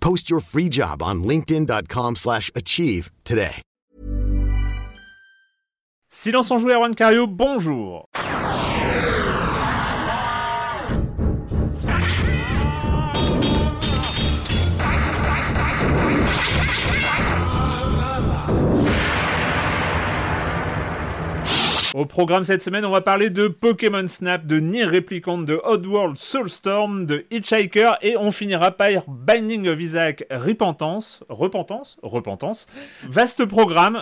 Post your free job on linkedin.com/achieve today. Silence en Joue, Erwan Cario, bonjour. Au programme cette semaine, on va parler de Pokémon Snap, de NieR Replicant, de Oddworld Soulstorm, de Hitchhiker, et on finira par Binding of Isaac Repentance. Vaste programme,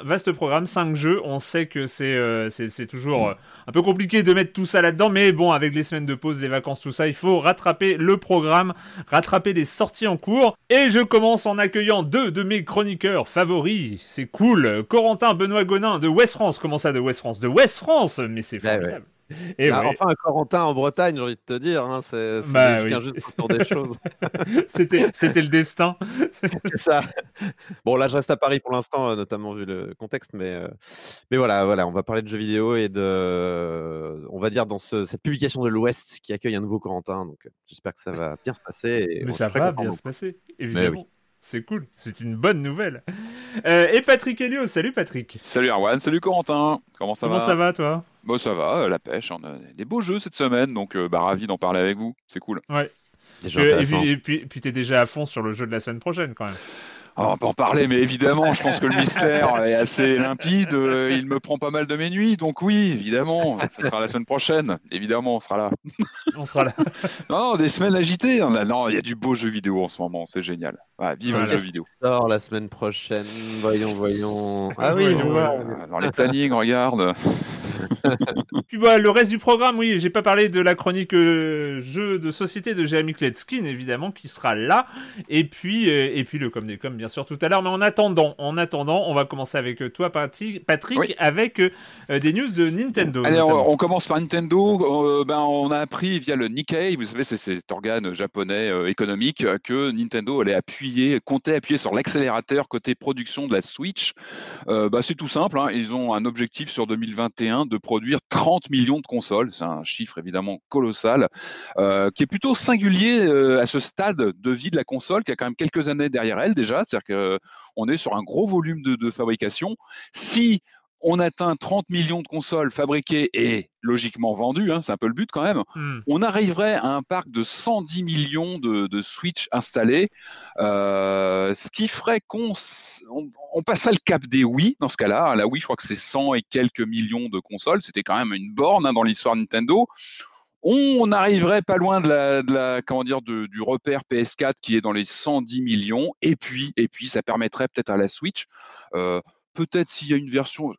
5 jeux, on sait que c'est toujours un peu compliqué de mettre tout ça là-dedans, mais bon, avec les semaines de pause, les vacances, tout ça, il faut rattraper le programme, rattraper les sorties en cours, et je commence en accueillant deux de mes chroniqueurs favoris, c'est cool, Corentin Benoît Gonin de West France, comment ça de West France, mais c'est formidable. Ah ouais. Et ouais. Enfin, Corentin en Bretagne, j'ai envie de te dire, hein, c'est oui. Juste autour des choses. c'était le destin. C'est ça. Bon, là, je reste à Paris pour l'instant, notamment vu le contexte, mais voilà, on va parler de jeux vidéo et de, on va dire dans cette publication de l'Ouest qui accueille un nouveau Corentin. Donc, j'espère que ça va bien se passer. Mais ça va bien se passer, évidemment. C'est cool, c'est une bonne nouvelle. Et Patrick Hélio, salut Patrick. Salut Erwan, salut Corentin. Comment ça va ? Comment ça va toi ? Bon, ça va, la pêche, on a des beaux jeux cette semaine, donc ravi d'en parler avec vous, c'est cool. Ouais. Et puis t'es déjà à fond sur le jeu de la semaine prochaine quand même. Alors, on peut en parler, mais évidemment, je pense que le mystère est assez limpide, il me prend pas mal de mes nuits, donc oui, évidemment, ce sera la semaine prochaine, évidemment, on sera là. Non, des semaines agitées, non, il y a du beau jeu vidéo en ce moment, c'est génial, ouais, vive le jeu vidéo. Sort la semaine prochaine, voyons, ah oui, on va, dans les plannings, regarde. Puis bah, le reste du programme, oui, j'ai pas parlé de la chronique jeu de société de Jeremy Kletskin, évidemment, qui sera là, et puis le com des coms, bien sûr, tout à l'heure, mais en attendant, on va commencer avec toi, Patrick, oui. Avec des news de Nintendo. Allez, on commence par Nintendo, on a appris via le Nikkei, vous savez, c'est cet organe japonais économique, que Nintendo allait comptait appuyer sur l'accélérateur côté production de la Switch. C'est tout simple, hein, ils ont un objectif sur 2021 de produire 30 millions de consoles, c'est un chiffre évidemment colossal, qui est plutôt singulier à ce stade de vie de la console, qui a quand même quelques années derrière elle déjà, c'est-à-dire qu'on est sur un gros volume de fabrication. Si on atteint 30 millions de consoles fabriquées et logiquement vendues, hein, c'est un peu le but quand même, on arriverait à un parc de 110 millions de Switch installés, ce qui ferait qu'on passerait le cap des Wii dans ce cas-là. La Wii, je crois que c'est 100 et quelques millions de consoles, c'était quand même une borne, hein, dans l'histoire de Nintendo. On arriverait pas loin du repère PS4 qui est dans les 110 millions, et puis ça permettrait peut-être à la Switch, peut-être s'il y a une version, on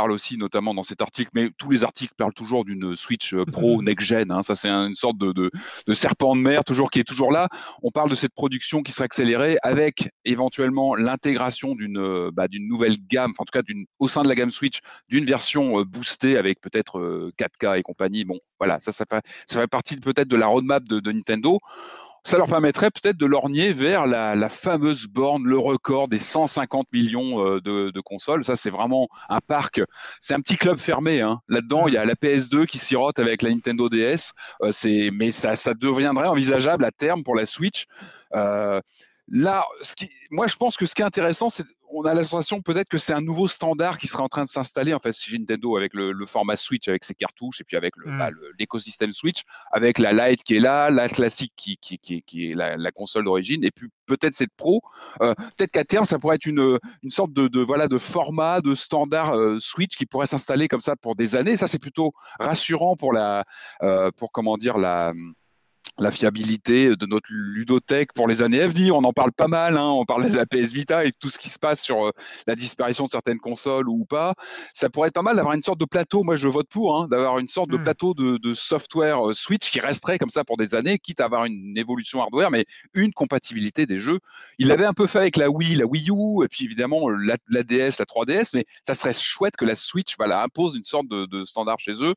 parle aussi notamment dans cet article, mais tous les articles parlent toujours d'une Switch Pro next-gen, hein, ça c'est une sorte de serpent de mer qui est toujours là, on parle de cette production qui serait accélérée avec éventuellement l'intégration d'une nouvelle gamme, enfin, en tout cas au sein de la gamme Switch, d'une version boostée avec peut-être 4K et compagnie, bon. Voilà, ça fait partie peut-être de la roadmap de Nintendo. ça leur permettrait peut-être de lorgner vers la fameuse borne, le record des 150 millions de consoles. Ça, c'est vraiment un parc. C'est un petit club fermé, hein. Là-dedans, il y a la PS2 qui sirote avec la Nintendo DS. Mais ça deviendrait envisageable à terme pour la Switch. Là, moi, je pense que ce qui est intéressant, c'est on a la sensation peut-être que c'est un nouveau standard qui serait en train de s'installer en fait chez Nintendo avec le format Switch, avec ses cartouches et puis avec l'écosystème Switch, avec la Lite qui est là, la classique qui est la console d'origine et puis peut-être cette Pro. Peut-être qu'à terme, ça pourrait être une sorte de format de standard Switch qui pourrait s'installer comme ça pour des années. Ça, c'est plutôt rassurant pour la fiabilité de notre ludothèque pour les années à venir. On en parle pas mal, hein. On parle de la PS Vita et tout ce qui se passe sur la disparition de certaines consoles ou pas. Ça pourrait être pas mal d'avoir une sorte de plateau, moi je vote pour, hein, d'avoir une sorte de plateau de software Switch qui resterait comme ça pour des années, quitte à avoir une évolution hardware, mais une compatibilité des jeux. Il l'avait un peu fait avec la Wii U, et puis évidemment la DS, la 3DS, mais ça serait chouette que la Switch impose une sorte de standard chez eux.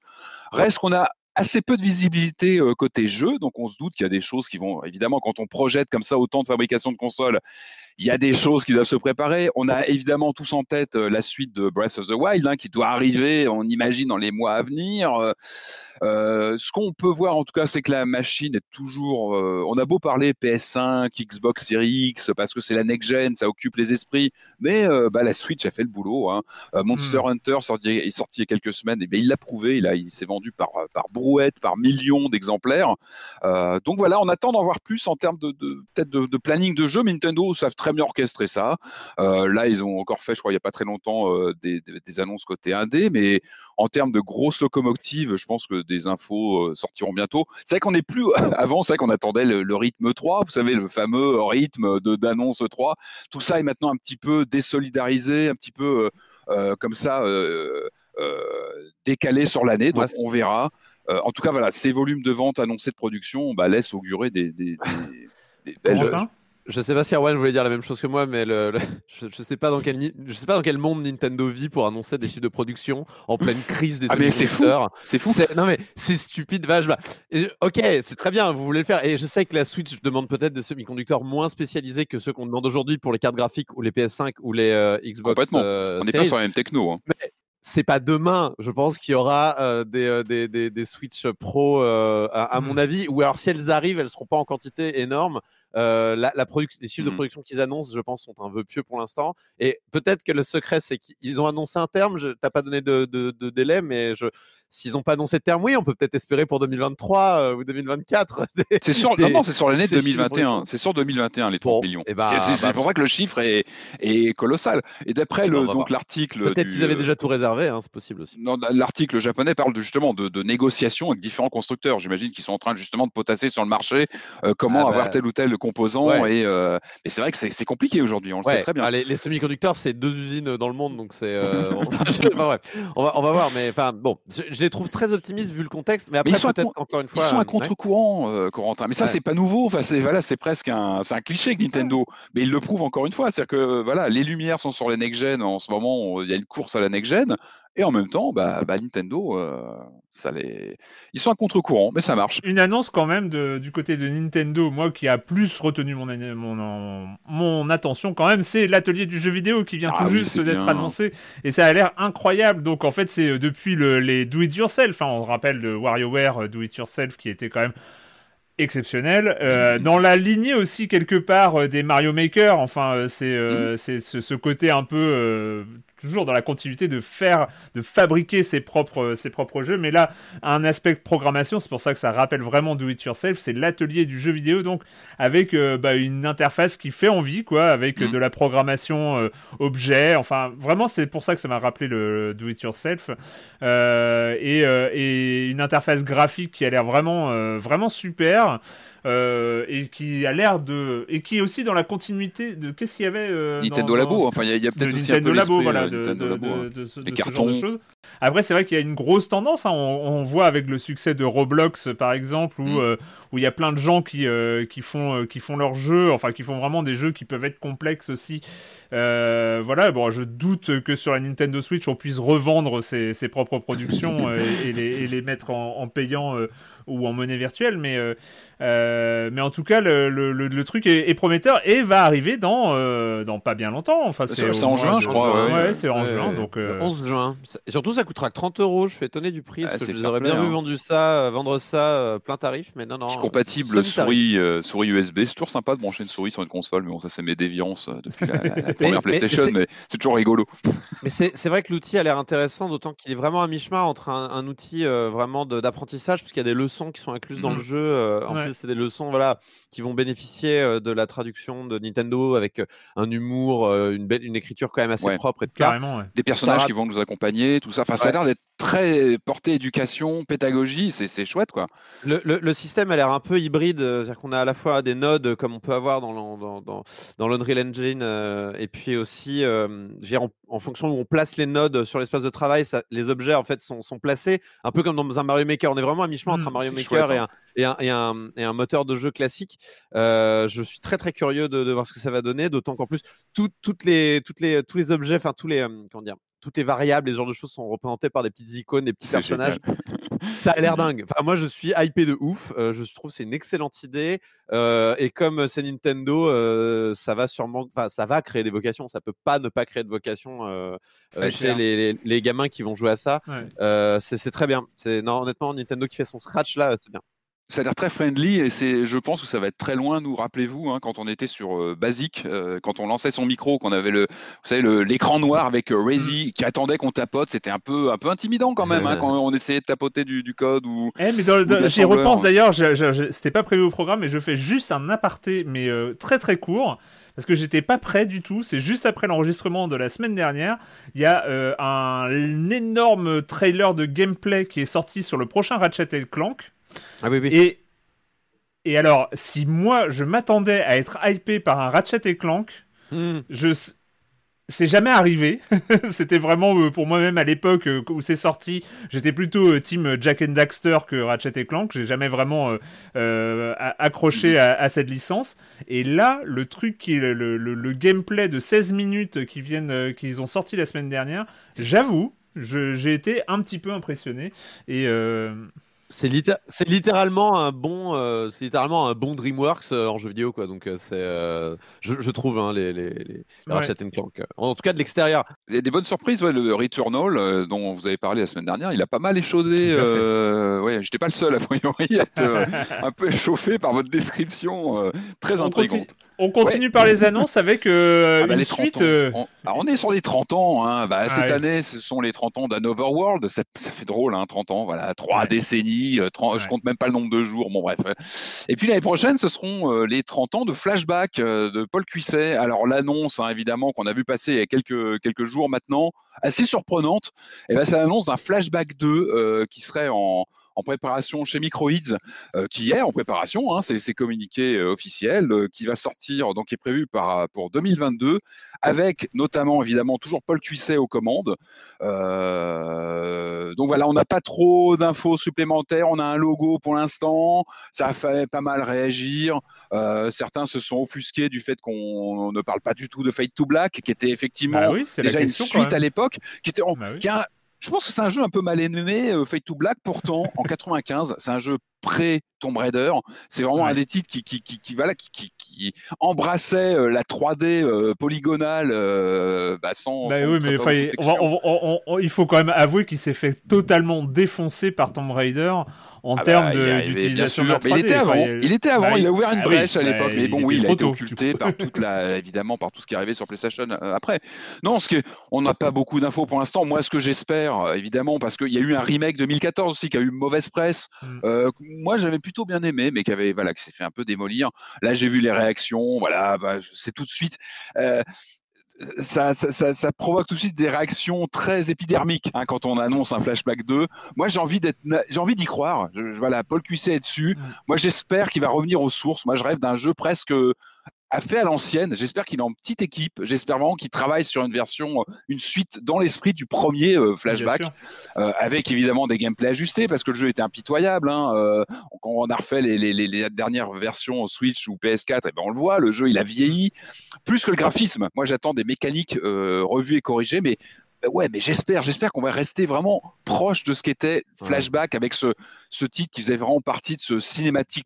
Reste qu'on a assez peu de visibilité côté jeu, donc on se doute qu'il y a des choses qui vont, évidemment, quand on projette comme ça autant de fabrication de consoles, il y a des choses qui doivent se préparer. On a évidemment tous en tête la suite de Breath of the Wild, hein, qui doit arriver, on imagine, dans les mois à venir. Ce qu'on peut voir, en tout cas, c'est que la machine est toujours... on a beau parler PS5, Xbox Series X, parce que c'est la next-gen, ça occupe les esprits, mais la Switch a fait le boulot, hein. Monster Hunter est sorti il y a quelques semaines, et bien, il l'a prouvé, il s'est vendu par brouette, par millions d'exemplaires. Donc voilà, on attend d'en voir plus en termes de planning de jeu. Nintendo savent très bien orchestré ça. Là, ils ont encore fait, je crois, il n'y a pas très longtemps, des annonces côté indé, mais en termes de grosses locomotives, je pense que des infos sortiront bientôt. C'est vrai qu'on n'est plus avant, c'est vrai qu'on attendait le rythme 3, vous savez, le fameux rythme d'annonce 3. Tout ça est maintenant un petit peu désolidarisé, un petit peu comme ça, décalé sur l'année, donc on verra. En tout cas, voilà, ces volumes de vente annoncés de production laissent augurer des belles... Je sais pas si Erwan voulait dire la même chose que moi, mais je sais pas dans quel monde Nintendo vit pour annoncer des chiffres de production en pleine crise des semi-conducteurs. C'est fou. Non mais c'est stupide, vache. Ok, c'est très bien, vous voulez le faire. Et je sais que la Switch demande peut-être des semi-conducteurs moins spécialisés que ceux qu'on demande aujourd'hui pour les cartes graphiques ou les PS5 ou les Xbox. Complètement. On n'est pas sur la même techno, hein. Mais c'est pas demain, je pense qu'il y aura des Switch Pro à mon avis, ou alors si elles arrivent, elles seront pas en quantité énorme. Les chiffres de production qu'ils annoncent, je pense, sont un vœu pieux pour l'instant. Et peut-être que le secret, c'est qu'ils ont annoncé un terme. T'as pas donné de délai, mais s'ils n'ont pas annoncé de terme, oui, on peut peut-être espérer pour 2023 ou 2024. C'est sur l'année 2021. C'est sur 2021 les 30 millions. C'est pour ça que le chiffre est colossal. Et d'après l'article, peut-être qu'ils avaient déjà tout réservé, hein, c'est possible aussi. Non, l'article japonais parle justement de négociations avec différents constructeurs. J'imagine qu'ils sont en train justement de potasser sur le marché avoir tel ou tel composants et c'est vrai que c'est compliqué aujourd'hui, on le sait très bien. Les semi-conducteurs, c'est 2 usines dans le monde, donc c'est on va voir, mais enfin bon, je les trouve très optimistes vu le contexte, mais après mais peut-être encore une fois ils sont à contre-courant, Corentin, mais ça c'est pas nouveau, enfin c'est presque un cliché que Nintendo, mais ils le prouvent encore une fois, c'est-à-dire que les lumières sont sur les next-gen en ce moment, il y a une course à la next-gen. Et en même temps, Nintendo, ils sont à contre-courant, mais ça marche. Une annonce quand même du côté de Nintendo, moi qui a plus retenu mon attention quand même, c'est l'atelier du jeu vidéo qui vient juste d'être annoncé. Et ça a l'air incroyable. Donc en fait, c'est depuis les Do It Yourself. Hein, on rappelle le WarioWare Do It Yourself qui était quand même exceptionnel. Dans la lignée aussi quelque part des Mario Maker. Enfin, c'est ce côté un peu... toujours dans la continuité de fabriquer ses propres jeux, mais là, un aspect programmation, c'est pour ça que ça rappelle vraiment Do It Yourself, c'est l'atelier du jeu vidéo, donc avec une interface qui fait envie, quoi, avec de la programmation objet, enfin, vraiment, c'est pour ça que ça m'a rappelé le Do It Yourself, et une interface graphique qui a l'air vraiment, vraiment super, et qui a l'air de... Et qui est aussi dans la continuité de... Qu'est-ce qu'il y avait Nintendo Labo, enfin, il y a peut-être aussi un peu l'esprit... Voilà, de ce genre de choses. Après, c'est vrai qu'il y a une grosse tendance, hein. On voit avec le succès de Roblox, par exemple, où il y a plein de gens qui font leurs jeux, enfin, qui font vraiment des jeux qui peuvent être complexes aussi. Je doute que sur la Nintendo Switch, on puisse revendre ses propres productions et les mettre en payant ou en monnaie virtuelle, mais en tout cas le truc est prometteur et va arriver dans pas bien longtemps. Enfin, c'est en juin, je crois. Ouais, c'est en juin, donc 11 juin. Et surtout, ça coûtera €30. Je suis étonné du prix. Parce que je vous aurais bien vu vendre ça plein tarif, mais non. C'est compatible souris USB. C'est toujours sympa de brancher une souris sur une console, mais bon, ça c'est mes déviances depuis la première PlayStation, mais c'est toujours rigolo. Mais c'est vrai que l'outil a l'air intéressant, d'autant qu'il est vraiment à mi-chemin entre un outil vraiment d'apprentissage, puisqu'il y a des leçons qui sont incluses dans le jeu. Plus, c'est des leçons qui vont bénéficier de la traduction de Nintendo avec un humour, une écriture quand même assez propre et tout. Carrément, des personnages qui vont nous accompagner, tout ça. Enfin, ça a l'air d'être très porté éducation, pédagogie. C'est chouette, quoi. Le système a l'air un peu hybride, c'est-à-dire qu'on a à la fois des nodes comme on peut avoir dans l'Unreal Engine, et puis aussi, en fonction où on place les nodes sur l'espace de travail, les objets en fait sont placés un peu comme dans un Mario Maker. On est vraiment à mi-chemin entre un Mario Maker et un moteur de jeu classique. Je suis très très curieux de voir ce que ça va donner, d'autant qu'en plus tous les objets, enfin toutes les variables, les genres de choses sont représentées par des petites icônes, des petits personnages. Ça a l'air dingue. Enfin, moi, je suis hypé de ouf. Je trouve que c'est une excellente idée. Et comme c'est Nintendo, ça va créer des vocations. Ça peut pas ne pas créer de vocations chez les gamins qui vont jouer à ça. Ouais. C'est très bien. Honnêtement, Nintendo qui fait son scratch là, c'est bien. Ça a l'air très friendly et je pense que ça va être très loin. Nous, rappelez-vous, quand on était sur Basic, quand on lançait son micro, qu'on avait l'écran noir avec Razy qui attendait qu'on tapote, c'était un peu intimidant quand même, quand on essayait de tapoter du code ou. Mais j'y repense d'ailleurs. C'était pas prévu au programme, mais je fais juste un aparté, mais très très court. Parce que j'étais pas prêt du tout, c'est juste après l'enregistrement de la semaine dernière, il y a un énorme trailer de gameplay qui est sorti sur le prochain Ratchet & Clank. Ah oui. Et alors, si moi je m'attendais à être hypé par un Ratchet & Clank, c'est jamais arrivé. C'était vraiment pour moi-même à l'époque où c'est sorti, j'étais plutôt team Jack and Daxter que Ratchet & Clank. J'ai jamais vraiment accroché à cette licence. Et là, le truc qui est le gameplay de 16 minutes qu'ils ont sorti la semaine dernière, j'avoue, j'ai été un petit peu impressionné. Et c'est littéralement un bon DreamWorks en jeu vidéo, quoi. Donc je trouve les Ratchet & Clank, en tout cas de l'extérieur. Il y a des bonnes surprises, le Returnal dont vous avez parlé la semaine dernière, il a pas mal échaudé. J'étais pas le seul a priori à être un peu échauffé par votre description très intrigante. On continue par les annonces avec une suite. On est sur les 30 ans. Cette année, ce sont les 30 ans d'un Overworld. Ça fait drôle, 30 ans. Voilà, 3 décennies. 30, Je compte même pas le nombre de jours. Bon, bref. Et puis l'année prochaine, ce seront les 30 ans de Flashback de Paul Cuisset. Alors l'annonce, évidemment, qu'on a vu passer il y a quelques jours maintenant, assez surprenante. Et ben, c'est l'annonce d'un Flashback 2 qui serait en préparation chez Microïds, qui est en préparation, c'est communiqué officiel, qui va sortir, donc qui est prévu pour 2022, avec notamment, évidemment, toujours Paul Cuisset aux commandes. Donc voilà, on n'a pas trop d'infos supplémentaires, on a un logo pour l'instant, ça a fait pas mal réagir. Certains se sont offusqués du fait qu'on ne parle pas du tout de Fade to Black, qui était effectivement déjà une suite à l'époque, qui était... Je pense que c'est un jeu un peu mal aimé, Fade to Black, pourtant, en 95, c'est un jeu pré-Tomb Raider. C'est vraiment un des titres qui embrassait la 3D polygonale sans... il faut quand même avouer qu'il s'est fait totalement défoncer par Tomb Raider en termes d'utilisation de la 3D. Il était avant, il a ouvert une brèche à l'époque, mais bon, il a été occulté évidemment par tout ce qui est arrivé sur PlayStation après. Non, on n'a pas beaucoup d'infos pour l'instant. Moi, ce que j'espère, évidemment, parce qu'il y a eu un remake 2014 aussi qui a eu mauvaise presse, moi j'avais plutôt bien aimé, mais qui s'est fait un peu démolir. Là, j'ai vu les réactions, c'est tout de suite... Ça provoque tout de suite des réactions très épidermiques quand on annonce un Flashback 2. Moi, j'ai envie d'y croire. Paul Cuisset est dessus. Moi, j'espère qu'il va revenir aux sources. Moi, je rêve d'un jeu presque fait à l'ancienne. J'espère qu'il est en petite équipe. J'espère vraiment qu'il travaille sur une suite dans l'esprit du premier Flashback, avec évidemment des gameplays ajustés parce que le jeu était impitoyable. Quand on a refait les dernières versions Switch ou PS4, on le voit, le jeu il a vieilli. Plus que le graphisme, moi j'attends des mécaniques revues et corrigées, mais Ben ouais, mais j'espère qu'on va rester vraiment proche de ce qu'était Flashback avec ce titre qui faisait vraiment partie de ce cinématique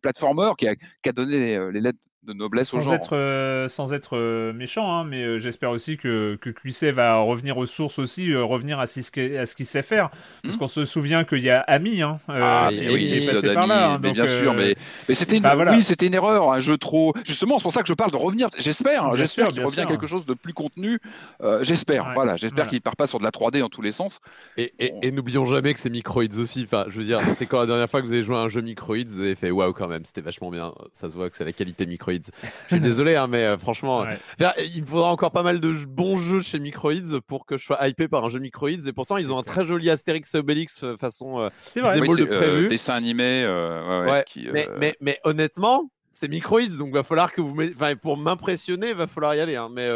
platformer qui a donné les lettres de noblesse sans aux gens. Sans être méchant, hein, mais j'espère aussi que Cuisset va revenir aux sources aussi, revenir à ce qu'il sait faire. Parce qu'on se souvient qu'il y a Ami, hein, qui est passé par là. Hein, mais donc, bien sûr, mais c'était c'était une erreur, un jeu trop... Justement, c'est pour ça que je parle de revenir. J'espère qu'il revient à quelque chose de plus contenu. J'espère qu'il ne part pas sur de la 3D en tous les sens. Et n'oublions jamais que c'est Microïds aussi. Enfin, je veux dire, c'est quand la dernière fois que vous avez joué à un jeu Microïds, vous avez fait « Waouh, quand même, c'était vachement bien. » Ça se voit que c'est la qualité Microïds. Je suis désolé, hein, mais franchement, il me faudra encore pas mal de bons jeux chez Microïds pour que je sois hypé par un jeu Microïds. Et pourtant, ils ont un très joli Astérix Obélix façon de prévu. Dessin animé. Mais honnêtement, c'est Microïds, donc va falloir que pour m'impressionner, il va falloir y aller. Hein. Mais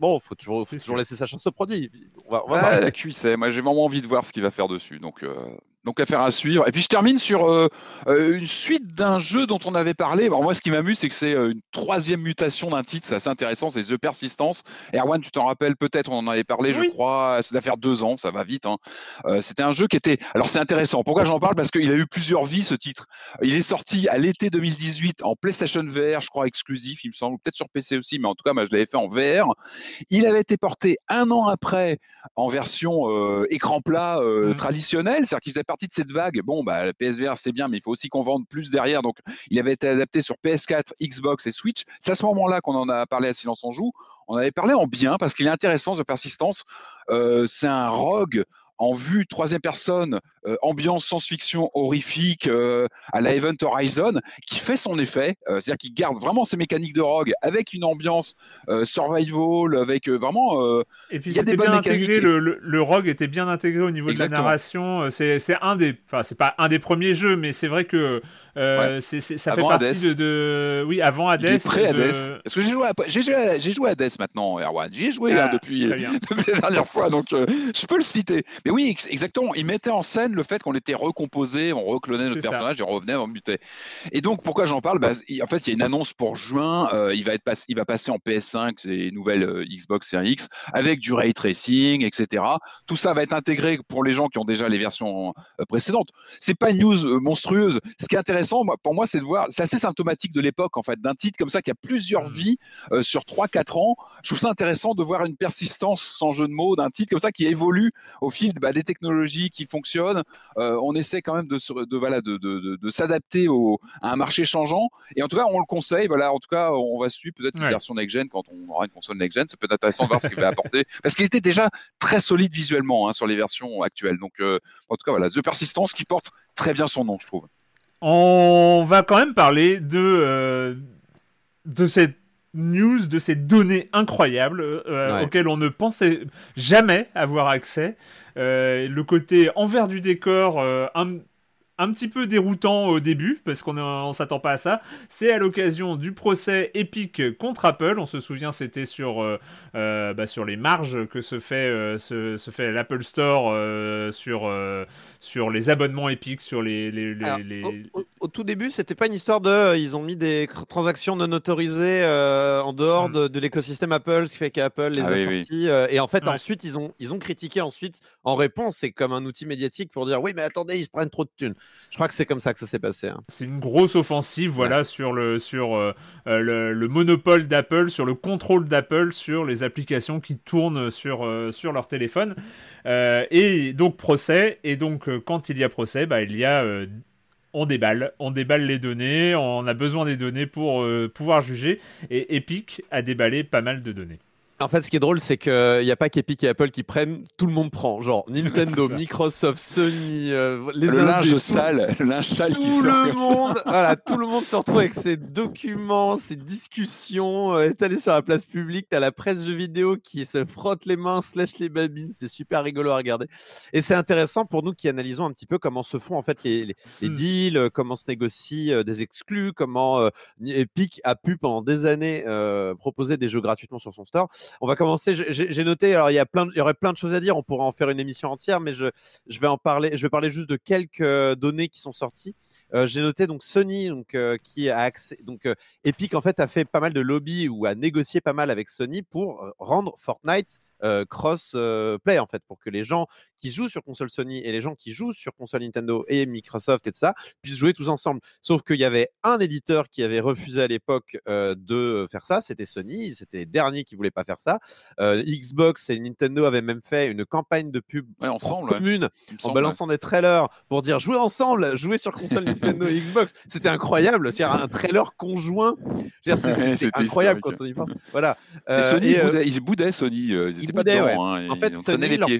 faut toujours laisser sa chance au produit. On va la Cuisset. Moi, j'ai vraiment envie de voir ce qu'il va faire dessus. Donc affaire à suivre. Et puis je termine sur une suite d'un jeu dont on avait parlé. Alors, moi, ce qui m'amuse, c'est que c'est une troisième mutation d'un titre. C'est assez intéressant, c'est The Persistence. Erwan, tu t'en rappelles peut-être, on en avait parlé, je crois. Ça doit faire 2 ans, ça va vite. Hein. C'était un jeu qui était... Alors c'est intéressant. Pourquoi j'en parle ? Parce qu'il a eu plusieurs vies, ce titre. Il est sorti à l'été 2018 en PlayStation VR, je crois, exclusif, il me semble. Ou peut-être sur PC aussi, mais en tout cas, moi, je l'avais fait en VR. Il avait été porté 1 an après en version écran plat traditionnelle. C'est-à-dire qu'il faisait partie de cette vague, la PSVR c'est bien, mais il faut aussi qu'on vende plus derrière, donc il avait été adapté sur PS4, Xbox et Switch. C'est à ce moment-là qu'on en a parlé à Silence on Joue, on avait parlé en bien, parce qu'il est intéressant, The Persistance, c'est un rogue en vue 3e personne, ambiance science-fiction horrifique à la Event Horizon, qui fait son effet, c'est-à-dire qu'il garde vraiment ses mécaniques de rogue avec une ambiance survival, avec vraiment... et puis c'était bien intégré, le rogue était bien intégré au niveau de la narration, c'est un des... Enfin, c'est pas un des premiers jeux, mais c'est vrai que ça avant fait partie de... Oui, avant Hades. Il est pré-Hades. Parce que j'ai joué à Hades maintenant, Erwan. J'y ai joué depuis la dernière fois, donc je peux le citer. Mais oui, exactement. Il mettait en scène le fait qu'on était recomposé, on reclonait notre personnage et on revenait, on mutait. Et donc, pourquoi j'en parle ? En fait, il y a une annonce pour juin. Il va passer en PS5 et nouvelle Xbox Series X avec du ray tracing, etc. Tout ça va être intégré pour les gens qui ont déjà les versions précédentes. C'est pas une news monstrueuse. Ce qui est intéressant, pour moi, c'est de voir. C'est assez symptomatique de l'époque, en fait, d'un titre comme ça qui a plusieurs vies sur 3-4 ans. Je trouve ça intéressant de voir une persistance, sans jeu de mots, d'un titre comme ça qui évolue au fil des technologies qui fonctionnent. On essaie quand même de s'adapter à un marché changeant. Et en tout cas, on le conseille. Voilà, en tout cas, on va suivre peut-être une version next-gen quand on aura une console next-gen. Ça peut être intéressant de voir ce qu'il va apporter. Parce qu'il était déjà très solide visuellement sur les versions actuelles. Donc, en tout cas, voilà, The Persistence qui porte très bien son nom, je trouve. On va quand même parler de cette news, de ces données incroyables auxquelles on ne pensait jamais avoir accès. Le côté envers du décor, un petit peu déroutant au début, parce qu'on ne s'attend pas à ça. C'est à l'occasion du procès Epic contre Apple. On se souvient, c'était sur les marges que se fait l'Apple Store sur les abonnements Epic, sur les... Alors, au tout début, c'était pas une histoire ils ont mis des transactions non autorisées en dehors de l'écosystème Apple, ce qui fait qu'Apple les a sortis. Oui. Et en fait, ensuite, ils ont critiqué ensuite en réponse. C'est comme un outil médiatique pour dire « Oui, mais attendez, ils se prennent trop de thunes ». Je crois que c'est comme ça que ça s'est passé. Hein. C'est une grosse offensive sur le monopole d'Apple, sur le contrôle d'Apple, sur les applications qui tournent sur leur téléphone. Et donc procès, et donc quand il y a procès, il y a... On déballe les données, on a besoin des données pour pouvoir juger, et Epic a déballé pas mal de données. En fait, ce qui est drôle, c'est qu'il n'y a pas qu'Epic et Apple qui prennent, tout le monde prend. Genre Nintendo, Microsoft, Sony, le linge sale qui sort. Tout le monde se retrouve avec ses documents, ses discussions étalées sur la place publique. T'as la presse jeux vidéo qui se frotte les mains, se lèche les babines. C'est super rigolo à regarder. Et c'est intéressant pour nous qui analysons un petit peu comment se font en fait les deals, comment se négocient des exclus, comment Epic a pu pendant des années proposer des jeux gratuitement sur son store. On va commencer. J'ai noté. Alors, il y aurait plein de choses à dire. On pourrait en faire une émission entière, mais je vais en parler. Je vais parler juste de quelques données qui sont sorties. J'ai noté donc Sony, qui a accès. Donc, Epic en fait a fait pas mal de lobby ou a négocié pas mal avec Sony pour rendre Fortnite cross-play en fait, pour que les gens qui jouent sur console Sony et les gens qui jouent sur console Nintendo et Microsoft et de ça puissent jouer tous ensemble. Sauf qu'il y avait un éditeur qui avait refusé à l'époque de faire ça, c'était Sony, c'était les derniers qui voulaient pas faire ça. Xbox et Nintendo avaient même fait une campagne de pub commune en balançant des trailers pour dire jouez ensemble, jouez sur console Nintendo et Xbox. C'était incroyable, c'est-à-dire un trailer conjoint. C'est incroyable quand on y pense. Voilà. Sony, ils boudaient Sony, ils n'étaient pas dedans. Ouais. Hein, en fait, Sony, les pieds.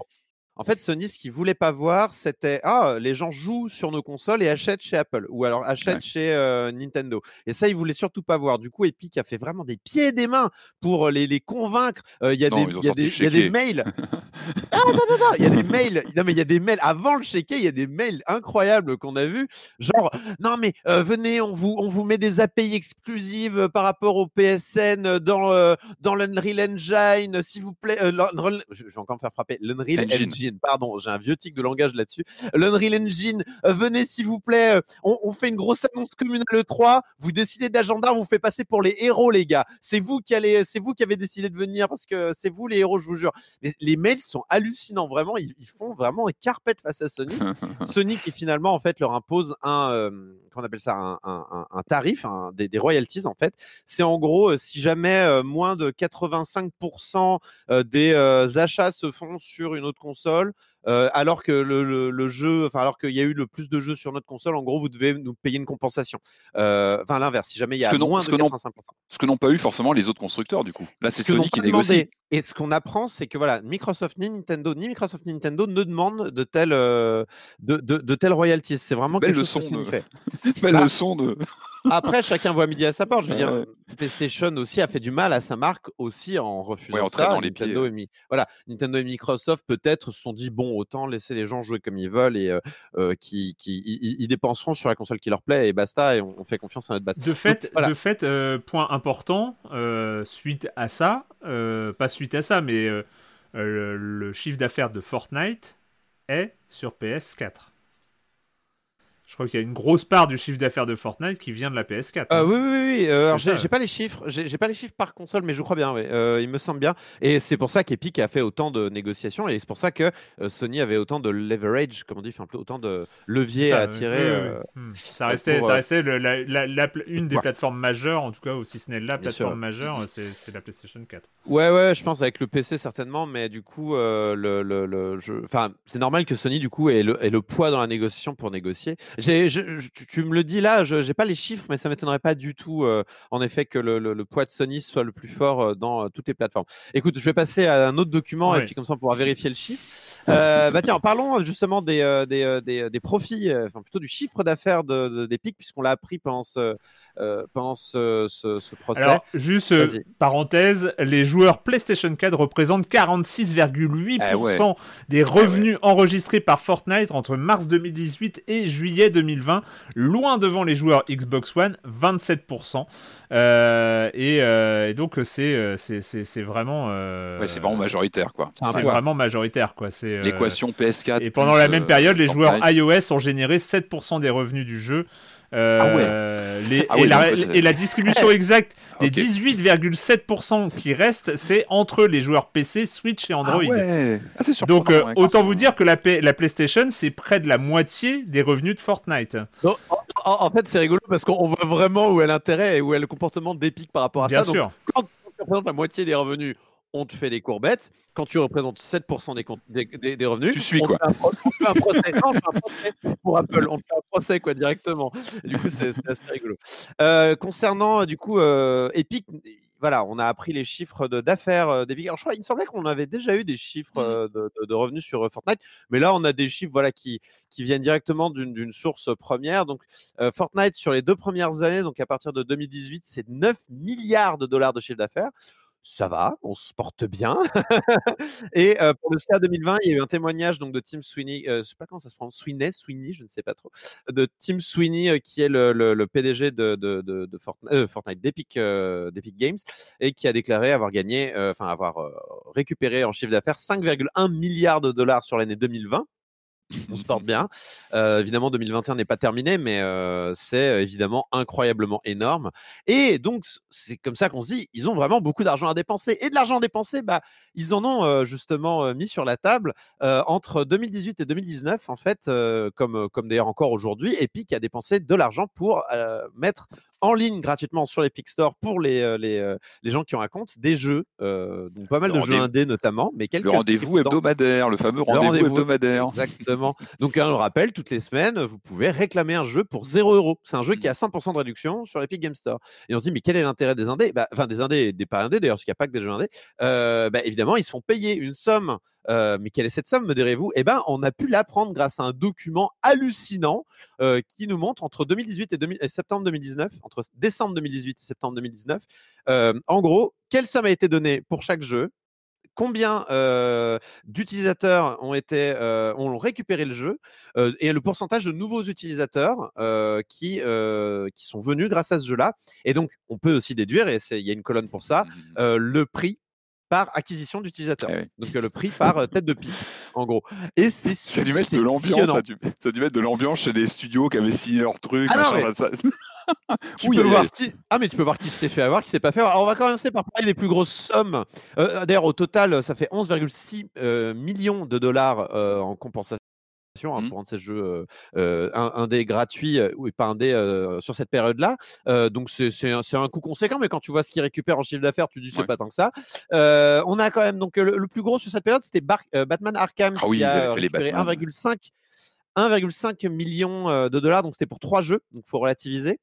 En fait, Sony, ce qu'ils ne voulaient pas voir, c'était « Ah, les gens jouent sur nos consoles et achètent chez Apple » ou alors achètent chez Nintendo. Et ça, ils ne voulaient surtout pas voir. Du coup, Epic a fait vraiment des pieds et des mains pour les convaincre. Il y a des mails. Ah, non, il y a des mails. Non, mais il y a des mails. Avant le chéquier, il y a des mails incroyables qu'on a vus. Genre « Non, mais venez, on vous met des API exclusives par rapport au PSN dans l'Unreal Engine, s'il vous plaît. » Je vais encore me faire frapper. L'Unreal Engine. Pardon, j'ai un vieux tic de langage là-dessus. L'Unreal Engine, venez s'il vous plaît, on fait une grosse annonce commune à l'E3, vous décidez d'agenda, on vous fait passer pour les héros les gars. C'est vous qui avez décidé de venir parce que c'est vous les héros, je vous jure. Les mails sont hallucinants, vraiment, ils font vraiment carpette face à Sony. Sony qui finalement en fait leur impose un tarif, des royalties en fait. C'est en gros si jamais moins de 85% des achats se font sur une autre console, alors que le jeu, enfin alors qu'il y a eu le plus de jeux sur notre console, en gros vous devez nous payer une compensation. Enfin l'inverse, si jamais il y a moins de 85%. Ce que n'ont pas eu forcément les autres constructeurs du coup. Là c'est Sony qui négocie. Et ce qu'on apprend, c'est que voilà, Microsoft ni Microsoft ni Nintendo ne demandent de telles royalties. C'est vraiment belle quelque chose qu'on fait. Belle leçon de. Après, chacun voit midi à sa porte. Je veux dire, PlayStation aussi a fait du mal à sa marque aussi en refusant ça. Dans les Nintendo, Nintendo et Microsoft peut-être se sont dit bon, autant laisser les gens jouer comme ils veulent et qui dépenseront sur la console qui leur plaît et basta. Et on fait confiance à notre base. De fait, point important suite à ça, pas suite à ça, mais le chiffre d'affaires de Fortnite est sur PS4. Je crois qu'il y a une grosse part du chiffre d'affaires de Fortnite qui vient de la PS4. Oui. Alors, j'ai pas les chiffres. J'ai pas les chiffres par console, mais je crois bien. Oui. Il me semble bien. Et c'est pour ça qu'Epic a fait autant de négociations et c'est pour ça que Sony avait autant de leverage, comme on dit, autant de levier à tirer. Ça restait une des plateformes majeures, en tout cas, si ce n'est la plateforme majeure, c'est la PlayStation 4. Ouais, je pense avec le PC certainement, mais du coup, c'est normal que Sony du coup ait le poids dans la négociation pour négocier. Tu me le dis là, je n'ai pas les chiffres, mais ça ne m'étonnerait pas du tout, en effet, que le poids de Sony soit le plus fort dans toutes les plateformes. Écoute, je vais passer à un autre document et puis comme ça, on pourra vérifier le chiffre. Tiens, parlons justement des profits, plutôt du chiffre d'affaires d'Epic, puisqu'on l'a appris pendant ce procès. Alors, juste parenthèse, les joueurs PlayStation 4 représentent 46,8% des revenus enregistrés par Fortnite entre mars 2018 et juillet 2020, loin devant les joueurs Xbox One, 27%. Et donc, c'est vraiment... c'est vraiment majoritaire, quoi. C'est vraiment majoritaire, quoi. C'est, l'équation PS4... Et pendant la même période, les joueurs iOS ont généré 7% des revenus du jeu. La distribution exacte des 18,7% qui restent, c'est entre les joueurs PC, Switch et Android. C'est surprenant. Donc autant vous dire que la PlayStation, c'est près de la moitié des revenus de Fortnite. Donc, en fait, c'est rigolo parce qu'on voit vraiment où est l'intérêt et où est le comportement d'Epic par rapport à ça. Bien sûr. Donc, quand tu représentes la moitié des revenus, on te fait des courbettes. Quand tu représentes 7% des revenus, tu suis quoi. On fait un procès pour Apple. On fait un procès quoi directement. Et du coup, c'est assez rigolo. Concernant du coup Epic, voilà, on a appris les chiffres d'affaires d'Epic. Alors, je crois, il me semblait qu'on avait déjà eu des chiffres de revenus sur Fortnite, mais là, on a des chiffres qui viennent directement d'une source première. Donc, Fortnite sur les 2 premières années, donc à partir de 2018, c'est 9 milliards de dollars de chiffre d'affaires. Ça va, on se porte bien. Et pour le CA 2020, il y a eu un témoignage donc de Tim Sweeney, je sais pas comment ça se prononce, Sweeney, je ne sais pas trop, de Tim Sweeney qui est le PDG de Fortnite d'Epic Games et qui a déclaré avoir gagné, récupéré en chiffre d'affaires 5,1 milliards de dollars sur l'année 2020. on se porte bien. Évidemment, 2021 n'est pas terminé, mais c'est évidemment incroyablement énorme. Et donc, c'est comme ça qu'on se dit, ils ont vraiment beaucoup d'argent à dépenser. Et de l'argent à dépenser, bah, ils en ont justement mis sur la table. Entre 2018 et 2019, en fait, comme d'ailleurs encore aujourd'hui, Epic a dépensé de l'argent pour mettre en ligne gratuitement sur l'Epic Store pour les gens qui ont un compte des jeux, donc pas mal de jeux indés notamment, mais quelques le fameux rendez-vous hebdomadaire. Exactement. Donc on le rappelle, toutes les semaines, vous pouvez réclamer un jeu pour 0€. C'est un jeu qui a 100% de réduction sur l'Epic Game Store. Et on se dit mais quel est l'intérêt des indés ? Enfin des indés, des pas indés d'ailleurs, parce qu'il n'y a pas que des jeux indés. Évidemment, ils se font payer une somme. Mais quelle est cette somme, me direz-vous ? Eh ben, on a pu l'apprendre grâce à un document hallucinant qui nous montre entre 2018 et septembre 2019, entre décembre 2018 et septembre 2019, en gros, quelle somme a été donnée pour chaque jeu, combien d'utilisateurs ont récupéré le jeu et le pourcentage de nouveaux utilisateurs qui sont venus grâce à ce jeu-là. Et donc, on peut aussi déduire, et il y a une colonne pour ça, le prix par acquisition d'utilisateurs. Ah oui. Donc le prix par tête de pique, en gros. Et c'est dû mettre de l'ambiance, ça a dû mettre de l'ambiance chez les studios qui avaient signé leur truc. Tu peux voir qui s'est fait avoir, qui s'est pas fait avoir. Alors on va commencer par parler des plus grosses sommes. D'ailleurs, au total, ça fait 11,6 millions de dollars en compensation. Pour rendre ces jeux indés gratuits ou pas indés sur cette période-là. Donc, c'est un coût conséquent, mais quand tu vois ce qu'ils récupèrent en chiffre d'affaires, tu dis c'est pas tant que ça. On a quand même, donc, le plus gros sur cette période, c'était Batman Arkham qui a récupéré 1,5 million de dollars. Donc, c'était pour 3 jeux, donc il faut relativiser.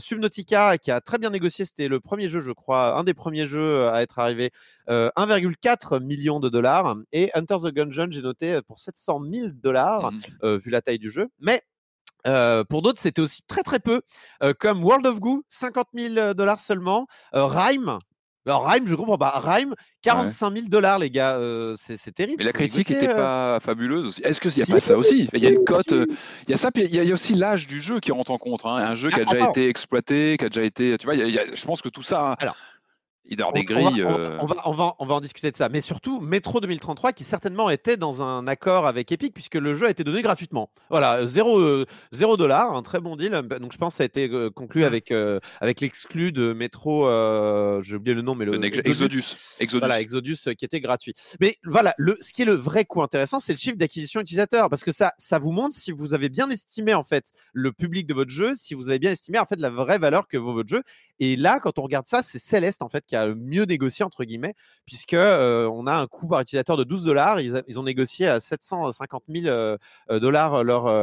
Subnautica qui a très bien négocié, c'était le premier jeu, je crois, un des premiers jeux à être arrivé, 1,4 million de dollars. Et Enter the Gungeon, j'ai noté pour 700 000 dollars, vu la taille du jeu. Mais pour d'autres, c'était aussi très très peu, comme World of Goo, 50 000 dollars seulement, Rime. Alors, Rime, je comprends pas. Rime, 45 000 dollars, les gars. C'est terrible. Mais la critique n'était pas fabuleuse aussi. Est-ce qu'il n'y a pas ça aussi ? Il y a une cote. Il y a ça, puis il y a aussi l'âge du jeu qui rentre en compte. Hein. Un jeu qui a déjà été exploité, qui a déjà été. Tu vois, je pense que tout ça. Alors, il dort des grilles. On va en discuter de ça. Mais surtout, Metro 2033, qui certainement était dans un accord avec Epic, puisque le jeu a été donné gratuitement. Voilà, 0$, un très bon deal. Donc, je pense que ça a été conclu avec l'exclu de Metro, j'ai oublié le nom, mais Exodus. Voilà, Exodus qui était gratuit. Mais voilà, ce qui est le vrai coup intéressant, c'est le chiffre d'acquisition utilisateur, parce que ça vous montre si vous avez bien estimé, en fait, le public de votre jeu, si vous avez bien estimé, en fait, la vraie valeur que vaut votre jeu. Et là, quand on regarde ça, c'est Céleste, en fait, qui a mieux négocié, entre guillemets, puisque on a un coût par utilisateur de 12$. Ils ont négocié à 750 000 dollars leur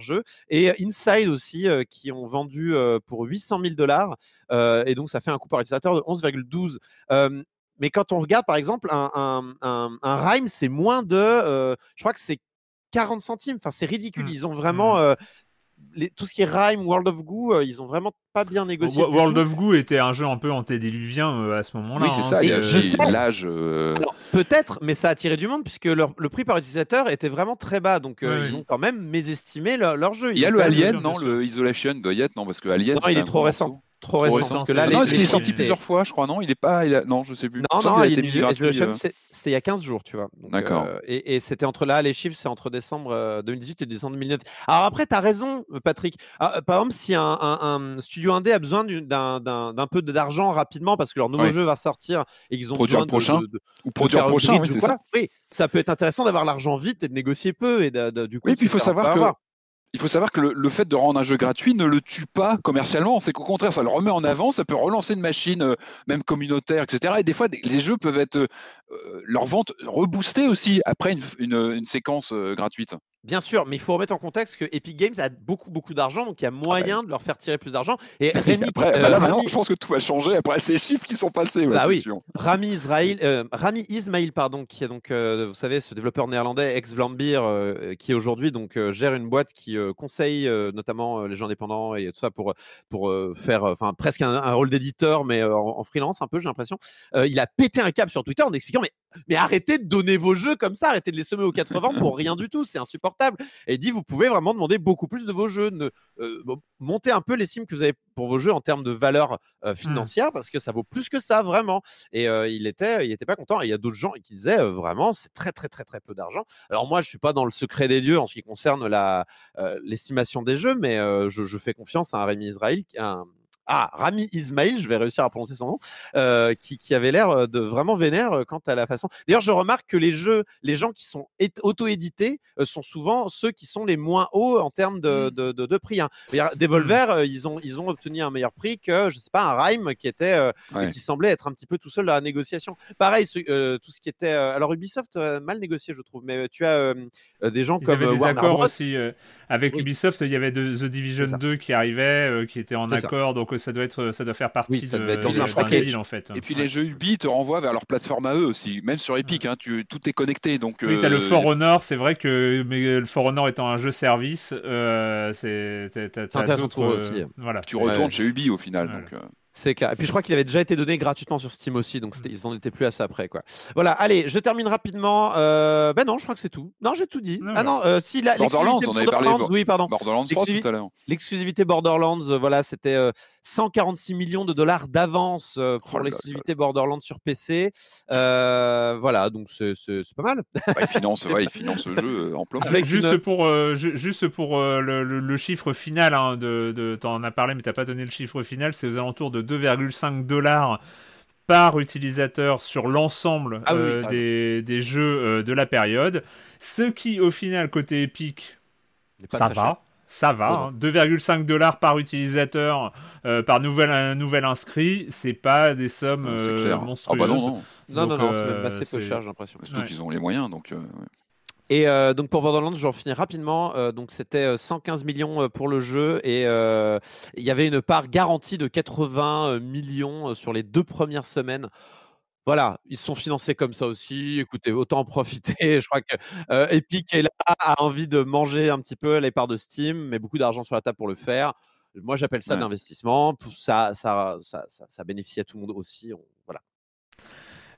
jeu. Et Inside aussi, qui ont vendu pour 800 000 dollars. Et donc, ça fait un coût par utilisateur de 11,12. Mais quand on regarde, par exemple, un Rime, c'est moins de... je crois que c'est 40 centimes. Enfin, c'est ridicule. Ils ont vraiment... tout ce qui est Rime, World of Goo, ils ont vraiment pas bien négocié. World of Goo était un jeu un peu antédiluvien à ce moment-là. Oui, c'est ça. L'âge. Alors, peut-être, mais ça a attiré du monde puisque le prix par utilisateur était vraiment très bas. Donc, ils ont quand même mésestimé leur jeu. Il y a le Alien, non ? Le Isolation de Yet, non ? Parce que Alien. Non, il est trop récent. Parce que là, non, est-ce qu'il est sorti plusieurs fois, je crois, non ? Il est pas, je sais plus. Non, c'était il y a 15 jours, tu vois. Donc, d'accord. Et c'était entre là, les chiffres, c'est entre décembre 2018 et décembre 2009. Alors après, t'as raison, Patrick. Par exemple, si un studio indé a besoin d'un peu d'argent rapidement parce que leur nouveau jeu va sortir et qu'ils ont besoin de produire prochain, oui, c'est ça. Oui, ça peut être intéressant d'avoir l'argent vite et de négocier peu et du coup. Oui, puis il faut savoir que le fait de rendre un jeu gratuit ne le tue pas commercialement. C'est qu'au contraire, ça le remet en avant, ça peut relancer une machine, même communautaire, etc. Et des fois, les jeux peuvent être, leur vente reboostée aussi après une séquence gratuite. Bien sûr, mais il faut remettre en contexte que Epic Games a beaucoup, beaucoup d'argent, donc il y a moyen de leur faire tirer plus d'argent. Et Rami, je pense que tout a changé après ces chiffres qui sont passés. Bah oui. Rami Ismail, pardon, qui est donc, vous savez, ce développeur néerlandais, ex-Vlambeer, qui aujourd'hui donc gère une boîte qui conseille notamment les gens indépendants et tout ça pour faire, enfin presque un rôle d'éditeur, mais en freelance un peu, j'ai l'impression. Il a pété un câble sur Twitter en expliquant mais mais arrêtez de donner vos jeux comme ça, arrêtez de les semer aux 80 pour rien du tout, c'est insupportable. Et dit, vous pouvez vraiment demander beaucoup plus de vos jeux, montez un peu les cimes que vous avez pour vos jeux en termes de valeur financière, parce que ça vaut plus que ça, vraiment. Et il était pas content. Et il y a d'autres gens qui disaient vraiment, c'est très, très, très, très peu d'argent. Alors moi, je suis pas dans le secret des dieux en ce qui concerne l'estimation des jeux, mais je fais confiance à un Rémi Israël, Rami Ismail, je vais réussir à prononcer son nom, qui avait l'air de vraiment vénère quant à la façon. D'ailleurs, je remarque que les gens qui sont auto-édités sont souvent ceux qui sont les moins hauts en termes de prix. Hein. Devolver, ils ont obtenu un meilleur prix que, je sais pas, un Rime qui était qui semblait être un petit peu tout seul dans la négociation. Pareil, tout ce qui était. Alors Ubisoft mal négocié, je trouve. Mais tu as des gens comme Warner Bros. Ils avaient des accords aussi avec Ubisoft. Il y avait The Division 2 qui arrivait, qui était en accord. Donc ça doit faire partie d'un deal en fait. Et puis les jeux Ubi te renvoient vers leur plateforme à eux aussi, même sur Epic, tout est connecté. Donc, t'as le For Honor, c'est vrai que le For Honor étant un jeu service, tu retournes chez Ubi au final. Voilà. Donc, c'est clair. Et puis je crois qu'il avait déjà été donné gratuitement sur Steam aussi, donc ils n'en étaient plus à ça après, quoi. Voilà. Allez, je termine rapidement. Non, je crois que c'est tout. Non, j'ai tout dit. Borderlands, on avait parlé. Oui, pardon. Borderlands 3 tout à l'heure. L'exclusivité Borderlands, c'était $146 millions d'avance pour l'exclusivité Borderlands sur PC. Donc c'est pas mal. Ils financent le jeu en plein. Juste pour le chiffre final, t'en as parlé, mais t'as pas donné le chiffre final. C'est aux alentours de $2.50 par utilisateur sur l'ensemble des jeux de la période, ce qui au final côté Epic ça va, hein. $2.50 par utilisateur par nouvel inscrit, c'est pas des sommes monstrueuses. Non, c'est même assez peu cher, j'ai l'impression. Surtout qu'ils ont les moyens, donc Et donc pour Borderlands, j'en finis rapidement. Donc c'était 115 millions pour le jeu et il y avait une part garantie de 80 millions sur les 2 premières semaines. Voilà, ils sont financés comme ça aussi. Écoutez, autant en profiter. Je crois que Epic est là, a envie de manger un petit peu les parts de Steam, mais beaucoup d'argent sur la table pour le faire. Moi, j'appelle ça de l'investissement. Ça bénéficie à tout le monde aussi. Voilà.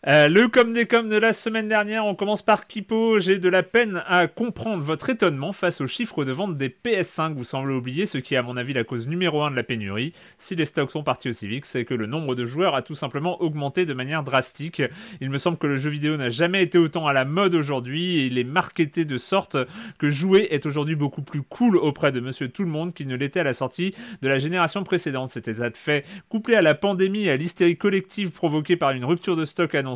Le com des com de la semaine dernière, on commence par Kipo. J'ai de la peine à comprendre votre étonnement face aux chiffres de vente des PS5. Vous semblez oublier ce qui est à mon avis la cause numéro 1 de la pénurie. Si les stocks sont partis aussi vite, c'est que le nombre de joueurs a tout simplement augmenté de manière drastique. Il me semble que le jeu vidéo n'a jamais été autant à la mode aujourd'hui et il est marketé de sorte que jouer est aujourd'hui beaucoup plus cool auprès de monsieur tout le monde qu'il ne l'était à la sortie de la génération précédente. Cet état de fait, couplé à la pandémie et à l'hystérie collective provoquée par une rupture de stock annoncée,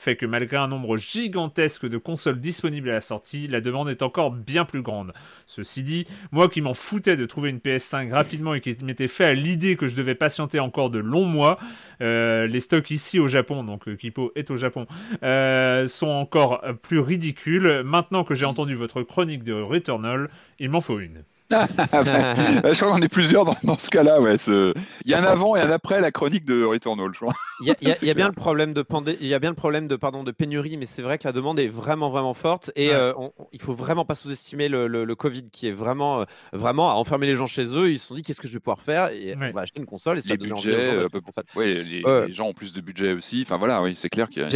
fait que malgré un nombre gigantesque de consoles disponibles à la sortie, la demande est encore bien plus grande. Ceci dit, moi qui m'en foutais de trouver une PS5 rapidement et qui m'était fait à l'idée que je devais patienter encore de longs mois, les stocks ici au Japon, donc Kipo est au Japon, sont encore plus ridicules. Maintenant que j'ai entendu votre chronique de Returnal, il m'en faut une. Je crois qu'on est plusieurs dans ce cas-là. Il y a un avant et un après la chronique de Returnal. Il y a bien le problème de pénurie, mais c'est vrai que la demande est vraiment vraiment forte et il faut vraiment pas sous-estimer le Covid qui est vraiment à enfermer les gens chez eux. Ils se sont dit qu'est-ce que je vais pouvoir faire et on va acheter une console et ça donne envie de console. Les gens ont plus de budget aussi. Enfin voilà, c'est clair qu'il y a.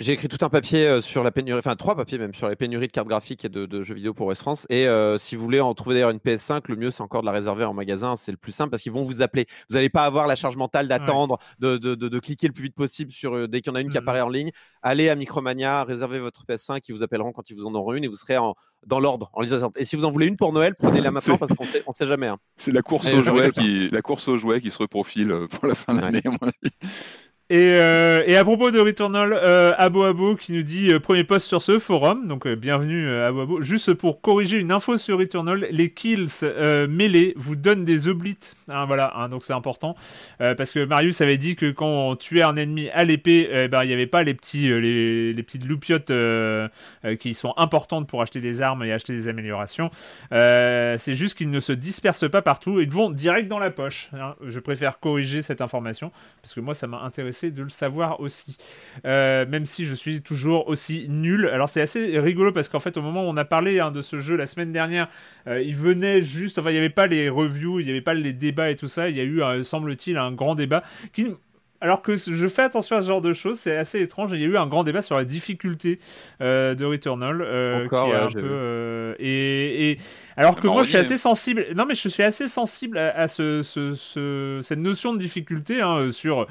J'ai écrit tout un papier sur la pénurie, enfin 3 papiers même, sur les pénuries de cartes graphiques et de jeux vidéo pour West France. Et si vous voulez en trouver d'ailleurs une PS5, le mieux c'est encore de la réserver en magasin, c'est le plus simple parce qu'ils vont vous appeler. Vous n'allez pas avoir la charge mentale d'attendre, de cliquer le plus vite possible sur dès qu'il y en a une qui apparaît en ligne. Allez à Micromania, réservez votre PS5, ils vous appelleront quand ils vous en auront une et vous serez dans l'ordre, en lisant. Et si vous en voulez une pour Noël, prenez-la maintenant parce qu'on sait jamais. Hein. C'est la course aux jouets qui se reprofile pour la fin de l'année, à mon avis. Et à propos de Returnal, Abo qui nous dit premier post sur ce forum, donc bienvenue Abo. Juste pour corriger une info sur Returnal, les kills mêlés vous donnent des oblites, donc c'est important parce que Marius avait dit que quand on tuait un ennemi à l'épée, il n'y avait pas les les petites loupiottes qui sont importantes pour acheter des armes et acheter des améliorations. C'est juste qu'ils ne se dispersent pas partout, ils vont direct dans la poche. Hein. Je préfère corriger cette information parce que moi ça m'a intéressé de le savoir aussi, même si je suis toujours aussi nul. Alors c'est assez rigolo parce qu'en fait au moment où on a parlé de ce jeu la semaine dernière, il venait juste, il n'y avait pas les reviews, il n'y avait pas les débats et tout ça, il y a eu semble-t-il un grand débat qui alors que je fais attention à ce genre de choses, c'est assez étrange. Il y a eu un grand débat sur la difficulté de Returnal, encore, qui est un peu et alors que moi je suis assez sensible. Non mais je suis assez sensible à cette notion de difficulté, hein, sur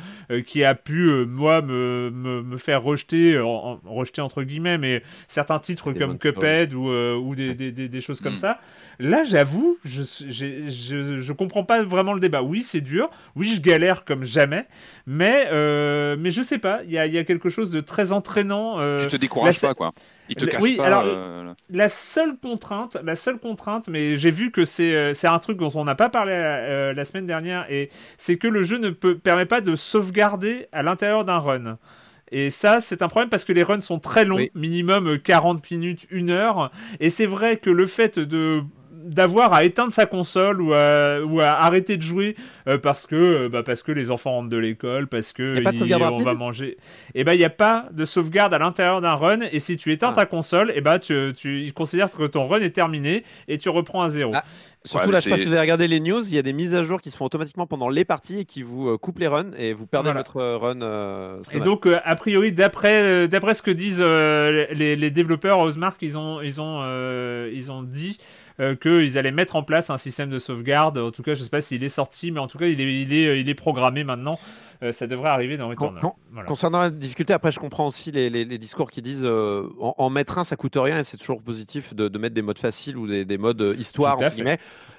qui a pu moi me faire rejeter, rejeter entre guillemets, mais certains titres des comme Cuphead ou des choses comme ça. Là, j'avoue, je comprends pas vraiment le débat. Oui, c'est dur. Oui, je galère comme jamais. Mais je sais pas. Il y a quelque chose de très entraînant. Tu te décourages pas, quoi. Il te casse pas. Alors, la seule contrainte, mais j'ai vu que c'est un truc dont on n'a pas parlé la semaine dernière, et c'est que le jeu ne permet pas de sauvegarder à l'intérieur d'un run. Et ça, c'est un problème parce que les runs sont très longs, minimum 40 minutes, 1 heure. Et c'est vrai que le fait d'avoir à éteindre sa console ou à arrêter de jouer parce que les enfants rentrent de l'école, parce que on va manger, et il n'y a pas de sauvegarde à l'intérieur d'un run, et si tu éteins ta console, et ils considèrent que ton run est terminé et tu reprends à zéro. Surtout là, je ne sais pas si vous avez regardé les news, il y a des mises à jour qui se font automatiquement pendant les parties et qui vous coupent les runs et vous perdez votre run. Et donc, a priori, d'après ce que disent les développeurs Ozmark, ils ont dit qu'ils allaient mettre en place un système de sauvegarde. En tout cas, je ne sais pas s'il est sorti, mais en tout cas, il est programmé maintenant. Ça devrait arriver dans Returnal. Concernant la difficulté, après, je comprends aussi les discours qui disent en mettre un, ça coûte rien, et c'est toujours positif de mettre des modes faciles ou des modes histoire, entre guillemets.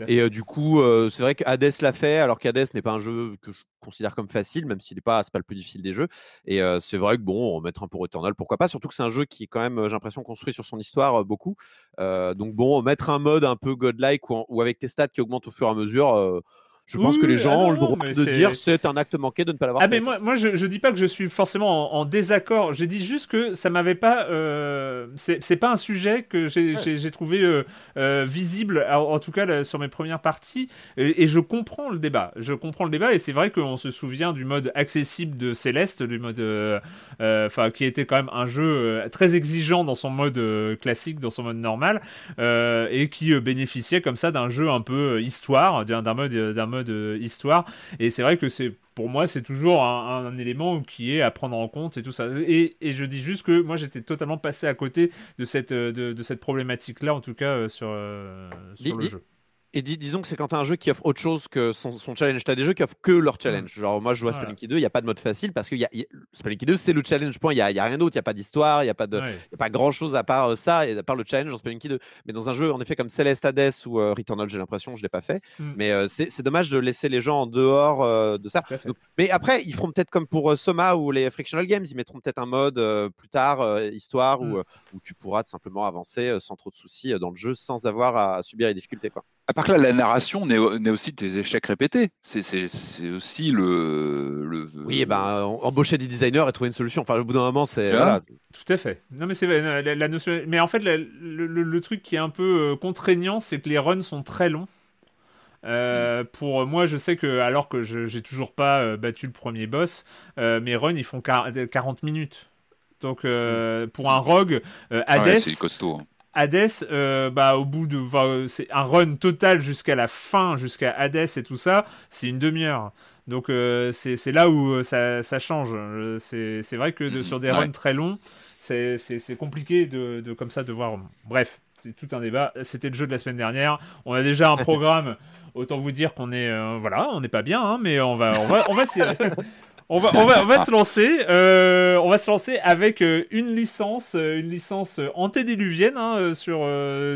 Et du coup, c'est vrai que Hades l'a fait, alors qu'Hades n'est pas un jeu que je considère comme facile, même s'il n'est pas, c'est pas le plus difficile des jeux. Et c'est vrai que bon, en mettre un pour Returnal, pourquoi pas, surtout que c'est un jeu qui est quand même, j'ai l'impression, construit sur son histoire beaucoup. Donc bon, mettre un mode un peu godlike ou avec tes stats qui augmentent au fur et à mesure. Je pense que les gens ont le droit de dire c'est un acte manqué de ne pas l'avoir fait. Mais moi je dis pas que je suis forcément en désaccord. J'ai dit juste que ça m'avait pas. C'est pas un sujet que j'ai trouvé visible, en tout cas là, sur mes premières parties. Et je comprends le débat. Et c'est vrai qu'on se souvient du mode accessible de Céleste, du mode, qui était quand même un jeu très exigeant dans son mode classique, dans son mode normal, et qui bénéficiait comme ça d'un jeu un peu histoire, d'un mode histoire, et c'est vrai que pour moi, c'est toujours un élément qui est à prendre en compte et tout ça. Et je dis juste que moi, j'étais totalement passé à côté de cette problématique-là, en tout cas sur le jeu. Et disons que c'est quand t'as un jeu qui offre autre chose que son challenge. T'as des jeux qui offrent que leur challenge. Genre, moi, je joue à Spelunky 2, il n'y a pas de mode facile parce que Spelunky 2, c'est le challenge, point. Il n'y a rien d'autre. Il n'y a pas d'histoire, il n'y a pas grand-chose à part ça, et à part le challenge dans Spelunky 2. Mais dans un jeu, en effet, comme Celeste, Hades ou Returnal, j'ai l'impression, je ne l'ai pas fait. Mais c'est dommage de laisser les gens en dehors de ça. Donc, mais après, ils feront peut-être comme pour Soma ou les Frictional Games. Ils mettront peut-être un mode plus tard, histoire, où tu pourras tout simplement avancer sans trop de soucis dans le jeu, sans avoir à subir les difficultés, quoi. À part que là, la narration n'est aussi des échecs répétés. C'est aussi le. Oui, embaucher des designers et trouver une solution. Enfin, au bout d'un moment, c'est. Voilà. Tout à fait. Non, mais c'est la notion. Mais en fait, le truc qui est un peu contraignant, c'est que les runs sont très longs. Pour moi, je sais que, alors que j'ai toujours pas battu le premier boss, mes runs, ils font 40 minutes. Donc, pour un rogue, Hades. Ouais, c'est costaud. Hein. Hades, au bout de, c'est un run total jusqu'à la fin, jusqu'à Hades et tout ça, c'est une demi-heure. Donc c'est là où ça change. C'est vrai que sur des runs très longs, c'est compliqué de comme ça de voir. Bref, c'est tout un débat. C'était le jeu de la semaine dernière. On a déjà un programme. Autant vous dire qu'on est, on n'est pas bien, hein, mais on va s'y On va se lancer. On va se lancer avec une licence antédiluvienne, hein, sur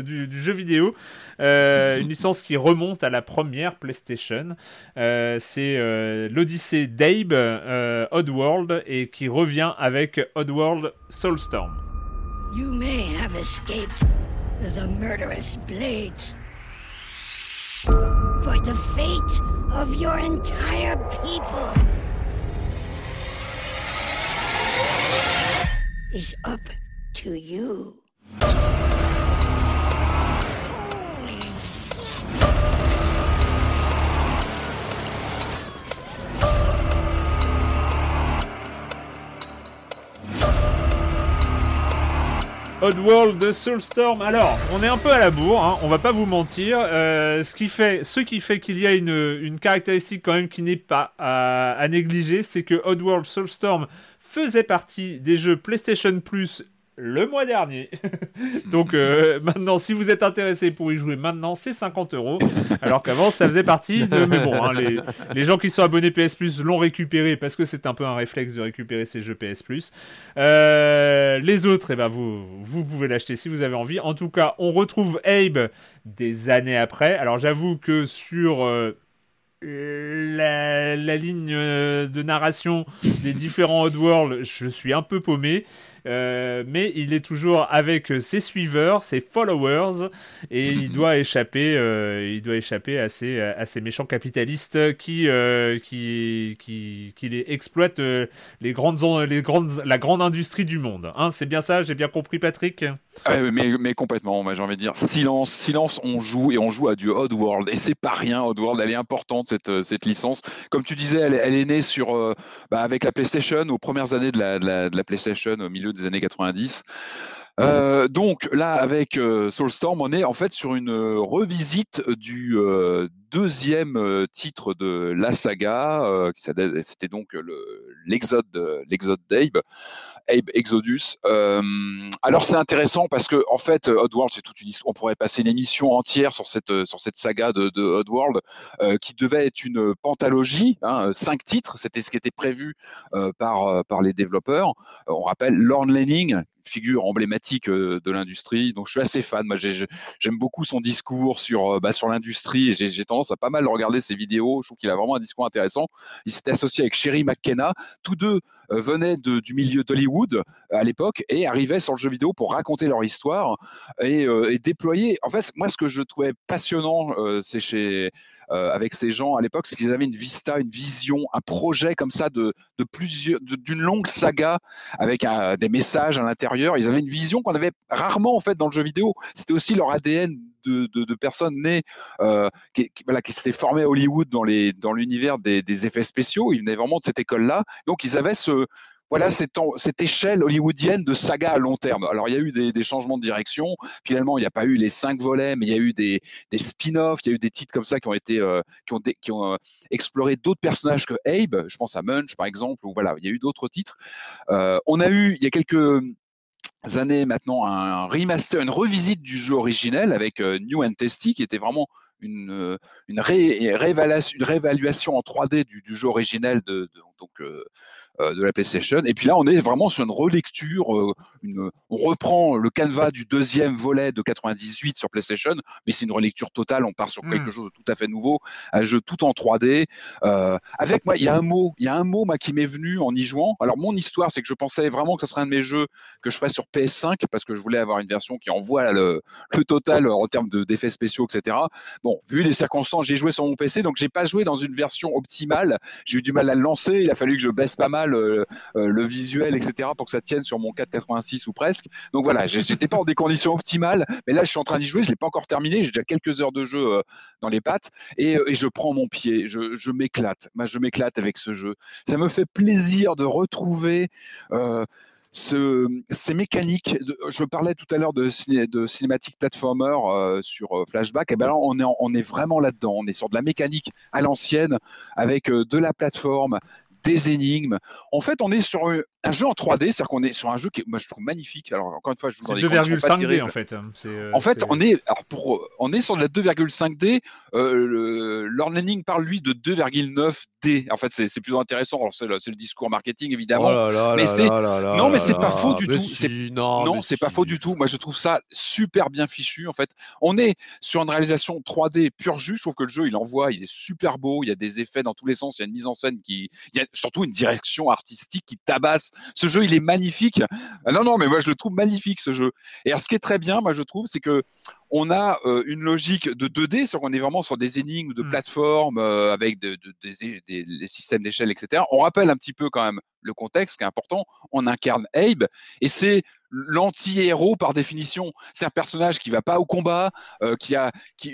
du jeu vidéo. Une licence qui remonte à la première PlayStation. C'est l'Odyssée d'Abe, Oddworld, et qui revient avec Oddworld Soulstorm. You may have escaped the murderous blades. For the fate of your entire people is up to you. Holy shit. Oddworld Soulstorm. Alors, on est un peu à la bourre, hein, on va pas vous mentir. Ce qui fait qu'il y a une caractéristique quand même qui n'est pas à négliger, c'est que Oddworld Soulstorm faisait partie des jeux PlayStation Plus le mois dernier. Donc maintenant, si vous êtes intéressé pour y jouer maintenant, c'est 50€. Alors qu'avant, ça faisait partie de... Mais bon, hein, les gens qui sont abonnés PS Plus l'ont récupéré parce que c'est un peu un réflexe de récupérer ces jeux PS Plus. Les autres, eh ben, vous pouvez l'acheter si vous avez envie. En tout cas, on retrouve Abe des années après. Alors j'avoue que sur... La ligne de narration des différents Oddworld, je suis un peu paumé, mais il est toujours avec ses suiveurs, ses followers, et il doit échapper à ces méchants capitalistes qui les exploitent, la grande industrie du monde. Hein, c'est bien ça, j'ai bien compris, Patrick. Mais complètement, j'ai envie de dire silence, on joue à du Oddworld, et c'est pas rien. Oddworld, elle est importante. Cette licence, comme tu disais, elle est née sur avec la PlayStation, aux premières années de la PlayStation, au milieu des années 90. Donc là, avec Soulstorm, on est en fait sur une revisite du deuxième titre de la saga, c'était donc l'exode d'Abe, Abe Exodus. Alors c'est intéressant parce que en fait, Oddworld, c'est toute une histoire. On pourrait passer une émission entière sur cette saga de Oddworld, qui devait être une pentalogie, 5 titres. C'était ce qui était prévu par les développeurs. On rappelle Lorne Lanning, figure emblématique de l'industrie. Donc je suis assez fan. Moi, j'aime beaucoup son discours sur l'industrie. J'ai tendance à pas mal regarder ses vidéos. Je trouve qu'il a vraiment un discours intéressant. Il s'était associé avec Sherry McKenna. Tous deux venaient du milieu d'Hollywood à l'époque et arrivaient sur le jeu vidéo pour raconter leur histoire et déployer. En fait, moi, ce que je trouvais passionnant, c'est avec ces gens à l'époque, c'est qu'ils avaient une vista, une vision, un projet comme ça d'une longue saga avec des messages à l'intérieur. Ils avaient une vision qu'on avait rarement en fait dans le jeu vidéo. C'était aussi leur ADN de personnes nées qui s'étaient formées à Hollywood dans l'univers des effets spéciaux. Ils venaient vraiment de cette école-là. Donc ils avaient cette échelle hollywoodienne de saga à long terme. Alors, il y a eu des changements de direction. Finalement, il n'y a pas eu les 5 volets, mais il y a eu des spin-offs. Il y a eu des titres comme ça qui ont exploré d'autres personnages que Abe. Je pense à Munch, par exemple, ou voilà, il y a eu d'autres titres. On a eu, il y a quelques années maintenant, un remaster, une revisite du jeu originel avec New and Tasty, qui était vraiment une réévaluation en 3D du jeu originel de la PlayStation. Et puis là, on est vraiment sur une relecture. On reprend le canevas du deuxième volet de 98 sur PlayStation, mais c'est une relecture totale. On part sur quelque chose de tout à fait nouveau, un jeu tout en 3D. Avec moi, il y a un mot qui m'est venu en y jouant. Alors, mon histoire, c'est que je pensais vraiment que ce serait un de mes jeux que je fasse sur PS5 parce que je voulais avoir une version qui envoie le total en termes d'effets spéciaux, etc. Bon, vu les circonstances, j'ai joué sur mon PC, donc j'ai pas joué dans une version optimale. J'ai eu du mal à le lancer. Il a fallu que je baisse pas mal le visuel, etc., pour que ça tienne sur mon 486 ou presque. Donc voilà, j'étais pas dans des conditions optimales, mais là je suis en train d'y jouer, je l'ai pas encore terminé, j'ai déjà quelques heures de jeu dans les pattes, et je prends mon pied, je m'éclate. Bah, je m'éclate avec ce jeu. Ça me fait plaisir de retrouver ces mécaniques. Je parlais tout à l'heure de cinématique platformer sur Flashback. Et ben là, on est vraiment là-dedans. On est sur de la mécanique à l'ancienne avec de la plateforme, des énigmes. En fait, on est sur un jeu en 3D, c'est-à-dire qu'on est sur un jeu qui, moi, je trouve magnifique. Alors, encore une fois, je vous dis, c'est 2,5D en fait. On est sur de la 2,5D. Lorne Lanning parle lui de 2,9D. En fait, c'est plutôt intéressant. Alors, c'est le discours marketing évidemment. Non, mais c'est pas faux du tout. C'est pas faux du tout. Moi, je trouve ça super bien fichu. En fait, on est sur une réalisation 3D pur jus. Je trouve que le jeu, il est super beau. Il y a des effets dans tous les sens. Il y a une mise en scène il y a surtout une direction artistique qui tabasse. Ce jeu, il est magnifique. Non, mais moi, je le trouve magnifique, ce jeu. Et alors, ce qui est très bien, moi, je trouve, c'est que on a une logique de 2D, c'est-à-dire qu'on est vraiment sur des énigmes de plateforme avec des systèmes d'échelle, etc. On rappelle un petit peu quand même le contexte qui est important. On incarne Abe et c'est l'anti-héros par définition. C'est un personnage qui va pas au combat, qui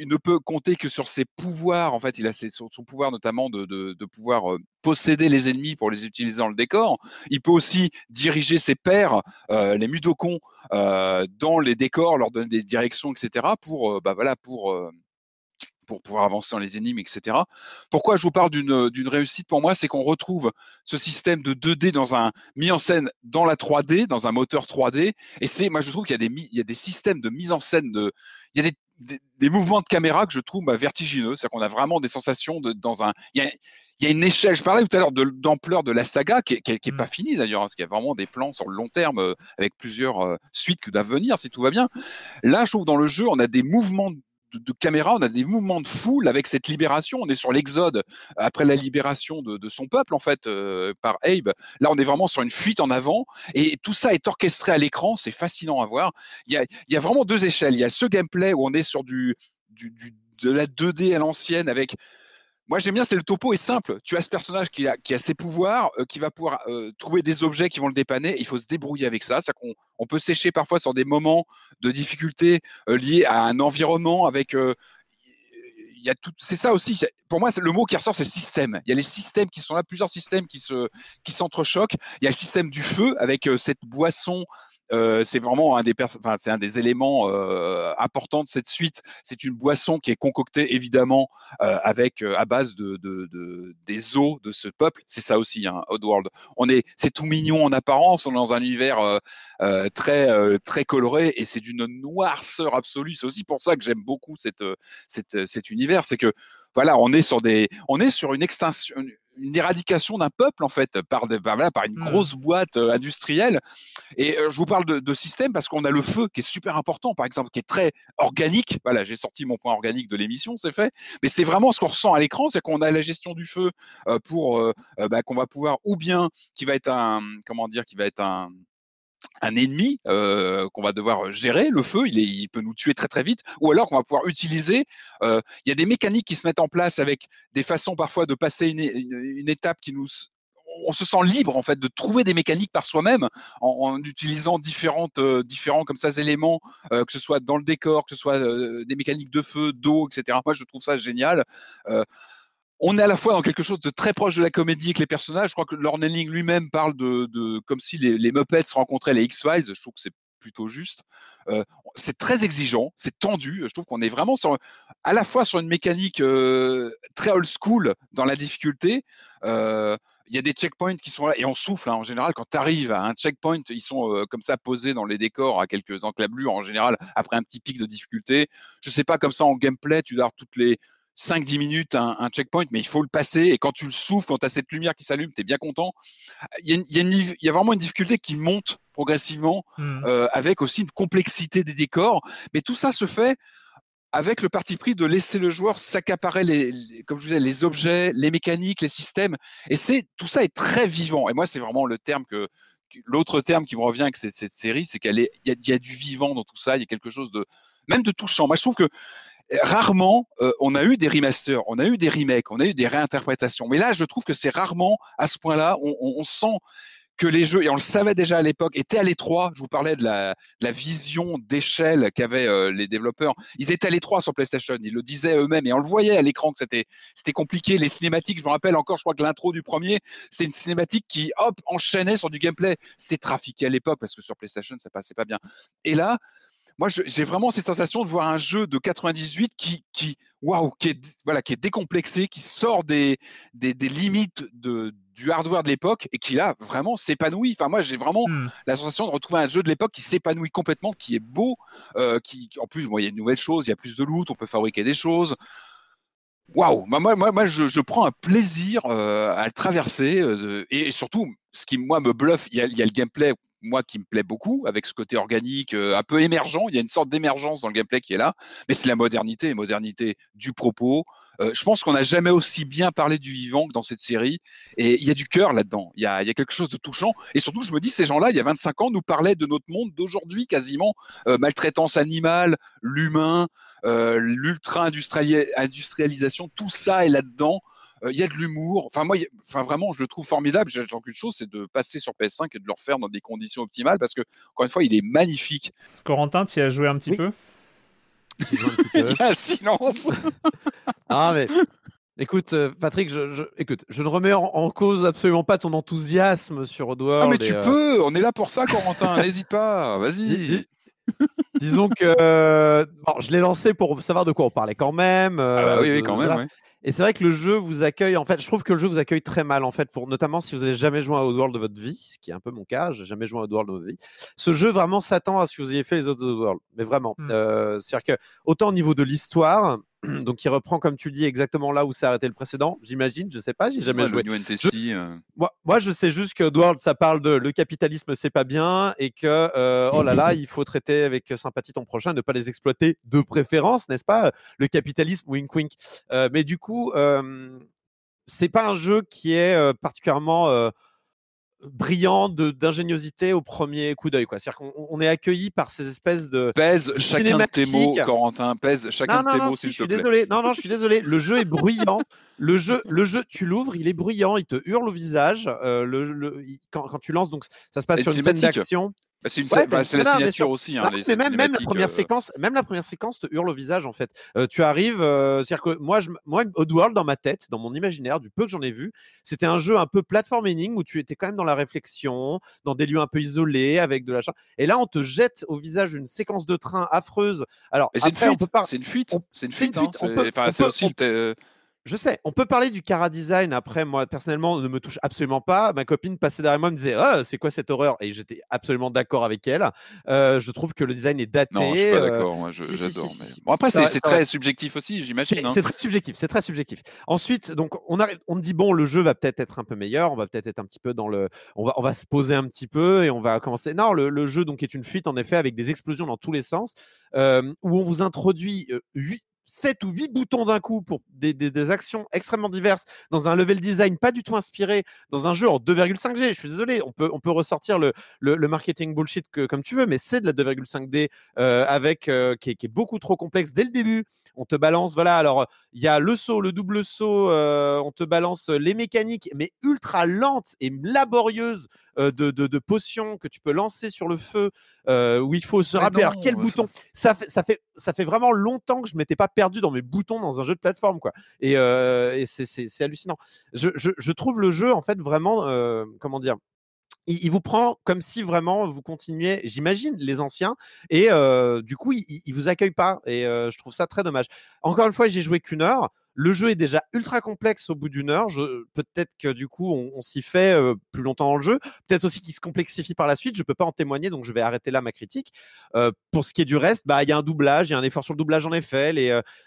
ne peut compter que sur ses pouvoirs. En fait, il a son pouvoir notamment de pouvoir posséder les ennemis pour les utiliser dans le décor. Il peut aussi diriger ses pairs, les mudokons, dans les décors, leur donner des directions, etc. Pour pouvoir avancer dans les énigmes, etc. Pourquoi je vous parle d'une réussite pour moi, c'est qu'on retrouve ce système de 2D mis en scène dans la 3D, dans un moteur 3D. Et moi je trouve qu'il y a des systèmes de mise en scène, il y a des mouvements de caméra que je trouve vertigineux. C'est-à-dire qu'on a vraiment des sensations il y a une échelle. Je parlais tout à l'heure d'ampleur de la saga qui est pas finie d'ailleurs, parce qu'il y a vraiment des plans sur le long terme avec plusieurs suites qui doivent venir si tout va bien. Là, je trouve dans le jeu, on a des mouvements de caméra, on a des mouvements de foule avec cette libération. On est sur l'exode après la libération de son peuple en fait par Abe. Là, on est vraiment sur une fuite en avant et tout ça est orchestré à l'écran. C'est fascinant à voir. Il y a vraiment deux échelles. Il y a ce gameplay où on est sur de la 2D à l'ancienne avec. Moi, j'aime bien, c'est le topo est simple. Tu as ce personnage qui a ses pouvoirs, qui va pouvoir trouver des objets qui vont le dépanner. Il faut se débrouiller avec ça. C'est-à-dire qu'on peut sécher parfois sur des moments de difficulté liés à un environnement avec. Il y a tout, c'est ça aussi. Pour moi, le mot qui ressort, c'est système. Il y a les systèmes qui sont là, plusieurs systèmes qui s'entrechoquent. Il y a le système du feu avec cette boisson. C'est vraiment c'est un des éléments importants de cette suite. C'est une boisson qui est concoctée évidemment à base des os de ce peuple. C'est ça aussi, hein, Oddworld. C'est tout mignon en apparence. On est dans un univers très coloré et c'est d'une noirceur absolue. C'est aussi pour ça que j'aime beaucoup cet univers. C'est que voilà, on est sur une extinction. Une éradication d'un peuple en fait par une grosse boîte industrielle. Et je vous parle de système parce qu'on a le feu qui est super important par exemple, qui est très organique. Voilà, j'ai sorti mon point organique de l'émission, c'est fait. Mais c'est vraiment ce qu'on ressent à l'écran, c'est qu'on a la gestion du feu qu'on va pouvoir ou bien qui va être un ennemi qu'on va devoir gérer. Le feu, il peut nous tuer très très vite, ou alors qu'on va pouvoir utiliser. Il y a des mécaniques qui se mettent en place avec des façons parfois de passer une étape qui nous... On se sent libre en fait de trouver des mécaniques par soi-même en utilisant différents comme ça éléments, que ce soit dans le décor, que ce soit des mécaniques de feu, d'eau, etc. Moi, je trouve ça génial. On est à la fois dans quelque chose de très proche de la comédie avec les personnages. Je crois que Lorne Henling lui-même parle de comme si les Muppets rencontraient les X-Files. Je trouve que c'est plutôt juste. C'est très exigeant, c'est tendu. Je trouve qu'on est vraiment à la fois sur une mécanique très old school dans la difficulté. Il y a des checkpoints qui sont là et on souffle, hein, en général quand tu arrives à un checkpoint, ils sont comme ça posés dans les décors à quelques encablures en général après un petit pic de difficulté. Je sais pas, comme ça en gameplay, tu dois avoir toutes les 5-10 minutes un checkpoint, mais il faut le passer. Et quand tu le souffles, quand tu as cette lumière qui s'allume, tu es bien content. Il y a vraiment une difficulté qui monte progressivement, avec aussi une complexité des décors. Mais tout ça se fait avec le parti pris de laisser le joueur s'accaparer comme je vous disais, les objets, les mécaniques, les systèmes. Et tout ça est très vivant. Et moi, c'est vraiment l'autre terme qui me revient avec cette série, c'est qu'il y a du vivant dans tout ça. Il y a quelque chose de touchant. Moi, je trouve que rarement, on a eu des remasters, on a eu des remakes, on a eu des réinterprétations. Mais là, je trouve que c'est rarement à ce point-là. On sent que les jeux, et on le savait déjà à l'époque, étaient à l'étroit. Je vous parlais de la vision d'échelle qu'avaient les développeurs. Ils étaient à l'étroit sur PlayStation, ils le disaient eux-mêmes. Et on le voyait à l'écran que c'était compliqué. Les cinématiques, je me rappelle encore, je crois que l'intro du premier, c'était une cinématique qui, hop, enchaînait sur du gameplay. C'était trafiqué à l'époque parce que sur PlayStation, ça passait pas bien. Et là... Moi, j'ai vraiment cette sensation de voir un jeu de 98 qui est décomplexé, qui sort des limites du hardware de l'époque et qui là vraiment s'épanouit. Enfin, moi, j'ai vraiment la sensation de retrouver un jeu de l'époque qui s'épanouit complètement, qui est beau, en plus, il y a de nouvelles choses, il y a plus de loot, on peut fabriquer des choses. Waouh, moi je prends un plaisir à le traverser et surtout, ce qui moi me bluffe, il y a le gameplay. Moi qui me plaît beaucoup, avec ce côté organique, un peu émergent, il y a une sorte d'émergence dans le gameplay qui est là, mais c'est la modernité du propos. Je pense qu'on n'a jamais aussi bien parlé du vivant que dans cette série, et il y a du cœur là-dedans, il y a quelque chose de touchant, et surtout je me dis, ces gens-là, il y a 25 ans, nous parlaient de notre monde d'aujourd'hui quasiment, maltraitance animale, l'humain, l'ultra-industrialisation, tout ça est là-dedans. il y a de l'humour. Enfin, moi, vraiment, je le trouve formidable. J'attends qu'une chose, c'est de passer sur PS5 et de le refaire dans des conditions optimales parce que, encore une fois, il est magnifique. Corentin, tu y as joué un petit peu ? Il y a un silence. Ah, mais... Écoute, Patrick, écoute, je ne remets en cause absolument pas ton enthousiasme sur Oddworld. Ah, mais tu peux, on est là pour ça, Corentin, n'hésite pas, vas-y. Disons que bon, je l'ai lancé pour savoir de quoi on parlait quand même. Ah bah oui, quand même, voilà. Ouais. Et c'est vrai que le jeu vous accueille, en fait, je trouve que le jeu vous accueille très mal, en fait, pour, notamment si vous n'avez jamais joué à Oddworld de votre vie, ce qui est un peu mon cas, je n'ai jamais joué à Oddworld de ma vie. Ce jeu vraiment s'attend à ce que vous ayez fait les autres Oddworld, mais vraiment. C'est-à-dire que, autant au niveau de l'histoire, donc il reprend, comme tu dis, exactement là où s'est arrêté le précédent, j'imagine, je sais pas, j'ai jamais joué. Moi, je sais juste que Oddworld, ça parle de le capitalisme, c'est pas bien, et que oh là là, il faut traiter avec sympathie ton prochain, ne pas les exploiter de préférence, n'est-ce pas ? Le capitalisme, wink wink. Mais du coup, c'est pas un jeu qui est particulièrement brillant d'ingéniosité au premier coup d'œil, quoi. C'est-à-dire qu'on est accueilli par ces espèces de pèse chacun de tes mots, Corentin, pèse chacun de tes mots, s'il te plaît. Je suis désolé. Le jeu est bruyant. Le jeu, tu l'ouvres, il est bruyant, il te hurle au visage. Quand tu lances, donc ça se passe sur une scène d'action. C'est la signature aussi. Hein, mais même la première séquence, te hurle au visage en fait. Tu arrives, c'est-à-dire que moi, Oddworld dans ma tête, dans mon imaginaire, du peu que j'en ai vu, c'était un jeu un peu platforming où tu étais quand même dans la réflexion, dans des lieux un peu isolés, avec de la charge. Et là, on te jette au visage une séquence de train affreuse. Alors, après, c'est une fuite. Je sais, on peut parler du chara-design. Après, moi, personnellement, ne me touche absolument pas. Ma copine passait derrière moi et me disait « c'est quoi cette horreur ?» Et j'étais absolument d'accord avec elle. Je trouve que le design est daté. Non, je ne suis pas d'accord. Moi, j'adore. Mais... Bon, après, c'est très subjectif aussi, j'imagine. C'est très subjectif. Ensuite, donc, on me dit « Bon, le jeu va peut-être être un peu meilleur. On va peut-être être un petit peu dans le… On va se poser un petit peu et on va commencer… » Non, le jeu donc, est une fuite, en effet, avec des explosions dans tous les sens, où on vous introduit 7 ou 8 boutons d'un coup pour des actions extrêmement diverses dans un level design pas du tout inspiré, dans un jeu en 2,5D. Je suis désolé, on peut ressortir le marketing bullshit comme tu veux, mais c'est de la 2,5D qui est beaucoup trop complexe dès le début. On te balance, voilà, alors il y a le saut, le double saut, on te balance les mécaniques, mais ultra lentes et laborieuses de potions que tu peux lancer sur le feu, où il faut se rappeler bouton. Ça fait vraiment longtemps que je m'étais pas perdu dans mes boutons dans un jeu de plateforme, quoi. Et c'est hallucinant. Je trouve le jeu en fait vraiment comment dire. Il vous prend comme si vraiment vous continuiez, j'imagine, les anciens, et du coup il vous accueille pas, et je trouve ça très dommage. Encore une fois, j'ai joué qu'une heure. Le jeu est déjà ultra complexe au bout d'une heure. Peut-être que du coup, on s'y fait plus longtemps dans le jeu. Peut-être aussi qu'il se complexifie par la suite. Je peux pas en témoigner, donc je vais arrêter là ma critique. Pour ce qui est du reste, il y a un doublage, il y a un effort sur le doublage en effet.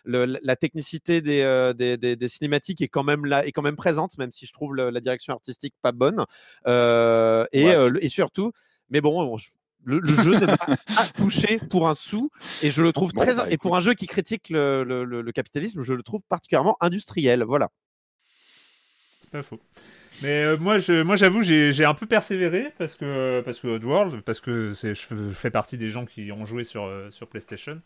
La technicité des cinématiques est quand même là, est quand même présente, même si je trouve la direction artistique pas bonne. Et surtout, mais bon le jeu n'est pas touché pour un sou, et je le trouve et pour un jeu qui critique le capitalisme, je le trouve particulièrement industriel. Voilà. C'est pas faux. Mais moi, j'avoue, j'ai un peu persévéré parce que Oddworld, parce que je fais partie des gens qui ont joué sur PlayStation.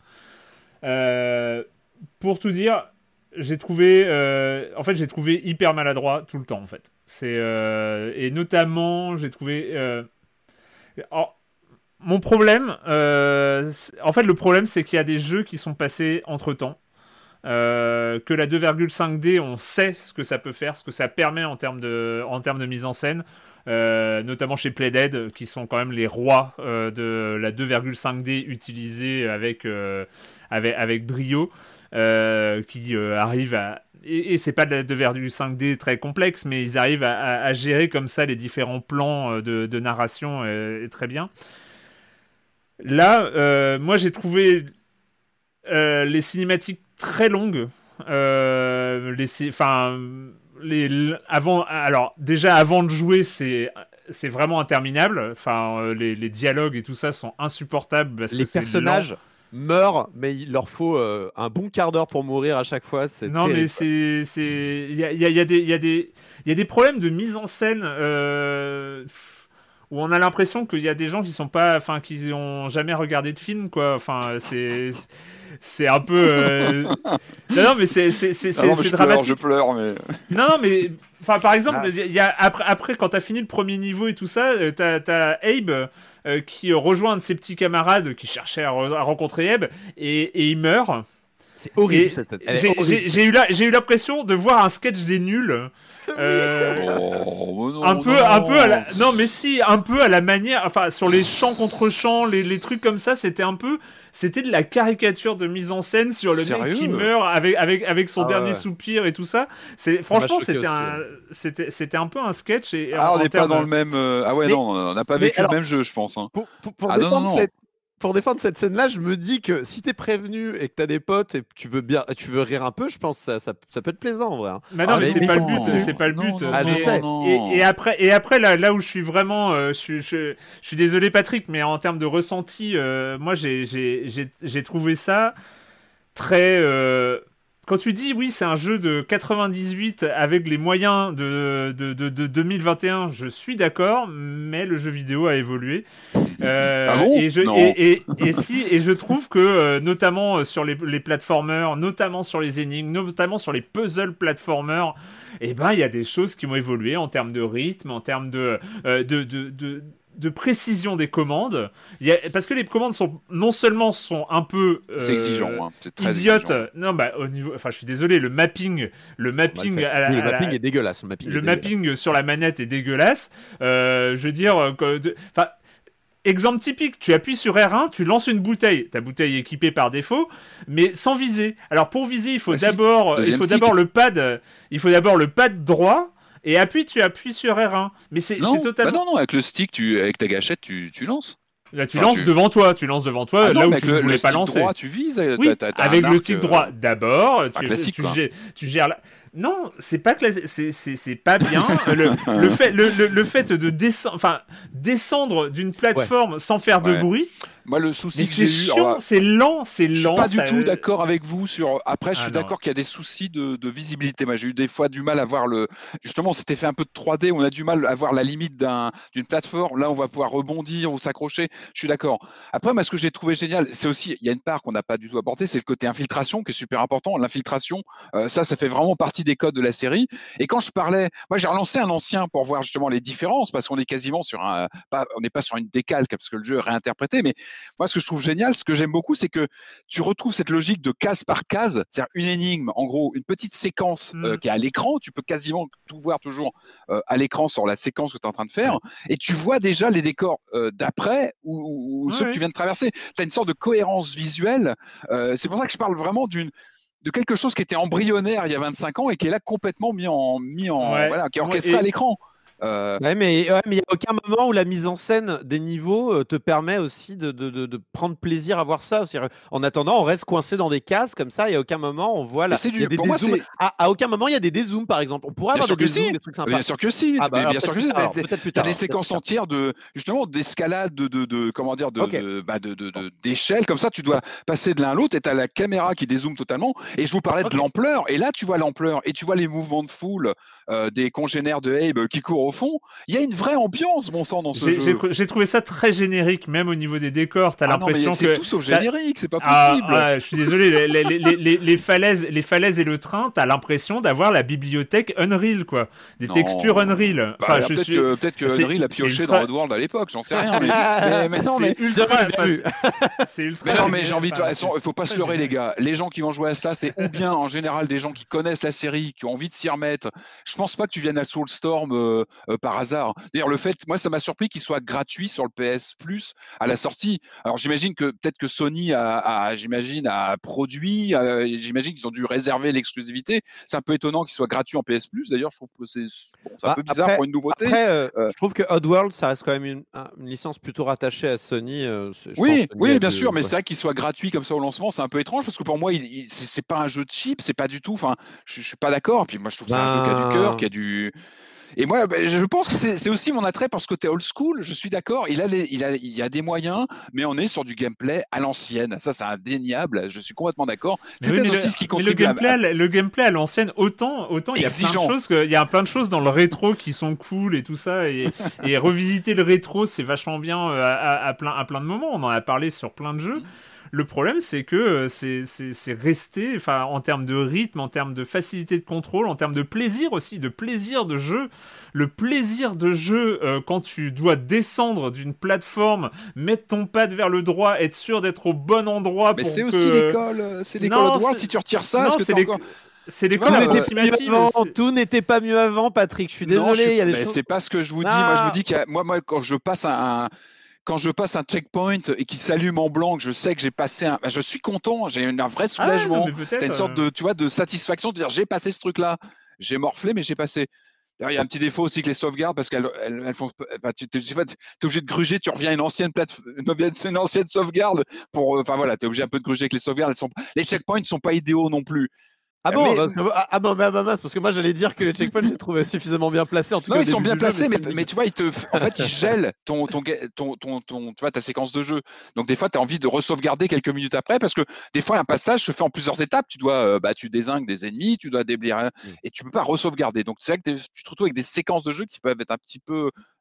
Pour tout dire, j'ai trouvé hyper maladroit tout le temps en fait. Et notamment, j'ai trouvé. Mon problème, c'est qu'il y a des jeux qui sont passés entre-temps, que la 2,5D, on sait ce que ça peut faire, ce que ça permet en termes de mise en scène, notamment chez Playdead, qui sont quand même les rois de la 2,5D utilisée avec brio, qui arrivent à... Et c'est pas de la 2,5D très complexe, mais ils arrivent à gérer comme ça les différents plans de narration très bien. Là, moi j'ai trouvé les cinématiques très longues. Avant de jouer, c'est vraiment interminable. Les dialogues et tout ça sont insupportables parce que personnages. C'est lent. Meurent, mais il leur faut un bon quart d'heure pour mourir à chaque fois. Il y a des problèmes de mise en scène où on a l'impression qu'il y a des gens qui sont pas, qui ont jamais regardé de film, quoi. Enfin, c'est c'est un peu. Non, mais c'est dramatique. Je pleure, mais. Non, mais enfin, par exemple, après, quand t'as fini le premier niveau et tout ça, t'as Abe qui rejoint un de ses petits camarades qui cherchait à rencontrer Abe et il meurt. C'est horrible. J'ai eu l'impression de voir un sketch des nuls. Un peu à la manière, enfin sur les champs contre champs, les trucs comme ça, c'était de la caricature de mise en scène sur le mec qui meurt avec son dernier soupir et tout ça. Franchement, c'était un peu un sketch. On n'est pas dans le même. On n'a pas vécu le même jeu, je pense. Hein. Pour défendre cette scène-là, je me dis que si t'es prévenu et que t'as des potes et tu veux rire un peu, je pense que ça peut être plaisant en vrai. Mais non, c'est pas le but. Et après, là où je suis vraiment, je suis désolé Patrick, mais en termes de ressenti, moi j'ai trouvé ça très. Quand tu dis oui, c'est un jeu de 98 avec les moyens de 2021, je suis d'accord, mais le jeu vidéo a évolué. Et je trouve que notamment sur les platformers, notamment sur les énigmes, notamment sur les puzzles platformers, eh ben il y a des choses qui ont évolué en termes de rythme, en termes de précision des commandes, parce que les commandes sont non seulement un peu idiotes. Exigeant. Non bah au niveau, enfin je suis désolé, le mapping est dégueulasse. Le mapping sur la manette est dégueulasse. Je veux dire, enfin exemple typique, tu appuies sur R1, tu lances une bouteille. Ta bouteille est équipée par défaut, mais sans viser. Alors pour viser, il faut d'abord le pad droit. Et tu appuies sur R1. Mais c'est totalement. Bah non, avec le stick, avec ta gâchette, tu lances. Là, tu lances devant toi, là où tu ne voulais pas lancer. Droit, tu vises. T'as avec le stick droit, d'abord, tu gères la... Non, c'est pas classique, c'est pas bien. le fait de descendre d'une plateforme sans faire de bruit. Moi, le souci que j'ai eu, c'est lent. Je suis pas du tout d'accord avec vous sur. Après, je suis d'accord qu'il y a des soucis de visibilité. Moi, j'ai eu des fois du mal à voir le. Justement, on s'était fait un peu de 3D. On a du mal à voir la limite d'une plateforme. Là, on va pouvoir rebondir ou s'accrocher. Je suis d'accord. Après, moi, ce que j'ai trouvé génial, c'est aussi, il y a une part qu'on n'a pas du tout apportée, c'est le côté infiltration qui est super important. L'infiltration, ça fait vraiment partie des codes de la série. Et quand je parlais, moi, j'ai relancé un ancien pour voir justement les différences, parce qu'on est quasiment on n'est pas sur une décalque, parce que le jeu est réinterprété, mais moi, ce que je trouve génial, ce que j'aime beaucoup, c'est que tu retrouves cette logique de case par case, c'est-à-dire une énigme, en gros, une petite séquence qui est à l'écran. Tu peux quasiment tout voir toujours à l'écran sur la séquence que tu es en train de faire. Et tu vois déjà les décors d'après ou ceux que tu viens de traverser. Tu as une sorte de cohérence visuelle. C'est pour ça que je parle vraiment de quelque chose qui était embryonnaire il y a 25 ans et qui est là complètement qui est orchestré à l'écran. Mais il n'y a aucun moment où la mise en scène des niveaux te permet aussi de prendre plaisir à voir ça. C'est-à-dire, en attendant, on reste coincé dans des cases comme ça. Il n'y a aucun moment on voit à aucun moment il y a des dézooms par exemple. On pourrait avoir des dézooms, des trucs sympas. Bien sûr que si. T'as des séquences entières de justement d'escalade, d'échelle comme ça. Tu dois passer de l'un à l'autre et t'as la caméra qui dézoome totalement. Et je vous parlais de l'ampleur. Et là tu vois l'ampleur et tu vois les mouvements de foule des congénères de Abe qui courent au fond. Il y a une vraie ambiance, bon sang, dans ce jeu. J'ai trouvé ça très générique, même au niveau des décors. T'as l'impression que c'est tout sauf générique, c'est pas possible. Je suis désolé, les falaises et le train, t'as l'impression d'avoir la bibliothèque Unreal, quoi. Textures Unreal. Enfin, peut-être que Unreal a pioché dans Oddworld à l'époque, j'en sais rien. C'est ultra. Mais non, mais j'ai envie de. Faut pas se leurrer, les gars. Les gens qui vont jouer à ça, c'est ou bien en général des gens qui connaissent la série, qui ont envie de s'y remettre. Je pense pas que tu viennes à Soulstorm par hasard. D'ailleurs, le fait, moi, ça m'a surpris qu'il soit gratuit sur le PS Plus à la sortie. Alors, j'imagine que peut-être que Sony a produit, j'imagine qu'ils ont dû réserver l'exclusivité. C'est un peu étonnant qu'il soit gratuit en PS Plus. D'ailleurs, je trouve que c'est un peu bizarre pour une nouveauté. Après, je trouve que Oddworld, ça reste quand même une licence plutôt rattachée à Sony. Bien sûr, mais c'est vrai qu'il soit gratuit comme ça au lancement, c'est un peu étrange parce que pour moi, c'est pas un jeu cheap, c'est pas du tout. Enfin, je suis pas d'accord. Puis moi, je trouve que c'est un jeu qui a du cœur, qui a du. Et moi, je pense que c'est aussi mon attrait parce que t'es old school, je suis d'accord, il y a des moyens, mais on est sur du gameplay à l'ancienne. Ça, c'est indéniable, je suis complètement d'accord. C'est peut-être aussi ce qui contribue. Le gameplay à l'ancienne, autant il y a plein de choses dans le rétro qui sont cool et tout ça. Et revisiter le rétro, c'est vachement bien à plein de moments. On en a parlé sur plein de jeux. Le problème, c'est que c'est resté, enfin, en termes de rythme, en termes de facilité de contrôle, en termes de plaisir aussi, de plaisir de jeu. Le plaisir de jeu quand tu dois descendre d'une plateforme, mettre ton pad vers le droit, être sûr d'être au bon endroit. Mais pour c'est que... aussi l'école, c'est l'école Oddworld. Si tu retires ça, non, est-ce que c'est encore... C'est l'école approximative. Tout n'était pas mieux avant, Patrick. Je suis désolé. Non, il y a des choses... C'est pas ce que je vous dis. Ah. Moi, je vous dis que moi, quand je passe un checkpoint et qu'il s'allume en blanc, que je sais que j'ai passé un... Je suis content, j'ai un vrai soulagement. T'as une sorte de, tu vois, de satisfaction de dire j'ai passé ce truc-là. J'ai morflé, mais j'ai passé. D'ailleurs, il y a un petit défaut aussi que les sauvegardes, parce qu'elles font... Enfin, t'es obligé de gruger, tu reviens à une ancienne sauvegarde. Enfin voilà, t'es obligé un peu de gruger avec les sauvegardes. Les checkpoints ne sont pas idéaux non plus. Ah bon, mais parce que moi j'allais dire que les checkpoints je les trouvais suffisamment bien placés. En tout cas, ils sont bien placés, mais tu vois, en fait, ils gèlent tu vois, ta séquence de jeu. Donc des fois, tu as envie de re-sauvegarder quelques minutes après, parce que des fois, un passage se fait en plusieurs étapes. Tu dois, tu dézingues des ennemis, tu dois déblayer, et tu peux pas re-sauvegarder. Donc c'est vrai que tu te retrouves avec des séquences de jeu qui peuvent être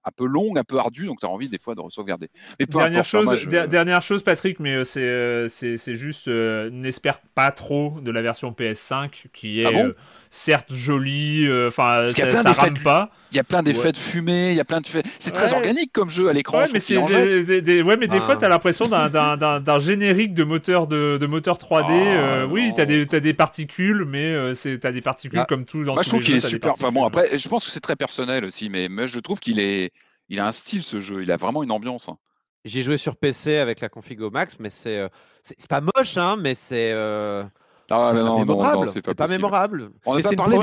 un peu longue, un peu ardue, donc tu as envie des fois de re-sauvegarder. Mais dernière chose, Patrick, mais c'est juste, n'espère pas trop de la version PS5 qui est certes jolie, ça rame pas. Il y a plein d'effets de fumée, il y a plein de faits... C'est très organique comme jeu à l'écran. Ouais, mais des fois tu as l'impression d'un générique de moteur de moteur 3D. Oui, tu as des particules, mais tu as des particules comme tout dans tous les jeux. Moi je trouve qu'il est super. Enfin bon, après je pense que c'est très personnel aussi, mais je trouve qu'il est il a un style, ce jeu, il a vraiment une ambiance. J'ai joué sur PC avec la config au max, mais c'est pas moche, hein, mais c'est pas mémorable. On n'a pas parlé,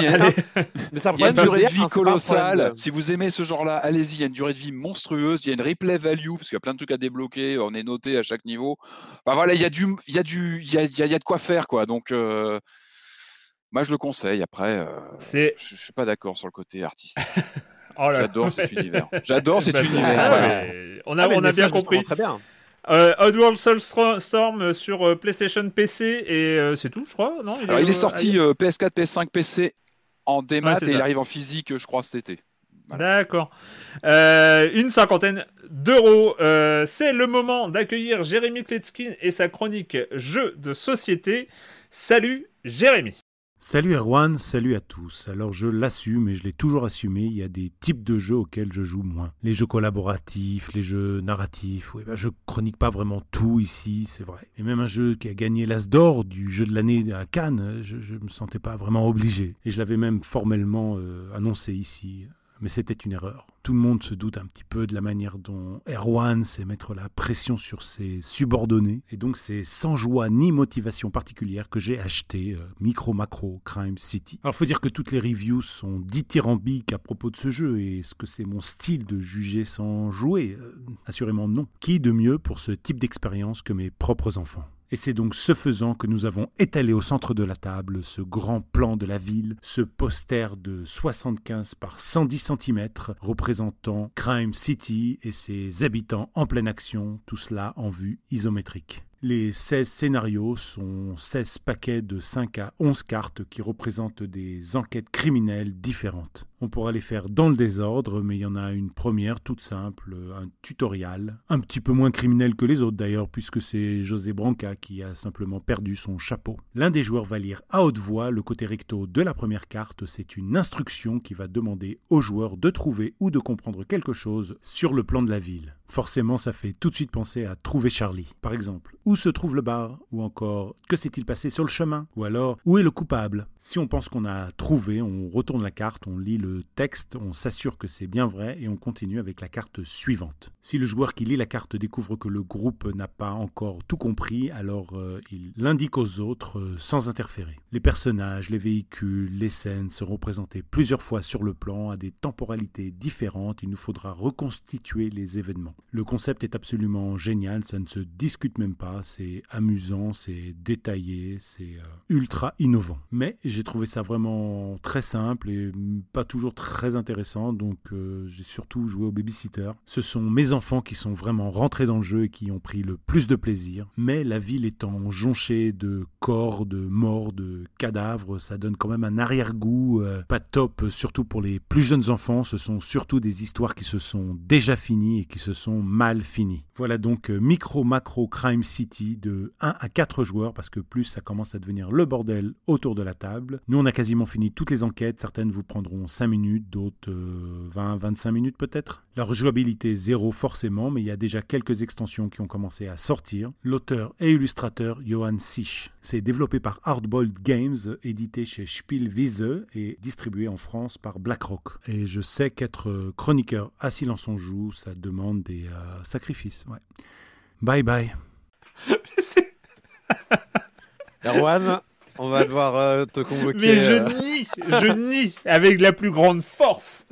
mais ça prend une durée de vie colossale. Si vous aimez ce genre-là, allez-y, il y a une durée de vie monstrueuse, il y a une replay value, parce qu'il y a plein de trucs à débloquer, on est noté à chaque niveau. Enfin voilà, il y a de quoi faire, quoi. Donc moi je le conseille. Après je suis pas d'accord sur le côté artistique. Oh là, j'adore cet univers. On a bien compris. Très bien. Oddworld Soulstorm sur PlayStation, PC et c'est tout, je crois. Non, il est sorti PS4, PS5, PC en démat et il arrive en physique, je crois, cet été. Voilà. D'accord. Une 50 €. C'est le moment d'accueillir Jeremy Kletskin et sa chronique Jeux de société. Salut, Jérémy. Salut Erwan, salut à tous. Alors je l'assume et je l'ai toujours assumé, il y a des types de jeux auxquels je joue moins. Les jeux collaboratifs, les jeux narratifs, je chronique pas vraiment tout ici, c'est vrai. Et même un jeu qui a gagné l'As d'or du jeu de l'année à Cannes, je me sentais pas vraiment obligé. Et je l'avais même formellement annoncé ici, mais c'était une erreur. Tout le monde se doute un petit peu de la manière dont Erwan sait mettre la pression sur ses subordonnés. Et donc, c'est sans joie ni motivation particulière que j'ai acheté Micro Macro Crime City. Alors, il faut dire que toutes les reviews sont dithyrambiques à propos de ce jeu. Et est-ce que c'est mon style de juger sans jouer ? Assurément non. Qui de mieux pour ce type d'expérience que mes propres enfants ? Et c'est donc ce faisant que nous avons étalé au centre de la table ce grand plan de la ville, ce poster de 75 par 110 cm représentant Crime City et ses habitants en pleine action, tout cela en vue isométrique. Les 16 scénarios sont 16 paquets de 5 à 11 cartes qui représentent des enquêtes criminelles différentes. On pourra les faire dans le désordre, mais il y en a une première toute simple, un tutoriel, un petit peu moins criminel que les autres d'ailleurs, puisque c'est José Branca qui a simplement perdu son chapeau. L'un des joueurs va lire à haute voix le côté recto de la première carte, c'est une instruction qui va demander au joueur de trouver ou de comprendre quelque chose sur le plan de la ville. Forcément, ça fait tout de suite penser à Trouver Charlie, par exemple. Où se trouve le bar ? Ou encore, que s'est-il passé sur le chemin ? Ou alors, où est le coupable ? Si on pense qu'on a trouvé, on retourne la carte, on lit le texte, on s'assure que c'est bien vrai et on continue avec la carte suivante. Si le joueur qui lit la carte découvre que le groupe n'a pas encore tout compris, alors il l'indique aux autres sans interférer. Les personnages, les véhicules, les scènes seront présentés plusieurs fois sur le plan à des temporalités différentes. Il nous faudra reconstituer les événements. Le concept est absolument génial, ça ne se discute même pas, c'est amusant, c'est détaillé, c'est ultra innovant. Mais j'ai trouvé ça vraiment très simple et pas toujours très intéressant, donc j'ai surtout joué au babysitter. Ce sont mes enfants qui sont vraiment rentrés dans le jeu et qui ont pris le plus de plaisir, mais la ville étant jonchée de corps, de morts, de cadavres, ça donne quand même un arrière-goût pas top, surtout pour les plus jeunes enfants. Ce sont surtout des histoires qui se sont déjà finies et qui se sont mal finis. Voilà donc Micro Macro Crime City de 1 à 4 joueurs, parce que plus ça commence à devenir le bordel autour de la table. Nous, on a quasiment fini toutes les enquêtes. Certaines vous prendront 5 minutes, d'autres 20, 25 minutes peut-être. Leur jouabilité zéro forcément, mais il y a déjà quelques extensions qui ont commencé à sortir. L'auteur et illustrateur Johan Sich. C'est développé par Hardboiled Games, édité chez Spielwiese et distribué en France par BlackRock. Et je sais qu'être chroniqueur à Silence on Joue, ça demande des sacrifices. Ouais. Bye bye. Erwan, on va devoir te convoquer. Mais je nie avec la plus grande force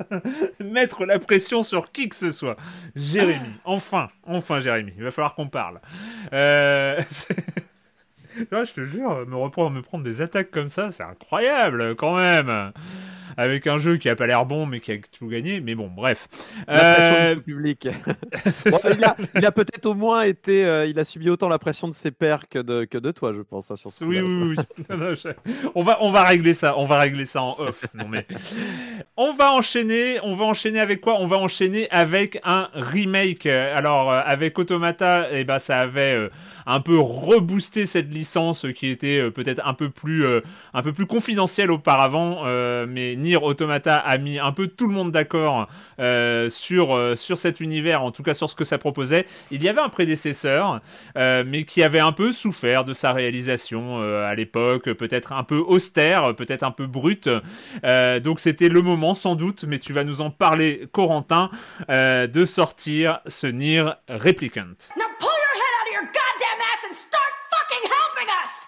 mettre la pression sur qui que ce soit. Jérémy, enfin Jérémy, il va falloir qu'on parle. Non, je te jure, me prendre des attaques comme ça, c'est incroyable quand même. Avec un jeu qui a pas l'air bon, mais qui a tout gagné. Mais bon, bref. La pression du public. Bon, il a peut-être au moins été... il a subi autant la pression de ses pairs que de toi, je pense. Hein, sur ce oui. Non, on va régler ça. On va régler ça en off. Non, mais... On va enchaîner avec quoi ? On va enchaîner avec un remake. Alors, avec Automata, ça avait un peu reboosté cette licence qui était peut-être un peu plus confidentielle auparavant. Mais NieR Automata a mis un peu tout le monde d'accord sur cet univers, en tout cas sur ce que ça proposait. Il y avait un prédécesseur, mais qui avait un peu souffert de sa réalisation à l'époque, peut-être un peu austère, peut-être un peu brute. Donc c'était le moment sans doute, mais tu vas nous en parler, Corentin, de sortir ce NieR Replicant. Now pull your head out of your goddamn ass and start fucking helping us!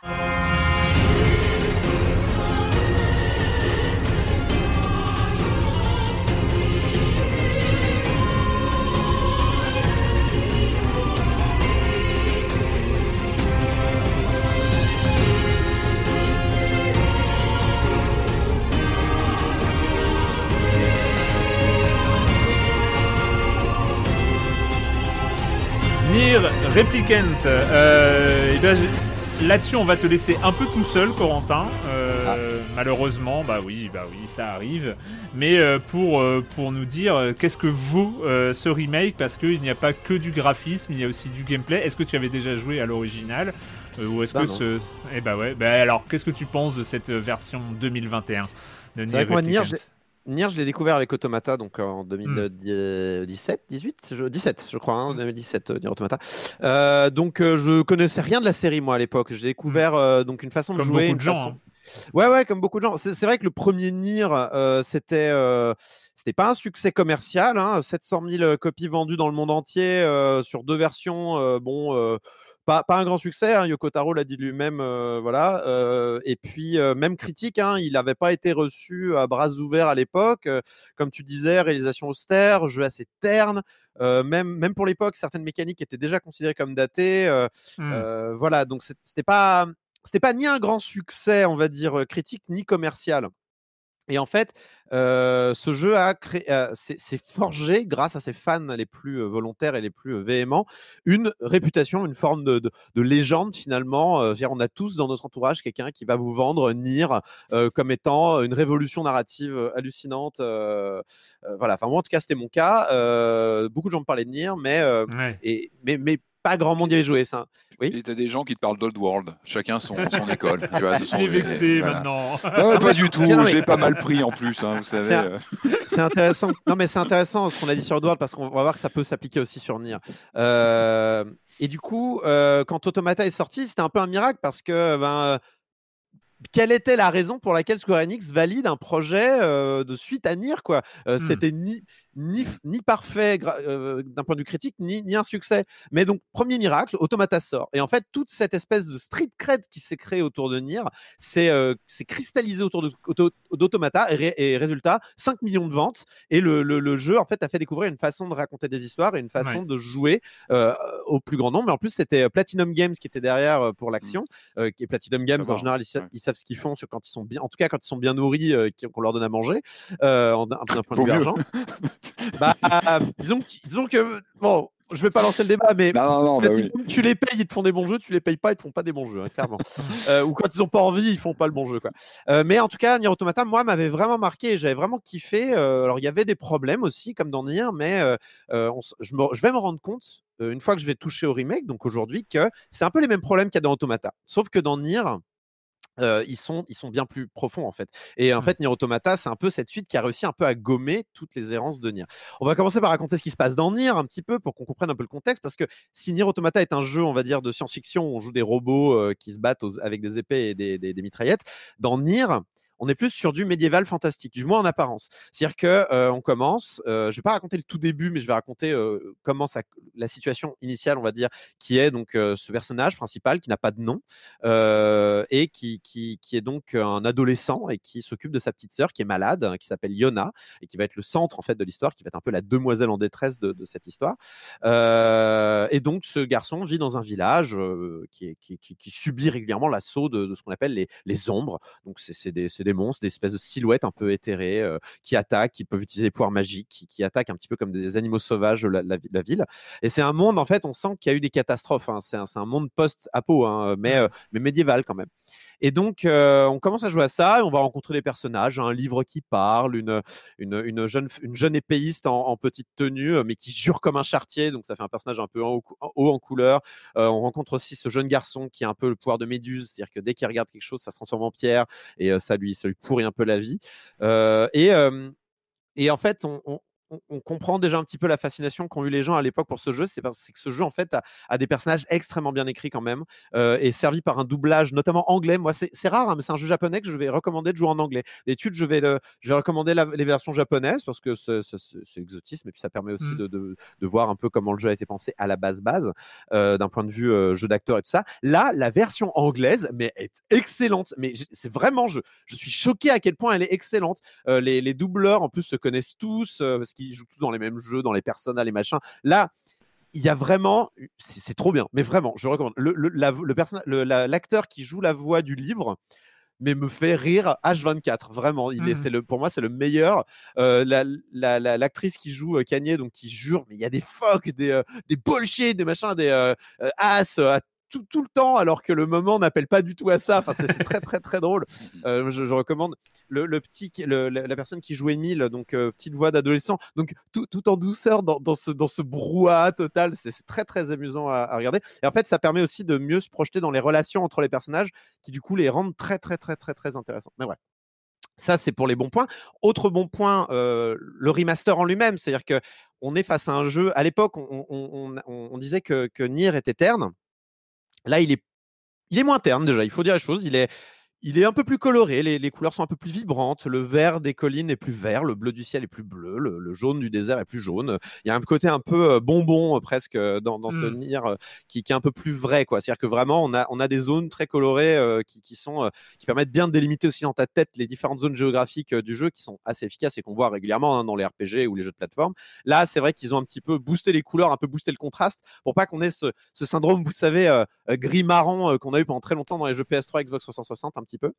NieR Replicant, là-dessus on va te laisser un peu tout seul, Corentin, malheureusement, bah oui, ça arrive, mais pour nous dire qu'est-ce que vaut ce remake, parce qu'il n'y a pas que du graphisme, il y a aussi du gameplay. Est-ce que tu avais déjà joué à l'original, ou est-ce alors qu'est-ce que tu penses de cette version 2021 de NieR Replicant? NieR, je l'ai découvert avec Automata, donc en 2017, NieR Automata. Donc je connaissais rien de la série, moi, à l'époque. J'ai découvert donc une façon de jouer. Comme beaucoup de gens. Ouais, comme beaucoup de gens. C'est vrai que le premier NieR, c'était pas un succès commercial. Hein, 700 000 copies vendues dans le monde entier sur deux versions. Pas un grand succès, hein. Yoko Taro l'a dit lui-même, voilà. Et puis même critique, hein, il n'avait pas été reçu à bras ouverts à l'époque. Comme tu disais, réalisation austère, jeu assez terne. Même pour l'époque, certaines mécaniques étaient déjà considérées comme datées. Voilà, donc c'était pas ni un grand succès, on va dire, critique, ni commercial. Et en fait, ce jeu s'est forgé, grâce à ses fans les plus volontaires et les plus véhéments, une réputation, une forme de légende finalement. On a tous dans notre entourage quelqu'un qui va vous vendre NieR comme étant une révolution narrative hallucinante. Voilà. Enfin, moi, en tout cas, c'était mon cas. Beaucoup de gens me parlaient de NieR, mais pas grand monde y avait joué, ça. Oui. Et t'as des gens qui te parlent d'Oddworld. Chacun son école. Tu vois, il est vexé maintenant. Voilà. Pas du tout. J'ai pas mal pris en plus, hein, vous savez. C'est intéressant. Non, mais c'est intéressant ce qu'on a dit sur Oddworld, parce qu'on va voir que ça peut s'appliquer aussi sur NieR. Et du coup, quand Automata est sorti, c'était un peu un miracle, parce que quelle était la raison pour laquelle Square Enix valide un projet de suite à NieR, quoi. C'était ni parfait d'un point de vue critique, ni un succès. Mais donc, premier miracle, Automata sort. Et en fait, toute cette espèce de street cred qui s'est créée autour de NieR s'est cristallisée autour d'Automata. Et résultat, 5 millions de ventes. Et le jeu, en fait, a fait découvrir une façon de raconter des histoires et une façon de jouer au plus grand nombre. Mais en plus, c'était Platinum Games qui était derrière pour l'action. Et Platinum Games, en général, ils savent ce qu'ils font quand ils sont bien, en tout cas, quand ils sont bien nourris, qu'on leur donne à manger, d'un point de vue argent. Disons que bon, Je vais pas lancer le débat, mais non, tu les payes, ils te font des bons jeux, tu les payes pas, ils te font pas des bons jeux, hein, clairement. Ou quand ils ont pas envie, ils font pas le bon jeu, quoi. Mais en tout cas, Nier Automata, moi, m'avait vraiment marqué, et j'avais vraiment kiffé. Alors, il y avait des problèmes aussi, comme dans Nier, mais je vais me rendre compte, une fois que je vais toucher au remake, donc aujourd'hui, que c'est un peu les mêmes problèmes qu'il y a dans Automata. Sauf que dans Nier, ils sont bien plus profonds en fait. Et en fait, Nier Automata, c'est un peu cette suite qui a réussi un peu à gommer toutes les errances de Nier. On va commencer par raconter ce qui se passe dans Nier un petit peu pour qu'on comprenne un peu le contexte, parce que si Nier Automata est un jeu, on va dire, de science-fiction où on joue des robots qui se battent avec des épées et des mitraillettes, dans Nier, on est plus sur du médiéval fantastique, du moins en apparence. C'est-à-dire qu'on commence, je ne vais pas raconter le tout début, mais je vais raconter comment la situation initiale, on va dire, qui est donc ce personnage principal qui n'a pas de nom et qui est donc un adolescent et qui s'occupe de sa petite sœur qui est malade, qui s'appelle Yona et qui va être le centre en fait de l'histoire, qui va être un peu la demoiselle en détresse de cette histoire. Et donc, ce garçon vit dans un village qui subit régulièrement l'assaut de ce qu'on appelle les ombres. Donc, c'est des monstres, des espèces de silhouettes un peu éthérées qui attaquent, qui peuvent utiliser des pouvoirs magiques, qui attaquent un petit peu comme des animaux sauvages la ville. Et c'est un monde, en fait, on sent qu'il y a eu des catastrophes. Hein. C'est un monde post-apo, hein, mais médiéval quand même. Et donc, on commence à jouer à ça et on va rencontrer des personnages, un livre qui parle, une jeune épéiste en petite tenue, mais qui jure comme un charretier, donc ça fait un personnage un peu haut en couleur. On rencontre aussi ce jeune garçon qui a un peu le pouvoir de Méduse, c'est-à-dire que dès qu'il regarde quelque chose, ça se transforme en pierre et ça lui pourrit un peu la vie. Et en fait, on comprend déjà un petit peu la fascination qu'ont eu les gens à l'époque pour ce jeu. C'est que ce jeu, en fait, a des personnages extrêmement bien écrits quand même et servi par un doublage, notamment anglais. Moi, c'est rare, hein, mais c'est un jeu japonais que je vais recommander de jouer en anglais. D'étude, je vais recommander les versions japonaises parce que c'est exotisme et puis ça permet aussi de voir un peu comment le jeu a été pensé à la base d'un point de vue jeu d'acteur et tout ça. Là, la version anglaise est excellente. Mais c'est vraiment, je suis choqué à quel point elle est excellente. Les doubleurs, en plus, se connaissent tous parce qu'ils jouent tous dans les mêmes jeux, dans les personnages, les machins. Là, il y a vraiment, c'est trop bien, mais vraiment, je recommande. L'acteur qui joue la voix du livre, mais me fait rire H24, vraiment. Pour moi, c'est le meilleur. L'actrice qui joue Kanye, donc qui jure, mais il y a des fuck, des bullshit, des machins, des ass à tout le temps, alors que le moment n'appelle pas du tout à ça. Enfin, c'est très très très drôle. Je recommande la personne qui joue Emile, donc petite voix d'adolescent, donc tout en douceur dans ce brouhaha total. C'est très très amusant à regarder. Et en fait, ça permet aussi de mieux se projeter dans les relations entre les personnages, qui du coup les rendent très très très très très intéressants. Mais ouais. Ça, c'est pour les bons points. Autre bon point, le remaster en lui-même, c'est-à-dire que on est face à un jeu. À l'époque, on disait que Nier était terne. Là, il est moins terne déjà, il faut dire la chose. Il est un peu plus coloré, les couleurs sont un peu plus vibrantes. Le vert des collines est plus vert, le bleu du ciel est plus bleu, le jaune du désert est plus jaune. Il y a un côté un peu bonbon presque dans ce Nier qui est un peu plus vrai, quoi. C'est-à-dire que vraiment, on a des zones très colorées qui permettent bien de délimiter aussi dans ta tête les différentes zones géographiques du jeu, qui sont assez efficaces et qu'on voit régulièrement, hein, dans les RPG ou les jeux de plateforme. Là, c'est vrai qu'ils ont un petit peu boosté les couleurs, un peu boosté le contraste pour pas qu'on ait ce syndrome, vous savez, gris-marron qu'on a eu pendant très longtemps dans les jeux PS3, Xbox 360, un petit peu.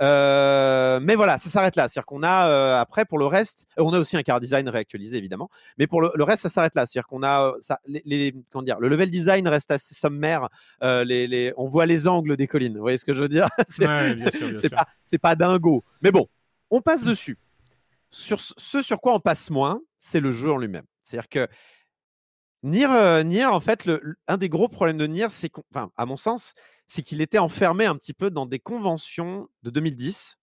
Mais voilà, ça s'arrête là. C'est-à-dire qu'on a après, pour le reste, on a aussi un car design réactualisé évidemment, mais pour le reste, ça s'arrête là. C'est-à-dire qu'on a le level design reste assez sommaire. On voit les angles des collines. Vous voyez ce que je veux dire ? C'est pas dingo. Mais bon, on passe dessus. Sur ce sur quoi on passe moins, c'est le jeu en lui-même. C'est-à-dire que Nier, en fait, un des gros problèmes de Nier, c'est à mon sens, c'est qu'il était enfermé un petit peu dans des conventions de 2010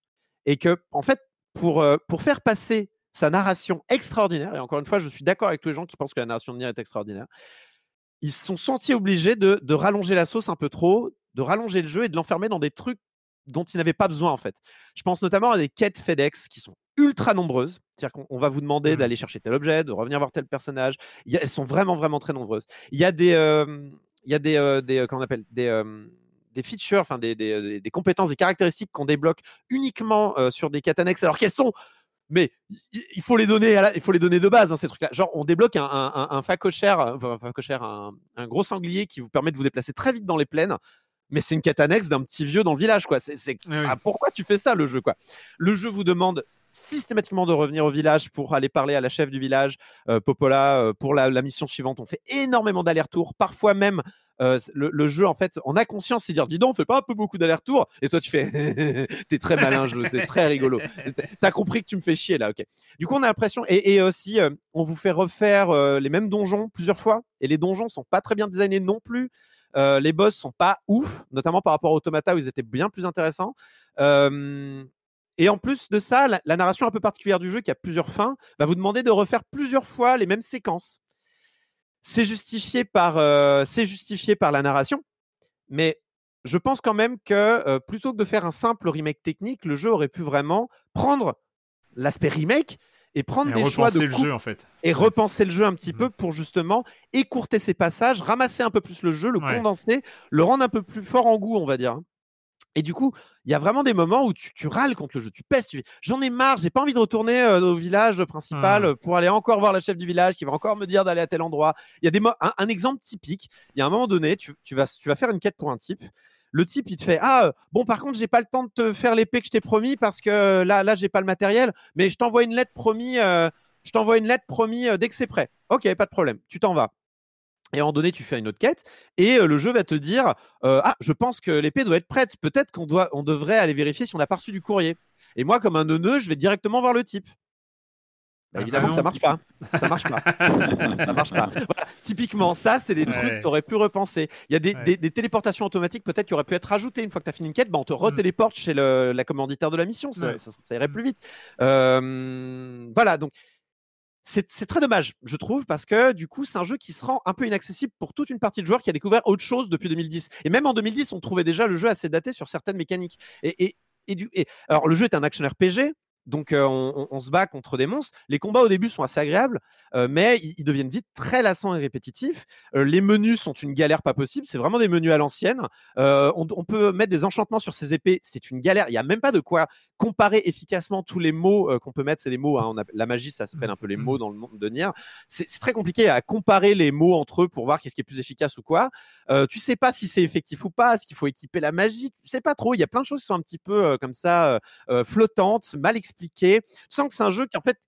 et que, en fait, pour faire passer sa narration extraordinaire, et encore une fois, je suis d'accord avec tous les gens qui pensent que la narration de Nier est extraordinaire, ils se sont sentis obligés de rallonger la sauce un peu trop, de rallonger le jeu et de l'enfermer dans des trucs dont ils n'avaient pas besoin, en fait. Je pense notamment à des quêtes FedEx qui sont ultra nombreuses. C'est-à-dire qu'on va vous demander d'aller chercher tel objet, de revenir voir tel personnage. Elles sont vraiment, vraiment très nombreuses. Il y a des features, enfin des compétences, des caractéristiques qu'on débloque uniquement sur des quêtes annexes, alors qu'elles sont... Mais il faut les donner, de base, hein, ces trucs-là. Genre, on débloque un gros sanglier qui vous permet de vous déplacer très vite dans les plaines, mais c'est une quête annexe d'un petit vieux dans le village, quoi. Pourquoi tu fais ça, le jeu, quoi ? Le jeu vous demande systématiquement de revenir au village pour aller parler à la chef du village, Popola, pour la mission suivante. On fait énormément d'allers-retours, parfois même le jeu, en fait, on a conscience, il dit, dis donc, on fait pas un peu beaucoup d'allers-retours, et toi tu fais t'es très malin, t'es très rigolo, t'as compris que tu me fais chier là, ok. Du coup on a l'impression, et aussi on vous fait refaire les mêmes donjons plusieurs fois, et les donjons sont pas très bien designés non plus. Les boss sont pas ouf, notamment par rapport à Automata où ils étaient bien plus intéressants. Et en plus de ça, la narration un peu particulière du jeu qui a plusieurs fins va vous demander de refaire plusieurs fois les mêmes séquences. C'est justifié par la narration, mais je pense quand même que plutôt que de faire un simple remake technique, le jeu aurait pu vraiment prendre l'aspect remake et prendre des choix de coupe, jeu, en fait. Et repenser le jeu un petit peu pour justement écourter ses passages, ramasser un peu plus le jeu, le condenser, le rendre un peu plus fort en goût, on va dire. Et du coup, il y a vraiment des moments où tu râles contre le jeu, tu pèses, j'en ai marre, j'ai pas envie de retourner au village principal pour aller encore voir la chef du village qui va encore me dire d'aller à tel endroit. Il y a un exemple typique, il y a un moment donné, tu vas faire une quête pour un type. Le type, il te fait « Ah, bon, par contre, j'ai pas le temps de te faire l'épée que je t'ai promis parce que là, j'ai pas le matériel, mais je t'envoie une lettre promis, dès que c'est prêt. » Ok, pas de problème, tu t'en vas. Et à un moment donné, tu fais une autre quête et le jeu va te dire « Ah, je pense que l'épée doit être prête. Peut-être qu'on devrait aller vérifier si on n'a pas reçu du courrier. » Et moi, comme un neuneu, je vais directement voir le type. Bah, évidemment que ça marche pas. Ça marche pas. Voilà. Typiquement, ça, c'est des trucs que tu aurais pu repenser. Il y a des téléportations automatiques, peut-être, qui auraient pu être rajoutées une fois que tu as fini une quête. Bah, on te retéléporte chez la commanditaire de la mission. Ça irait plus vite. Voilà. Donc, c'est très dommage, je trouve, parce que du coup, c'est un jeu qui se rend un peu inaccessible pour toute une partie de joueurs qui a découvert autre chose depuis 2010. Et même en 2010, on trouvait déjà le jeu assez daté sur certaines mécaniques. Alors, le jeu est un action RPG. Donc, on se bat contre des monstres. Les combats, au début, sont assez agréables, mais ils deviennent vite très lassants et répétitifs. Les menus sont une galère pas possible. C'est vraiment des menus à l'ancienne. On peut mettre des enchantements sur ses épées. C'est une galère. Il n'y a même pas de quoi comparer efficacement tous les mots qu'on peut mettre. C'est des mots. Hein. La magie, ça s'appelle un peu les mots dans le monde de NieR. C'est très compliqué à comparer les mots entre eux pour voir qu'est-ce qui est plus efficace ou quoi. Tu ne sais pas si c'est effectif ou pas, est-ce qu'il faut équiper la magie. Tu ne sais pas trop. Il y a plein de choses qui sont un petit peu comme ça, flottantes, mal expliquées. Tu sens que c'est un jeu qui, en fait,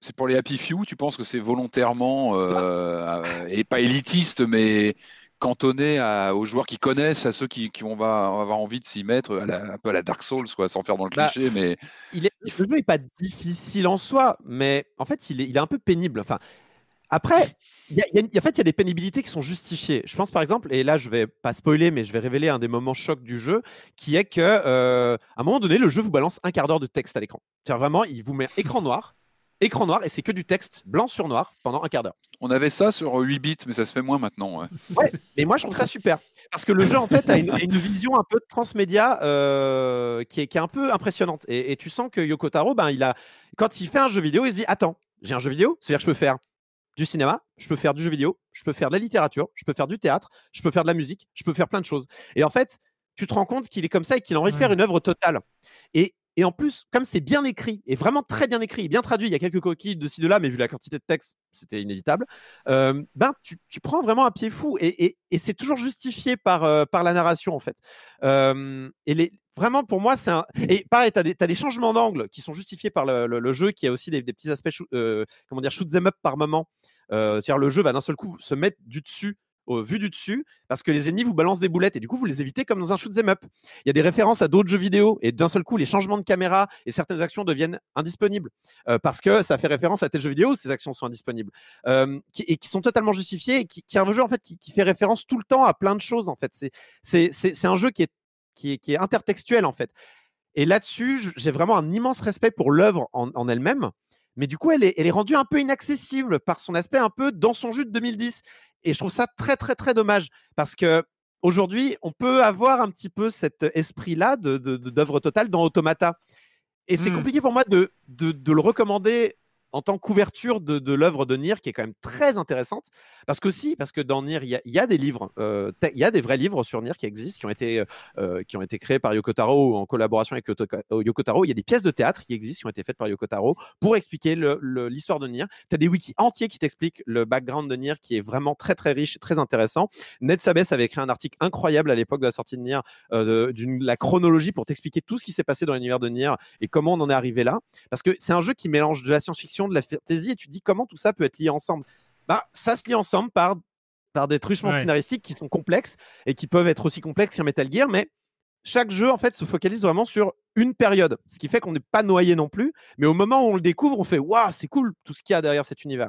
c'est pour les happy few. Tu penses que c'est volontairement et pas élitiste, mais cantonné aux joueurs qui connaissent, à ceux qui vont avoir envie de s'y mettre, un peu à la Dark Souls, quoi, sans faire dans le cliché. Mais le jeu n'est pas difficile en soi, mais en fait, il est un peu pénible. Enfin, après, il y a des pénibilités qui sont justifiées. Je pense par exemple, et là je vais pas spoiler, mais je vais révéler un des moments chocs du jeu, qui est que à un moment donné, le jeu vous balance un quart d'heure de texte à l'écran. C'est-à-dire vraiment, il vous met écran noir, et c'est que du texte blanc sur noir pendant un quart d'heure. On avait ça sur 8 bits, mais ça se fait moins maintenant. Ouais, mais moi je trouve ça super. Parce que le jeu en fait a une vision un peu de transmédia qui est un peu impressionnante. Et tu sens que Yoko Taro, quand il fait un jeu vidéo, il se dit « Attends, j'ai un jeu vidéo, c'est-à-dire que je peux faire du cinéma, je peux faire du jeu vidéo, je peux faire de la littérature, je peux faire du théâtre, je peux faire de la musique, je peux faire plein de choses. » Et en fait, tu te rends compte qu'il est comme ça et qu'il a envie de faire une œuvre totale. Et en plus, comme c'est bien écrit, et vraiment très bien écrit, bien traduit, il y a quelques coquilles de ci, de là, mais vu la quantité de texte, c'était inévitable, tu prends vraiment un pied fou. Et c'est toujours justifié par la narration, en fait. Vraiment, pour moi, c'est un... Et pareil, t'as des changements d'angle qui sont justifiés par le jeu, qui a aussi des petits aspects shoot them up par moment. C'est-à-dire le jeu va d'un seul coup se mettre du dessus, vu du dessus, parce que les ennemis vous balancent des boulettes et du coup vous les évitez comme dans un shoot'em up. Il y a des références à d'autres jeux vidéo et d'un seul coup les changements de caméra et certaines actions deviennent indisponibles parce que ça fait référence à tel jeu vidéo où ces actions sont indisponibles et qui sont totalement justifiées et qui est un jeu en fait qui fait référence tout le temps à plein de choses en fait. C'est un jeu qui est intertextuel en fait. Et là-dessus j'ai vraiment un immense respect pour l'œuvre en elle-même, mais du coup elle est rendue un peu inaccessible par son aspect un peu dans son jus de 2010. Et je trouve ça très, très, très dommage parce qu'aujourd'hui, on peut avoir un petit peu cet esprit-là d'œuvre totale dans Automata. Et c'est compliqué pour moi de le recommander en tant qu'ouverture de l'œuvre de NieR, qui est quand même très intéressante, parce que dans NieR, il y a des livres, il y a des vrais livres sur NieR qui existent, qui ont été créés par Yoko Taro en collaboration avec Yoko Taro. Il y a des pièces de théâtre qui existent, qui ont été faites par Yoko Taro pour expliquer l'histoire de NieR. Tu as des wikis entiers qui t'expliquent le background de NieR, qui est vraiment très très riche, très intéressant. Ned Sabes avait écrit un article incroyable à l'époque de la sortie de NieR, la chronologie pour t'expliquer tout ce qui s'est passé dans l'univers de NieR et comment on en est arrivé là, parce que c'est un jeu qui mélange de la science-fiction, de la fantaisie, et tu te dis comment tout ça peut être lié ensemble. Bah, ça se lie ensemble par des truchements scénaristiques qui sont complexes et qui peuvent être aussi complexes qu'un Metal Gear, mais chaque jeu en fait se focalise vraiment sur une période, ce qui fait qu'on n'est pas noyé non plus, mais au moment où on le découvre, on fait waouh, c'est cool tout ce qu'il y a derrière cet univers.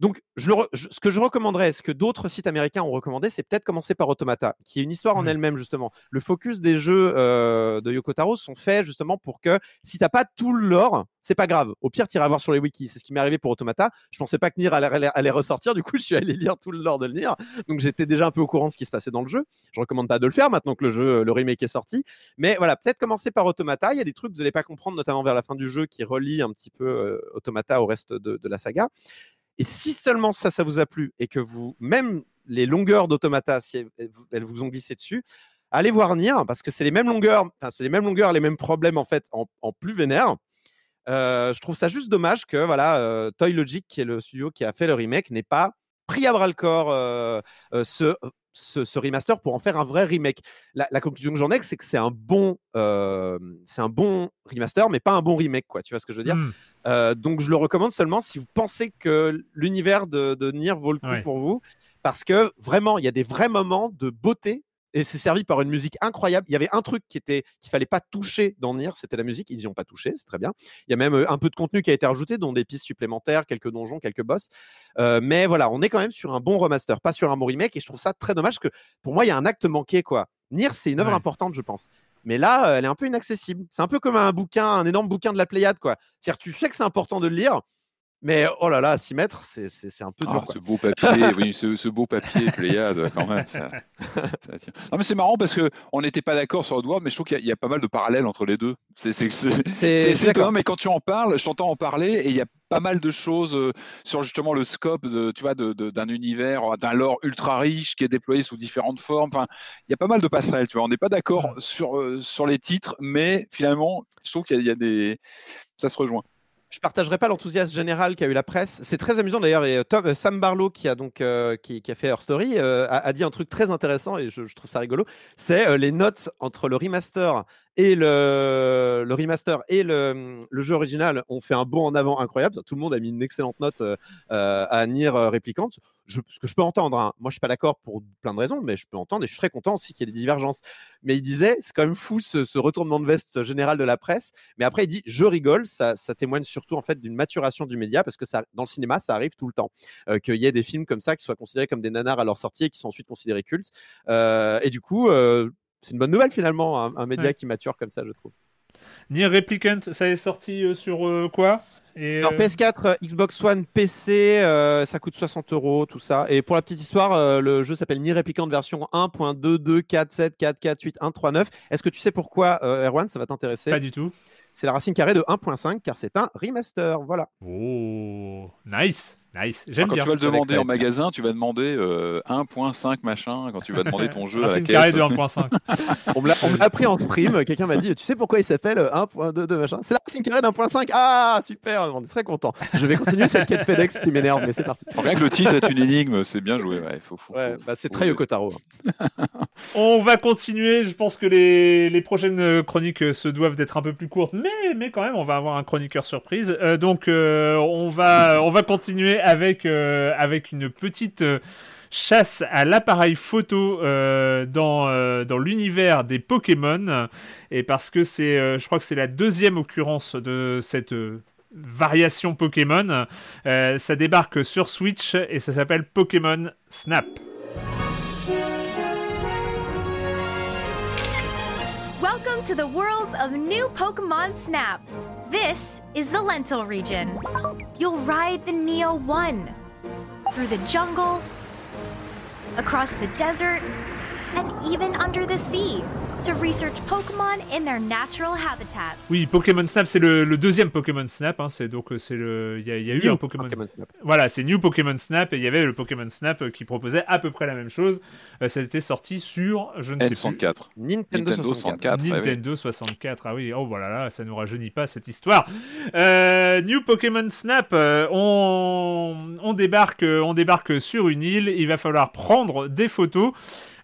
Donc, ce que je recommanderais, ce que d'autres sites américains ont recommandé, c'est peut-être commencer par Automata, qui est une histoire en elle-même, justement. Le focus des jeux de Yoko Taro sont faits, justement, pour que si t'as pas tout le lore, c'est pas grave. Au pire, t'iras voir sur les wikis. C'est ce qui m'est arrivé pour Automata. Je pensais pas que NieR allait ressortir. Du coup, je suis allé lire tout le lore de NieR. Donc, j'étais déjà un peu au courant de ce qui se passait dans le jeu. Je recommande pas de le faire maintenant que le remake est sorti. Mais voilà, peut-être commencer par Automata. Il y a des trucs que vous allez pas comprendre, notamment vers la fin du jeu, qui relient un petit peu Automata au reste de la saga. Et si seulement ça vous a plu et que vous, même les longueurs d'Automata, si elles vous ont glissé dessus, allez voir NieR, parce que c'est les mêmes longueurs, les mêmes problèmes en fait, en plus vénère. Je trouve ça juste dommage que Toy Logic, qui est le studio qui a fait le remake, n'ait pas pris à bras le corps ce remaster pour en faire un vrai remake. La conclusion que j'en ai, c'est que c'est un bon remaster, mais pas un bon remake, quoi. Tu vois ce que je veux dire ? Donc je le recommande seulement si vous pensez que l'univers de NieR vaut le coup pour vous, parce que vraiment il y a des vrais moments de beauté et c'est servi par une musique incroyable. Il y avait un truc qu'il fallait pas toucher dans NieR, c'était la musique. Ils n'y ont pas touché, c'est très bien. Il y a même un peu de contenu qui a été rajouté, dont des pistes supplémentaires, quelques donjons, quelques boss. Mais voilà, on est quand même sur un bon remaster, pas sur un bon remake, et je trouve ça très dommage, parce que pour moi il y a un acte manqué, quoi. NieR, c'est une œuvre importante, je pense. Mais là, elle est un peu inaccessible. C'est un peu comme un énorme bouquin de la Pléiade, quoi. C'est-à-dire, tu sais que c'est important de le lire, mais oh là là, s'y mettre, c'est un peu dur. Quoi. Ce beau papier, oui, ce beau papier Pléiade, quand même. Ça attire. Non, mais c'est marrant parce qu'on n'était pas d'accord sur Oddworld, mais je trouve qu'il y a pas mal de parallèles entre les deux. C'est étonnant, mais quand tu en parles, je t'entends en parler, et il y a pas mal de choses sur justement le scope d'un univers, d'un lore ultra riche qui est déployé sous différentes formes. Enfin, il y a pas mal de passerelles, tu vois. On n'est pas d'accord sur les titres, mais finalement, je trouve qu'il y a des... ça se rejoint. Je partagerai pas l'enthousiasme général qu'a eu la presse. C'est très amusant d'ailleurs. Et Sam Barlow, qui a donc qui a fait Her Story, a dit un truc très intéressant et je trouve ça rigolo. C'est les notes entre le remaster et le remaster et le jeu original ont fait un bond en avant incroyable. Tout le monde a mis une excellente note à NieR Replicant. Ce que je peux entendre, hein. Moi je suis pas d'accord pour plein de raisons, mais je peux entendre et je suis très content aussi qu'il y ait des divergences. Mais il disait, c'est quand même fou ce retournement de veste général de la presse, mais après il dit, je rigole, ça témoigne surtout en fait d'une maturation du média, parce que ça, dans le cinéma ça arrive tout le temps, qu'il y ait des films comme ça qui soient considérés comme des nanars à leur sortie et qui sont ensuite considérés cultes, et du coup c'est une bonne nouvelle finalement, un média qui mature comme ça, je trouve. NieR Replicant, ça est sorti sur quoi ? Alors PS4, Xbox One, PC, ça coûte 60€, tout ça. Et pour la petite histoire, le jeu s'appelle NieR Replicant version 1.22474448139. Est-ce que tu sais pourquoi, Erwan, ça va t'intéresser ? Pas du tout. C'est la racine carrée de 1.5, car c'est un remaster, voilà. Oh, nice. J'aime bien. Quand tu vas le demander en magasin, tu vas demander 1.5 machin, quand tu vas demander ton jeu à la caisse. Racine carrée de 1.5. on me l'a appris en stream, quelqu'un m'a dit, tu sais pourquoi il s'appelle 1.2 machin ? C'est la racine carrée de 1.5, ah, super, on est très content. Je vais continuer cette quête FedEx qui m'énerve, mais c'est parti. Rien que le titre est une énigme, c'est bien joué, c'est très Yoko Taro. On va continuer, je pense que les prochaines chroniques se doivent d'être un peu plus courtes, mais quand même, on va avoir un chroniqueur surprise. Donc, on va continuer avec une petite chasse à l'appareil photo dans l'univers des Pokémon. Et parce que je crois que c'est la deuxième occurrence de cette variation Pokémon. Ça débarque sur Switch et ça s'appelle Pokémon Snap. Welcome to the world of new Pokémon Snap. This is the Lentil region. You'll ride the Neo 1 through the jungle, across the desert, and even under the sea. to research Pokémon in their natural habitat. Oui, Pokémon Snap, c'est le deuxième Pokémon Snap. Hein, c'est donc c'est le, il y a eu un Pokémon Snap. Voilà, c'est New Pokémon Snap et il y avait le Pokémon Snap qui proposait à peu près la même chose. Ça a été sorti sur, je ne sais N64. Plus. Nintendo 64. Ah oui, oh voilà, là, ça nous rajeunit pas cette histoire. New Pokémon Snap, on débarque sur une île. Il va falloir prendre des photos.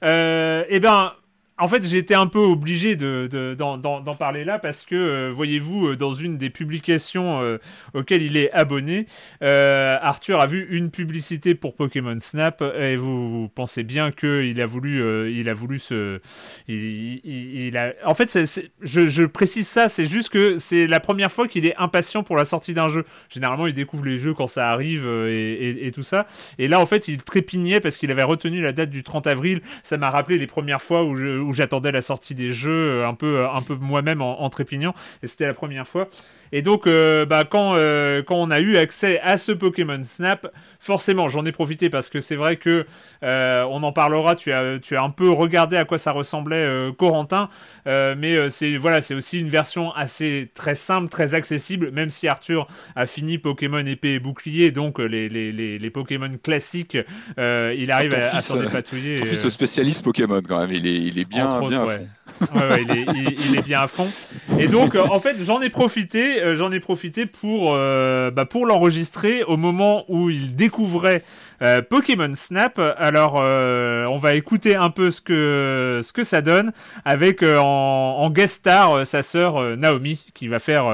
Eh ben, en fait, j'étais un peu obligé d'en parler là parce que, voyez-vous, dans une des publications auxquelles il est abonné, Arthur a vu une publicité pour Pokémon Snap et vous pensez bien qu'il a voulu En fait, je précise ça, c'est juste que c'est la première fois qu'il est impatient pour la sortie d'un jeu. Généralement, il découvre les jeux quand ça arrive et tout ça. Et là, en fait, il trépignait parce qu'il avait retenu la date du 30 avril. Ça m'a rappelé les premières fois où j'attendais la sortie des jeux un peu moi-même en trépignant, et c'était la première fois. Et donc quand on a eu accès à ce Pokémon Snap, forcément j'en ai profité parce que c'est vrai que on en parlera, tu as un peu regardé à quoi ça ressemblait, Corentin, mais c'est aussi une version assez très simple, très accessible, même si Arthur a fini Pokémon épée et bouclier, donc les Pokémon classiques, il arrive à s'en dépatouiller. Ton fils spécialiste Pokémon quand même, il est bien à fond. Ouais, il est bien à fond. Et donc en fait j'en ai profité pour l'enregistrer au moment où il découvrait Pokémon Snap. Alors on va écouter un peu ce que ça donne avec en guest star sa sœur Naomi qui va faire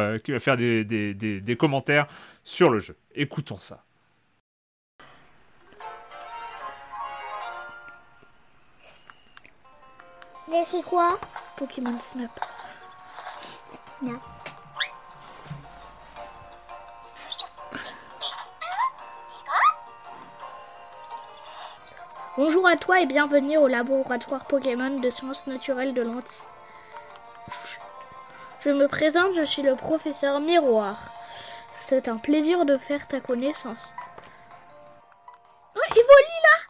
des commentaires sur le jeu. Écoutons ça. C'est quoi Pokémon Snap? Non. Bonjour à toi et bienvenue au laboratoire Pokémon de sciences naturelles de l'Antis. Je me présente, je suis le professeur Miroir. C'est un plaisir de faire ta connaissance. Oh, il volit là!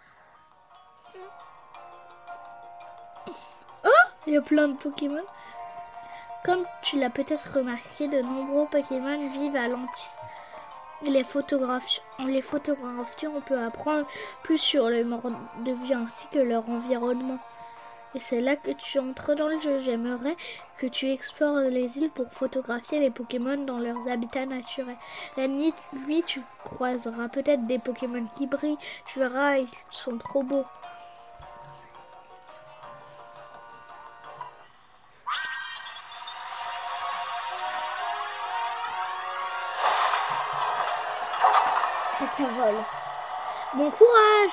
Il y a plein de Pokémon. Comme tu l'as peut-être remarqué, de nombreux Pokémon vivent à l'Antis. En les photographiant, on peut apprendre plus sur le mode de vie ainsi que leur environnement. Et c'est là que tu entres dans le jeu. J'aimerais que tu explores les îles pour photographier les Pokémon dans leurs habitats naturels. La nuit, tu croiseras peut-être des Pokémon qui brillent. Tu verras, ils sont trop beaux. Bon courage!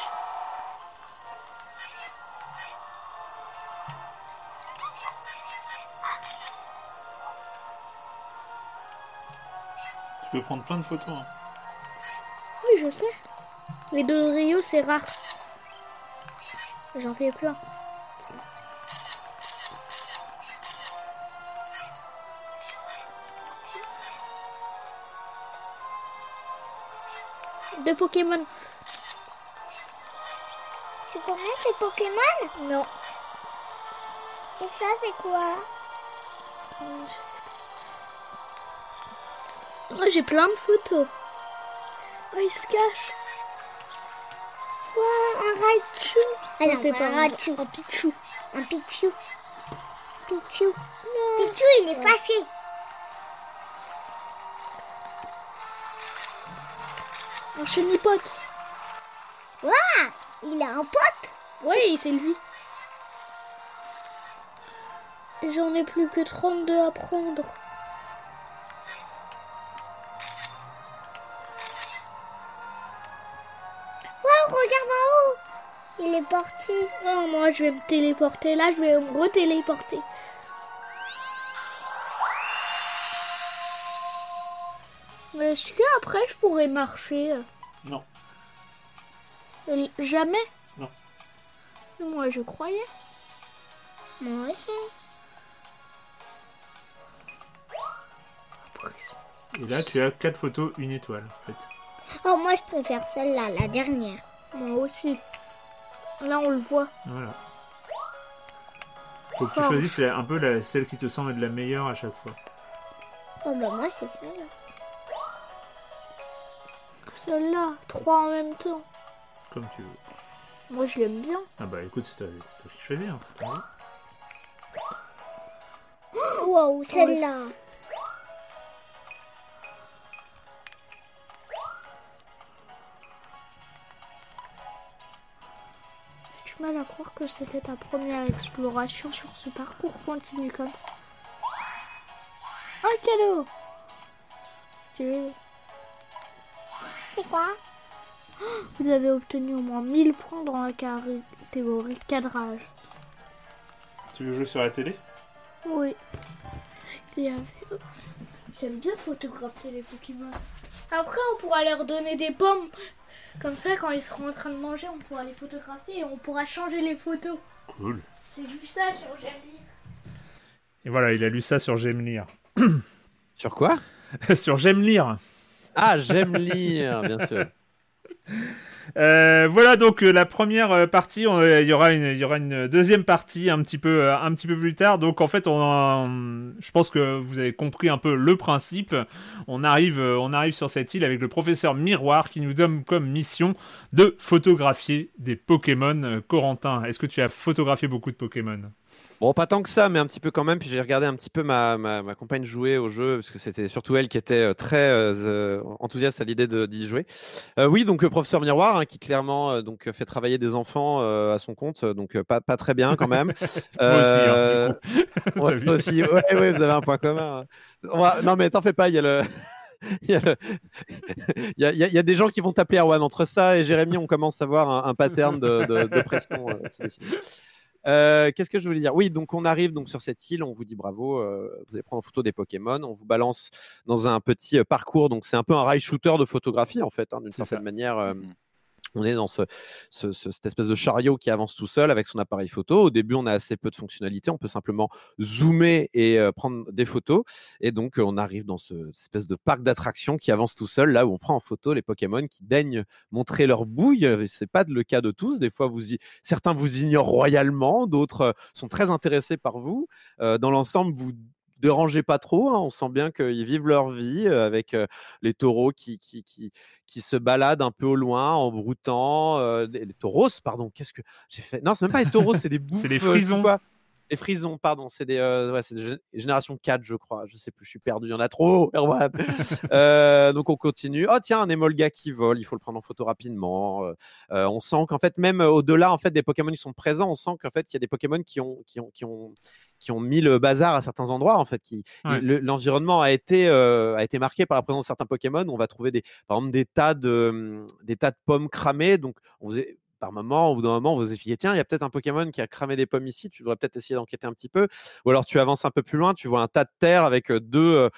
Tu peux prendre plein de photos. Hein. Oui, je sais. Les deux Rio, c'est rare. J'en fais plein. De Pokémon. Tu connais ces Pokémon? Non. Et ça, c'est quoi? Oh, j'ai plein de photos. Oh, il se cache. Wow, un Raichu. Ah non, c'est pas Raichu. Un Pichu. Un Pichu. Pichu. Non. Pichu, il est fâché. Un chenipote. Waouh, il a un pote. Oui, c'est lui. J'en ai plus que 32 à prendre. Waouh, regarde en haut. Il est parti. Oh, moi, je vais me téléporter. Là, je vais me re-téléporter. Mais est-ce qu'après je pourrais marcher? Non. Jamais? Non. Moi je croyais. Moi aussi. Et là tu as 4 photos, une étoile en fait. Oh, moi je préfère celle-là, la dernière. Moi aussi. Là on le voit. Voilà. Faut que tu choisisses un peu celle qui te semble être la meilleure à chaque fois. Oh bah moi c'est celle-là. Celle-là, trois en même temps. Comme tu veux. Moi je l'aime bien. Ah bah écoute, c'est toi qui choisis, hein, c'est toi. Wow, celle-là. Ouais. J'ai du mal à croire que c'était ta première exploration sur ce parcours continu comme ça. Un cadeau. Tu veux... C'est quoi ? Vous avez obtenu au moins 1000 points dans la catégorie cadrage. Tu veux jouer sur la télé ? Oui. J'aime bien photographier les Pokémon. Après, on pourra leur donner des pommes. Comme ça, quand ils seront en train de manger, on pourra les photographier et on pourra changer les photos. Cool. J'ai lu ça sur Gemlire. Et voilà, il a lu ça sur Gemlire. Sur quoi ? Sur Gemlire. Ah, Gemlire, bien sûr. Voilà donc la première partie. Il y aura une deuxième partie un petit peu plus tard. Donc en fait, je pense que vous avez compris un peu le principe. On arrive sur cette île avec le professeur Miroir qui nous donne comme mission de photographier des Pokémon. Corentin, est-ce que tu as photographié beaucoup de Pokémon ? Bon, pas tant que ça, mais un petit peu quand même. Puis j'ai regardé un petit peu ma compagne jouer au jeu, parce que c'était surtout elle qui était très enthousiaste à l'idée d'y jouer. Oui, donc le professeur Miroir, hein, qui clairement donc fait travailler des enfants à son compte, donc pas très bien quand même. Moi aussi. Hein, moi aussi. Ouais, vous avez un point commun. Hein. Non, mais t'en fais pas, il y a le. Il y a des gens qui vont t'appeler Erwan. Entre ça et Jérémy, on commence à voir un pattern de pression. Qu'est-ce que je voulais dire ? Oui, donc on arrive donc sur cette île, on vous dit bravo, vous allez prendre en photo des Pokémon, on vous balance dans un petit parcours, donc c'est un peu un rail shooter de photographie en fait, hein, d'une certaine manière. On est dans cette espèce de chariot qui avance tout seul avec son appareil photo. Au début, on a assez peu de fonctionnalités. On peut simplement zoomer et prendre des photos. Et donc, on arrive dans cette espèce de parc d'attractions qui avance tout seul, là où on prend en photo les Pokémon qui daignent montrer leur bouille. Ce n'est pas le cas de tous. Des fois, certains vous ignorent royalement. D'autres sont très intéressés par vous. Dans l'ensemble, vous... dérangez pas trop, hein. On sent bien qu'ils vivent leur vie avec les taureaux qui se baladent un peu au loin en broutant. Les taureaux, pardon, qu'est-ce que j'ai fait ? Non, c'est même pas les taureaux, c'est des bouffes. C'est des frisons. Les frisons, pardon, c'est des génération 4, je crois. Je sais plus, je suis perdu, il y en a trop, Erwan. Donc, on continue. Oh, tiens, un émolga qui vole, il faut le prendre en photo rapidement. On sent qu'en fait, même au-delà en fait, des Pokémon qui sont présents, on sent qu'en fait, il y a des Pokémon qui ont mis le bazar à certains endroits en fait. L'environnement a été marqué par la présence de certains Pokémon. On va trouver par exemple des tas de pommes cramées. Donc on faisait par moment, au bout d'un moment, vous expliquez, tiens, il y a peut-être un Pokémon qui a cramé des pommes ici, tu devrais peut-être essayer d'enquêter un petit peu. Ou alors tu avances un peu plus loin, tu vois un tas de terre avec deux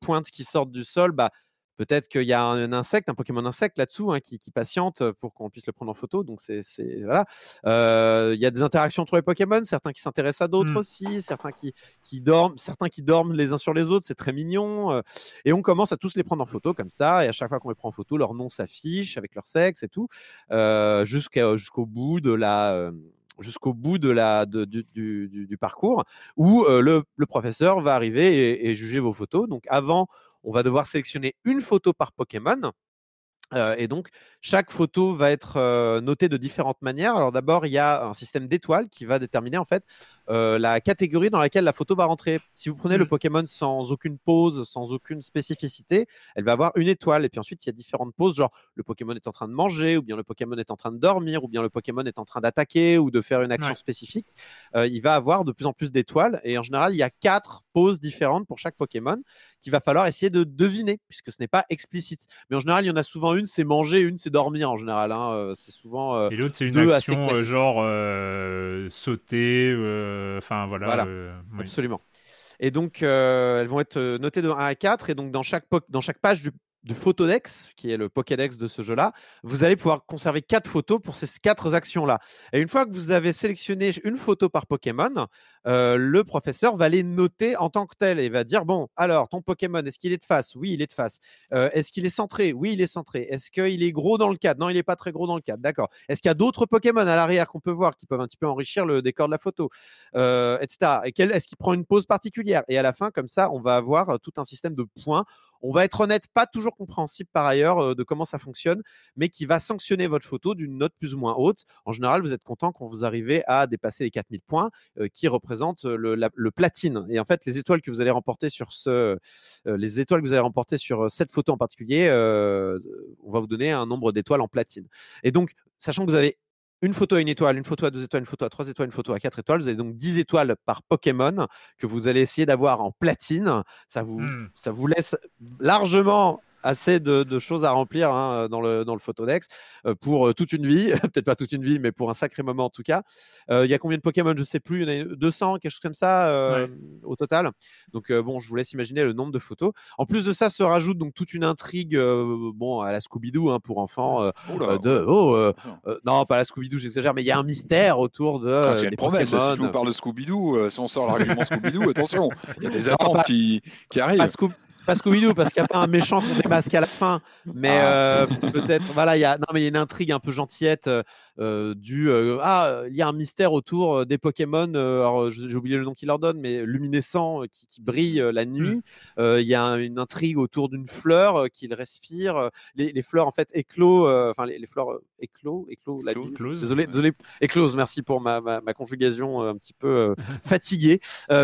pointes qui sortent du sol. Bah, peut-être qu'il y a un Pokémon insecte là-dessous, hein, qui patiente pour qu'on puisse le prendre en photo. Donc, voilà. Y a des interactions entre les Pokémon, certains qui s'intéressent à d'autres aussi, certains qui dorment les uns sur les autres. C'est très mignon. Et on commence à tous les prendre en photo comme ça. Et à chaque fois qu'on les prend en photo, leur nom s'affiche avec leur sexe et tout, jusqu'au bout du parcours où le professeur va arriver et juger vos photos. Donc, avant, on va devoir sélectionner une photo par Pokémon. Et donc, chaque photo va être notée de différentes manières. Alors d'abord, il y a un système d'étoiles qui va déterminer en fait la catégorie dans laquelle la photo va rentrer. Si vous prenez le Pokémon sans aucune pose, sans aucune spécificité, elle va avoir une étoile. Et puis ensuite, il y a différentes poses, genre le Pokémon est en train de manger, ou bien le Pokémon est en train de dormir, ou bien le Pokémon est en train d'attaquer ou de faire une action spécifique. Il va avoir de plus en plus d'étoiles. Et en général, il y a 4 poses différentes pour chaque Pokémon qu'il va falloir essayer de deviner, puisque ce n'est pas explicite. Mais en général, il y en a souvent une, c'est manger, une, c'est dormir en général. Hein. C'est souvent et l'autre, c'est une action genre sauter... Enfin, voilà. Absolument. Et donc, elles vont être notées de 1 à 4. Et donc, dans chaque page du du Photodex, qui est le Pokédex de ce jeu-là, vous allez pouvoir conserver 4 photos pour ces 4 actions-là. Et une fois que vous avez sélectionné une photo par Pokémon, le professeur va les noter en tant que tel et va dire, bon, alors, ton Pokémon, est-ce qu'il est de face ? Oui, il est de face. Est-ce qu'il est centré ? Oui, il est centré. Est-ce qu'il est gros dans le cadre ? Non, il n'est pas très gros dans le cadre. D'accord. Est-ce qu'il y a d'autres Pokémon à l'arrière qu'on peut voir qui peuvent un petit peu enrichir le décor de la photo, etc. Et est-ce qu'il prend une pose particulière ? Et à la fin, comme ça, on va avoir tout un système de points. On va être honnête, pas toujours compréhensible par ailleurs de comment ça fonctionne, mais qui va sanctionner votre photo d'une note plus ou moins haute. En général, vous êtes content quand vous arrivez à dépasser les 4000 points qui représentent le platine. Et en fait, les étoiles que vous allez remporter sur cette photo en particulier, on va vous donner un nombre d'étoiles en platine. Et donc, sachant que vous avez une photo à une étoile, une photo à deux étoiles, une photo à trois étoiles, une photo à quatre étoiles. Vous avez donc 10 étoiles par Pokémon que vous allez essayer d'avoir en platine. Ça vous laisse largement assez de choses à remplir dans le Photodex pour toute une vie. Peut-être pas toute une vie, mais pour un sacré moment en tout cas. Il y a combien de Pokémon ? Je ne sais plus. Il y en a 200, quelque chose comme ça au total. Donc bon, je vous laisse imaginer le nombre de photos. En plus de ça, se rajoute donc toute une intrigue à la Scooby-Doo pour enfants. Non, pas la Scooby-Doo, j'exagère, mais il y a un mystère autour de. Il y a une promesse. Si on parle de Scooby-Doo, si on sort l'argument Scooby-Doo, attention, il y a des attentes qui arrivent. Pas Scooby-Doo, parce qu'il n'y a pas un méchant qu'on démasque à la fin, mais peut-être, voilà, il y a une intrigue un peu gentillette il y a un mystère autour des Pokémon, alors j'ai oublié le nom qu'il leur donne, mais luminescent qui brille la nuit, il y a une intrigue autour d'une fleur qu'ils respirent, les fleurs en fait éclosent, les fleurs éclosent la nuit, désolé, éclosent, merci pour ma conjugaison un petit peu fatiguée,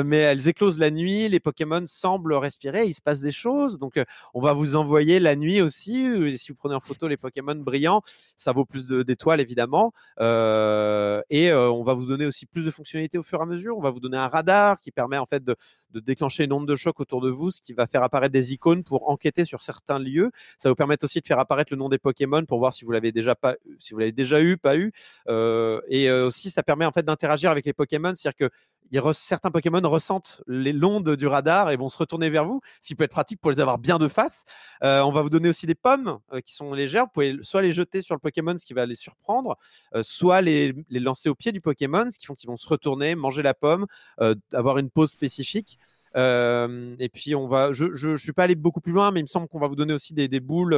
mais elles éclosent la nuit, les Pokémon semblent respirer, il se passe des choses, donc on va vous envoyer la nuit aussi, et si vous prenez en photo les Pokémon brillants, ça vaut plus d'étoiles évidemment, on va vous donner aussi plus de fonctionnalités au fur et à mesure, on va vous donner un radar qui permet en fait de déclencher une onde de choc autour de vous, ce qui va faire apparaître des icônes pour enquêter sur certains lieux, ça va vous permettre aussi de faire apparaître le nom des Pokémon pour voir si vous l'avez déjà pas eu, aussi ça permet en fait d'interagir avec les Pokémon, c'est-à-dire que certains Pokémon ressentent l'onde du radar et vont se retourner vers vous, ce qui peut être pratique pour les avoir bien de face. On va vous donner aussi des pommes qui sont légères. Vous pouvez soit les jeter sur le Pokémon, ce qui va les surprendre, soit les lancer au pied du Pokémon, ce qui font qu'ils vont se retourner, manger la pomme, avoir une pause spécifique. Et puis je suis pas allé beaucoup plus loin, mais il me semble qu'on va vous donner aussi des boules,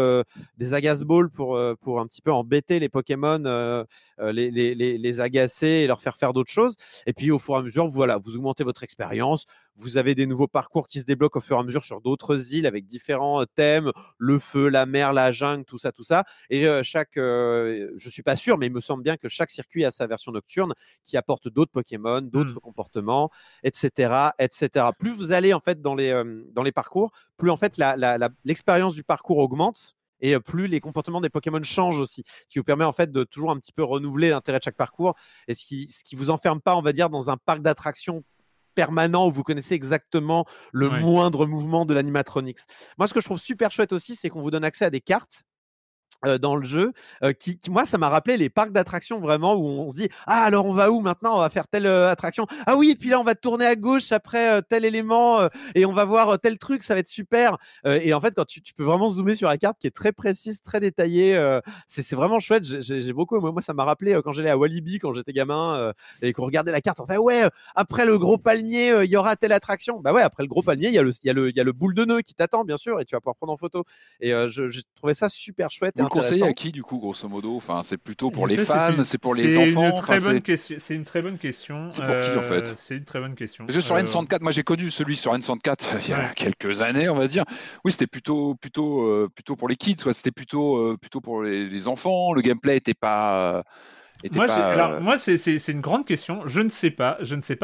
des agace balls pour un petit peu embêter les Pokémon, les agacer et leur faire d'autres choses. Et puis au fur et à mesure, voilà, vous augmentez votre expérience. Vous avez des nouveaux parcours qui se débloquent au fur et à mesure sur d'autres îles avec différents thèmes, le feu, la mer, la jungle, tout ça. Et je suis pas sûr, mais il me semble bien que chaque circuit a sa version nocturne qui apporte d'autres Pokémon, d'autres comportements, etc. Plus vous allez en fait dans les parcours, plus en fait l'expérience du parcours augmente. Et plus les comportements des Pokémon changent aussi, ce qui vous permet en fait de toujours un petit peu renouveler l'intérêt de chaque parcours et ce qui vous enferme pas, on va dire, dans un parc d'attractions permanent où vous connaissez exactement le moindre mouvement de l'animatronics. Moi, ce que je trouve super chouette aussi, c'est qu'on vous donne accès à des cartes dans le jeu qui moi ça m'a rappelé les parcs d'attractions vraiment où on se dit alors on va où maintenant, on va faire telle attraction, et puis là on va tourner à gauche après tel élément et on va voir tel truc, ça va être super, et en fait quand tu peux vraiment zoomer sur la carte qui est très précise, très détaillée, c'est vraiment chouette. J'ai beaucoup, moi ça m'a rappelé quand j'allais à Walibi quand j'étais gamin et qu'on regardait la carte, après le gros palmier il y aura telle attraction, après le gros palmier il y a le boule de nœud qui t'attend bien sûr et tu vas pouvoir prendre en photo, et j'ai trouvé ça super chouette. Vous le conseillez à qui du coup, grosso modo ? Enfin, c'est plutôt pour les fans, c'est pour les enfants. C'est une très bonne question. C'est pour qui en fait ? C'est une très bonne question. Parce que sur N64, moi j'ai connu celui sur N64 il y a quelques années, on va dire. Oui, c'était plutôt pour les kids, soit c'était plutôt pour les enfants. Le gameplay était pas. Moi, c'est une grande question. Je ne sais pas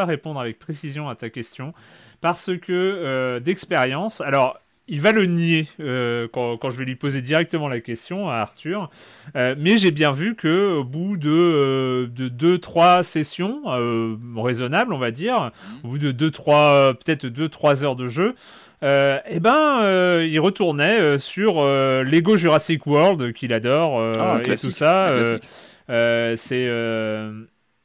répondre avec précision à ta question parce que d'expérience. Alors. Il va le nier quand je vais lui poser directement la question à Arthur. Mais j'ai bien vu qu'au bout de 2-3 sessions, raisonnables on va dire, au bout de 2-3 heures de jeu, il retournait sur Lego Jurassic World qu'il adore et tout ça.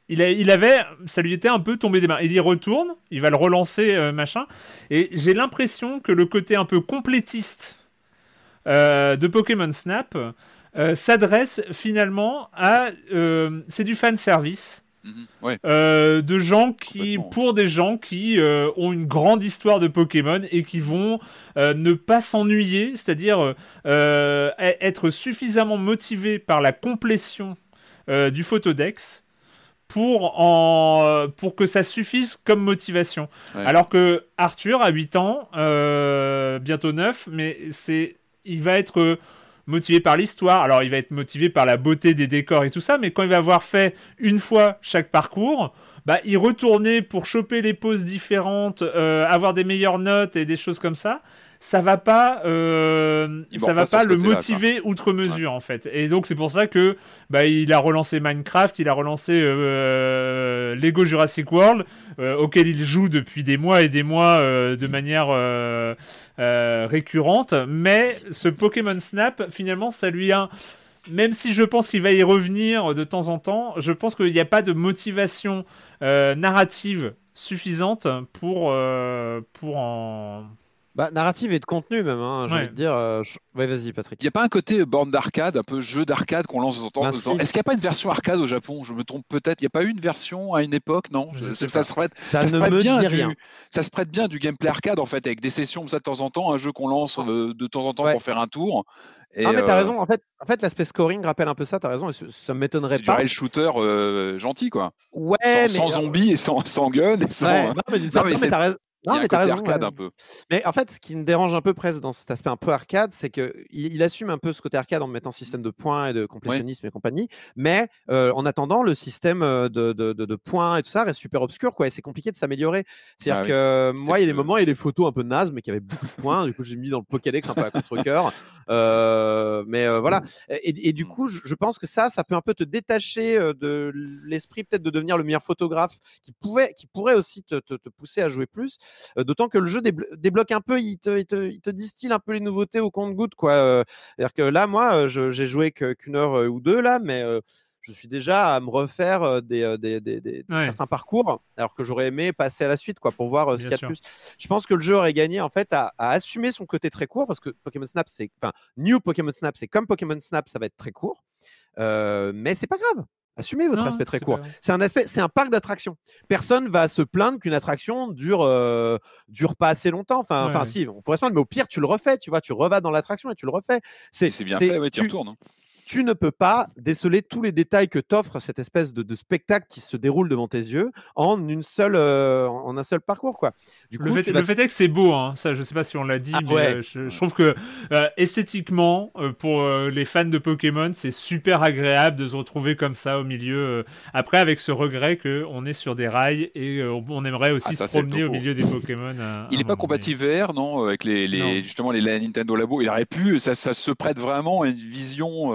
Il avait, ça lui était un peu tombé des mains. Il y retourne, il va le relancer, machin. Et j'ai l'impression que le côté un peu complétiste de Pokémon Snap s'adresse finalement à... c'est du fanservice. Ouais. De gens qui, pour des gens qui ont une grande histoire de Pokémon et qui vont ne pas s'ennuyer, c'est-à-dire être suffisamment motivés par la complétion du photodex pour que ça suffise comme motivation. Ouais. Alors que Arthur, à 8 ans, bientôt 9, mais il va être... motivé par l'histoire, alors il va être motivé par la beauté des décors et tout ça, mais quand il va avoir fait une fois chaque parcours, bah, il retournait pour choper les poses différentes, avoir des meilleures notes et des choses comme ça, ça va pas le motiver outre mesure, ouais. En fait. Et donc c'est pour ça que bah, il a relancé Minecraft, il a relancé Lego Jurassic World, auquel il joue depuis des mois et des mois de manière récurrente, mais ce Pokémon Snap, finalement, ça lui a... Même si je pense qu'il va y revenir de temps en temps, je pense qu'il n'y a pas de motivation narrative suffisante pour en... Bah, narrative et de contenu même, hein, j'ai envie de dire. Ouais, vas-y Patrick. Il n'y a pas un côté borne d'arcade, un peu jeu d'arcade qu'on lance de temps en temps. Est-ce qu'il n'y a pas une version arcade au Japon ? Je me trompe peut-être. Il n'y a pas eu une version à une époque, non ? Ça se prête bien du gameplay arcade en fait, avec des sessions comme ça de temps en temps, un jeu qu'on lance de temps en temps pour faire un tour. Et mais t'as raison, en fait l'aspect scoring rappelle un peu ça, t'as raison, ça m'étonnerait pas. C'est du rail shooter gentil quoi. Ouais, sans zombies et sans gun. Et sans... Ouais. Non mais t'as raison. Non, mais t'as raison. Arcade, un peu. Mais en fait, ce qui me dérange un peu presque dans cet aspect un peu arcade, c'est qu'il assume un peu ce côté arcade en mettant système de points et de complétionnisme et compagnie. Mais en attendant, le système de points et tout ça reste super obscur, quoi. Et c'est compliqué de s'améliorer. C'est-à-dire que moi, il y a des moments, il y a des photos un peu nazes, mais qui avaient beaucoup de points. Du coup, j'ai mis dans le Pokédex un peu à contre-cœur. Mais voilà. Et du coup, je pense que ça peut un peu te détacher de l'esprit, peut-être, de devenir le meilleur photographe qui pourrait aussi te pousser à jouer plus. D'autant que le jeu débloque un peu, il te distille un peu les nouveautés au compte-gouttes, quoi. C'est-à-dire que là, moi, j'ai joué qu'une heure ou deux là, mais je suis déjà à me refaire des certains parcours, alors que j'aurais aimé passer à la suite, quoi, pour voir ce qu'il y a de plus. Je pense que le jeu aurait gagné en fait à assumer son côté très court, parce que New Pokémon Snap, c'est comme Pokémon Snap, ça va être très court, mais c'est pas grave. Assumez votre aspect très court. C'est un parc d'attractions. Personne va se plaindre qu'une attraction dure pas assez longtemps. Enfin, si, on pourrait se plaindre, mais au pire, tu le refais. Tu vois, tu revas dans l'attraction et tu le refais. C'est bien fait, tu retournes. Hein. Tu ne peux pas déceler tous les détails que t'offre cette espèce de spectacle qui se déroule devant tes yeux en un seul parcours, quoi. Le fait est que c'est beau, hein. Ça, je sais pas si on l'a dit, je trouve que esthétiquement, pour les fans de Pokémon, c'est super agréable de se retrouver comme ça au milieu. Après, avec ce regret qu'on est sur des rails et on aimerait aussi se promener au milieu des Pokémon. Il n'est pas compatible VR, non, avec justement les Nintendo Labo. Il aurait pu, ça se prête vraiment à une vision.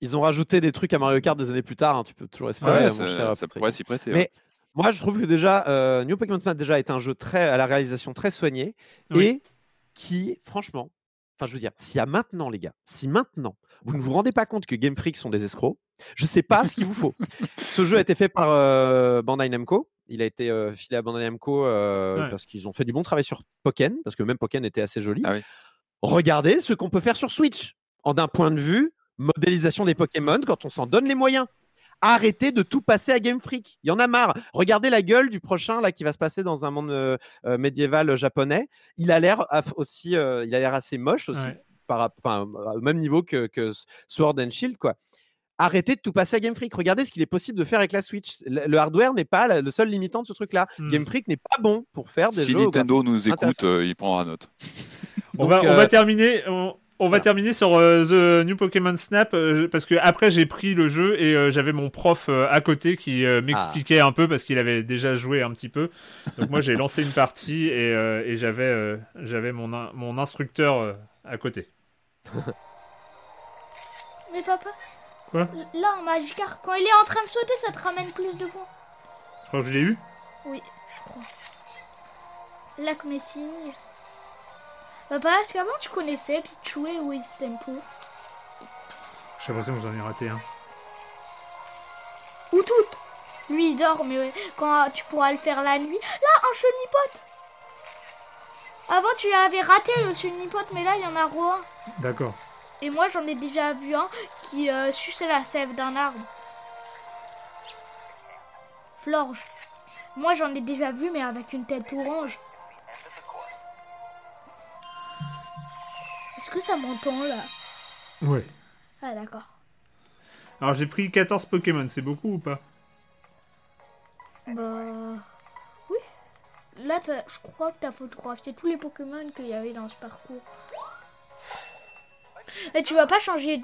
Ils ont rajouté des trucs à Mario Kart des années plus tard, hein, tu peux toujours espérer. Ça pourrait s'y prêter. Mais moi, je trouve que déjà, New Pokémon Snap déjà est un jeu à la réalisation très soignée et qui, franchement, enfin, je veux dire, si maintenant, vous ne vous rendez pas compte que Game Freak sont des escrocs, je ne sais pas ce qu'il vous faut. Ce jeu a été fait par Bandai Namco. Il a été filé à Bandai Namco parce qu'ils ont fait du bon travail sur Pokémon, parce que même Pokémon était assez joli. Ah, oui. Regardez ce qu'on peut faire sur Switch. D'un point de vue modélisation des Pokémon, quand on s'en donne les moyens. Arrêtez de tout passer à Game Freak. Il y en a marre. Regardez la gueule du prochain là qui va se passer dans un monde médiéval japonais. Il a l'air aussi, il a l'air assez moche aussi, au même niveau que Sword and Shield, quoi. Arrêtez de tout passer à Game Freak. Regardez ce qu'il est possible de faire avec la Switch. Le hardware n'est pas le seul limitant de ce truc-là. Game Freak n'est pas bon pour faire des jeux. Si Nintendo nous écoute, il prendra note. On va terminer. On va terminer sur The New Pokémon Snap parce que après j'ai pris le jeu et j'avais mon prof à côté qui m'expliquait un peu parce qu'il avait déjà joué un petit peu. Donc moi j'ai lancé une partie et j'avais mon instructeur à côté. Mais papa. Quoi ? Là en Magikarp, quand il est en train de sauter, ça te ramène plus de points. Tu crois que je l'ai eu ? Oui, je crois. Lac Messing. Papa, est-ce qu'avant tu connaissais Pichou et Wistempo ? J'ai l'impression que vous en avez raté un. Hein. Ou toutes ! Lui il dort, mais quand tu pourras le faire la nuit. Là, un chenipote ! Avant, tu avais raté chez une pote, mais là, il y en a un. D'accord. Et moi, j'en ai déjà vu un qui suçait la sève d'un arbre. Florge. Moi, j'en ai déjà vu, mais avec une tête orange. Est-ce que ça m'entend, là ? Ouais. Ah, d'accord. Alors, j'ai pris 14 Pokémon. C'est beaucoup ou pas ? Bah... oui. Là, je crois que t'as photographié tous les Pokémon qu'il y avait dans ce parcours. Et tu vas pas changer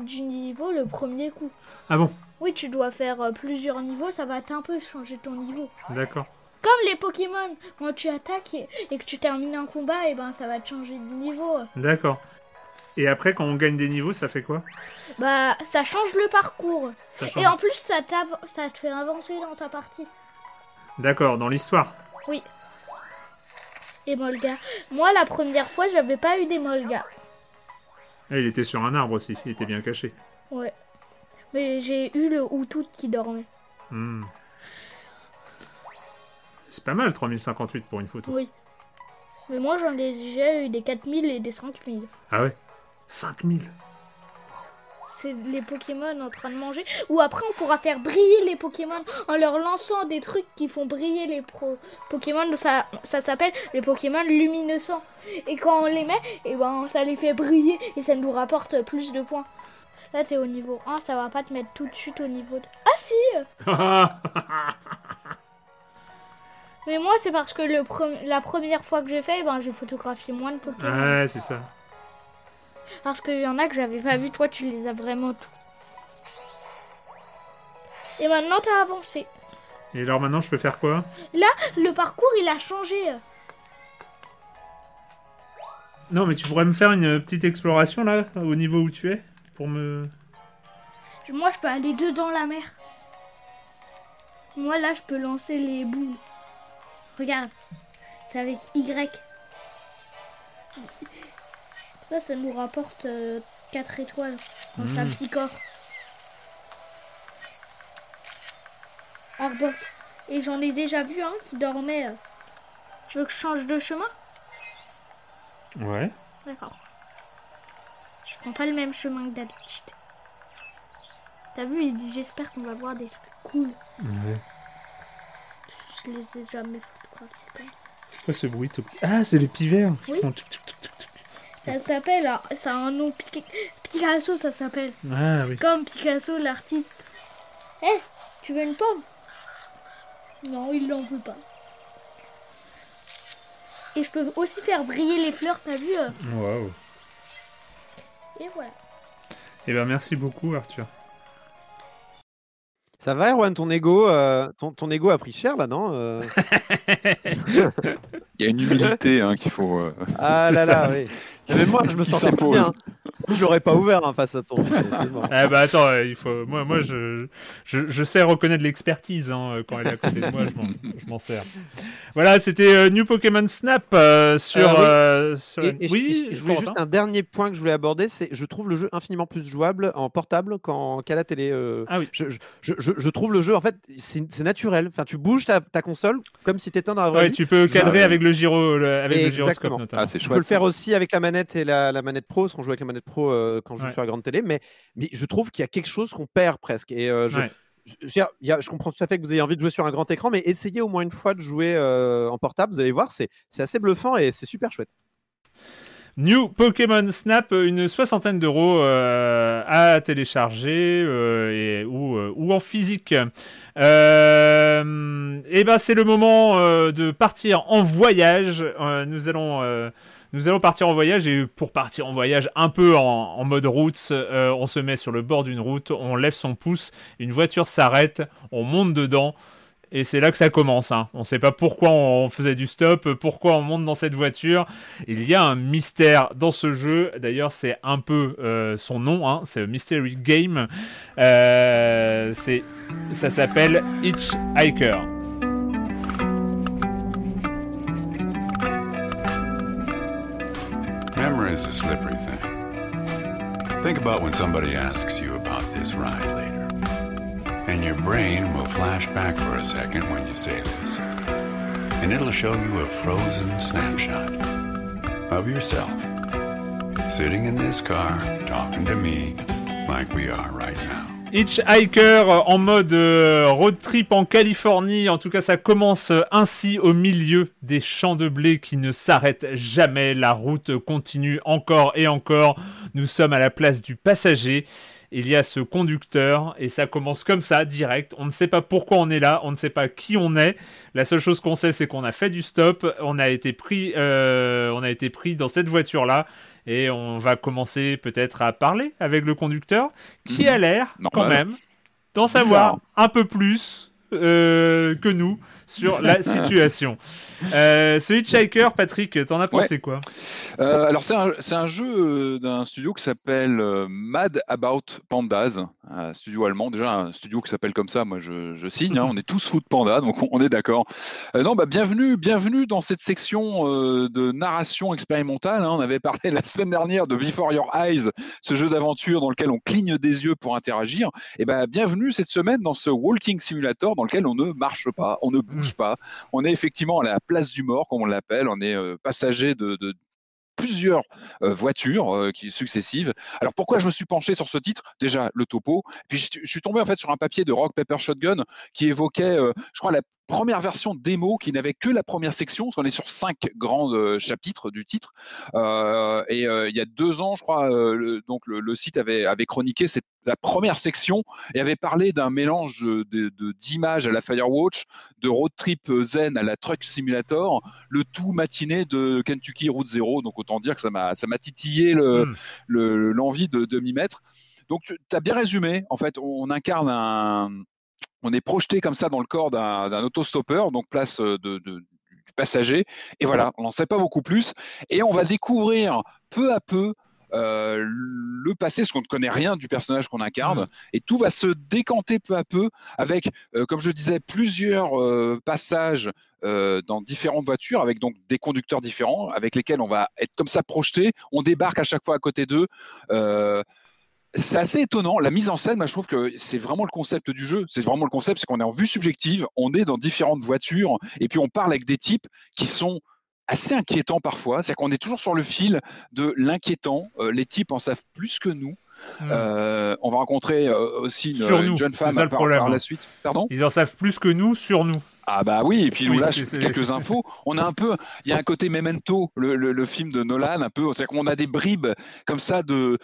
du niveau le premier coup. Ah bon ? Oui, tu dois faire plusieurs niveaux, ça va un peu changer ton niveau. D'accord. Comme les Pokémon, quand tu attaques et que tu termines un combat, et ben ça va te changer de niveau. D'accord. Et après, quand on gagne des niveaux, ça fait quoi ? Bah, ça change le parcours. Et en plus, ça te fait avancer dans ta partie. D'accord, dans l'histoire. Oui. Et Molga. Moi, la première fois, j'avais pas eu des Molga. Et il était sur un arbre aussi, il était bien caché. Ouais. Mais j'ai eu le Outout qui dormait. Mmh. C'est pas mal, 3058 pour une photo. Oui. Mais moi, j'en ai déjà eu des 4000 et des 5000. Ah ouais ? 5000 ? C'est les Pokémon en train de manger. Ou après, on pourra faire briller les Pokémon en leur lançant des trucs qui font briller les Pokémon. Ça s'appelle les Pokémon luminescents. Et quand on les met, et ben, ça les fait briller et ça nous rapporte plus de points. Là, t'es au niveau 1, ça va pas te mettre tout de suite au niveau 2. Ah si. Mais moi, c'est parce que la première fois que j'ai fait, ben, j'ai photographié moins de Pokémon. Ah ouais, c'est ça. Parce qu'il y en a que j'avais pas vu, toi tu les as vraiment tous. Et maintenant t'as avancé. Et alors maintenant je peux faire quoi ? Là, le parcours il a changé. Non mais tu pourrais me faire une petite exploration là, au niveau où tu es, pour me... Moi je peux aller dedans la mer. Moi là je peux lancer les boules. Regarde, c'est avec Y. Ça nous rapporte 4 étoiles quand ça picore. Arbok. Et j'en ai déjà vu un qui dormait. Tu veux que je change de chemin ? Ouais. D'accord. Je prends pas le même chemin que d'habitude. T'as vu, il dit j'espère qu'on va voir des trucs cool. Ouais. Je les ai jamais photographiés comme ça. C'est quoi ce bruit ? Ah, c'est les pivers. Oui. Ça s'appelle, ça a un nom, Picasso ça s'appelle. Ah oui. Comme Picasso l'artiste. Eh, tu veux une pomme ? Non, il l'en veut pas. Et je peux aussi faire briller les fleurs, t'as vu ? Waouh. Et voilà. Eh ben merci beaucoup Arthur. Ça va Erwan, ton ego a pris cher là, non ? Il y a une humilité qu'il faut... Ah là là, oui. Mais moi, je me sentais pas bien. Je l'aurais pas ouvert face à ton... Ah bah attends, il faut... moi je sais reconnaître l'expertise quand elle est à côté de moi, je m'en sers. Voilà, c'était New Pokémon Snap sur... Oui, je voulais juste un dernier point que je voulais aborder, c'est je trouve le jeu infiniment plus jouable en portable qu'à la télé. Ah oui. Je trouve le jeu, en fait, c'est naturel. Enfin, tu bouges ta console comme si t'étais dans la vraie vie. Tu peux cadrer avec le gyroscope notamment. Ah, c'est chouette. Tu peux le faire aussi avec la manette et la manette pro, parce qu'on joue avec la manette pro quand je joue sur la grande télé, mais je trouve qu'il y a quelque chose qu'on perd presque. Et je comprends tout à fait que vous ayez envie de jouer sur un grand écran, mais essayez au moins une fois de jouer en portable, vous allez voir, c'est assez bluffant et c'est super chouette. New Pokémon Snap, une 60aine d'euros à télécharger ou en physique. Et ben c'est le moment de partir en voyage. Nous allons partir en voyage, et pour partir en voyage un peu en mode route, on se met sur le bord d'une route, on lève son pouce, une voiture s'arrête, on monte dedans, et c'est là que ça commence. On ne sait pas pourquoi on faisait du stop, pourquoi on monte dans cette voiture. Il y a un mystère dans ce jeu, d'ailleurs c'est un peu son nom, c'est Mystery Game, ça s'appelle Hitchhiker. Memory is a slippery thing. Think about when somebody asks you about this ride later. And your brain will flash back for a second when you say this. And it'll show you a frozen snapshot. of yourself, sitting in this car, talking to me like we are right now. Hitchhiker en mode road trip en Californie, en tout cas ça commence ainsi au milieu des champs de blé qui ne s'arrêtent jamais, la route continue encore et encore, nous sommes à la place du passager, il y a ce conducteur et ça commence comme ça, direct, on ne sait pas pourquoi on est là, on ne sait pas qui on est, la seule chose qu'on sait c'est qu'on a fait du stop, on a été pris dans cette voiture-là. Et on va commencer peut-être à parler avec le conducteur qui a l'air quand même d'en savoir un peu plus que nous sur la situation. Ce Hitchhiker, Patrick, t'en as pensé quoi ? Alors c'est un jeu d'un studio qui s'appelle Mad About Pandas, un studio allemand. Déjà un studio qui s'appelle comme ça, moi je signe. On est tous fous de pandas, donc on est d'accord. Bienvenue dans cette section de narration expérimentale. On avait parlé la semaine dernière de Before Your Eyes, ce jeu d'aventure dans lequel on cligne des yeux pour interagir. Et bienvenue cette semaine dans ce Walking Simulator dans lequel on ne marche pas, on ne bouge pas, on est effectivement à la place du mort, comme on l'appelle, on est passager de plusieurs voitures successives. Alors pourquoi je me suis penché sur ce titre ? Déjà le topo, puis je suis tombé en fait sur un papier de Rock Paper Shotgun qui évoquait, je crois, la première version démo qui n'avait que la première section, parce qu'on est sur 5 grands chapitres du titre. Il y a 2 ans, je crois, le site avait chroniqué la première section et avait parlé d'un mélange d'images à la Firewatch, de road trip zen à la Truck Simulator, le tout matiné de Kentucky Route Zero. Donc autant dire que ça m'a titillé l'envie de m'y mettre. Donc tu as bien résumé. En fait, on incarne on est projeté comme ça dans le corps d'un autostoppeur, donc place du passager. Et voilà, on n'en sait pas beaucoup plus. Et on va découvrir peu à peu le passé, parce qu'on ne connaît rien du personnage qu'on incarne. Et tout va se décanter peu à peu avec, comme je disais, plusieurs passages dans différentes voitures, avec donc des conducteurs différents, avec lesquels on va être comme ça projeté. On débarque à chaque fois à côté d'eux. C'est assez étonnant, la mise en scène, je trouve que c'est vraiment le concept du jeu, c'est qu'on est en vue subjective, on est dans différentes voitures, et puis on parle avec des types qui sont assez inquiétants parfois, c'est-à-dire qu'on est toujours sur le fil de l'inquiétant, les types en savent plus que nous. On va rencontrer aussi une jeune femme par la suite. Pardon ? Ils en savent plus que nous sur nous. Ah bah oui, et puis on lâche quelques infos. On a il y a un côté Memento, le film de Nolan, un peu. C'est-à-dire qu'on a des bribes comme ça de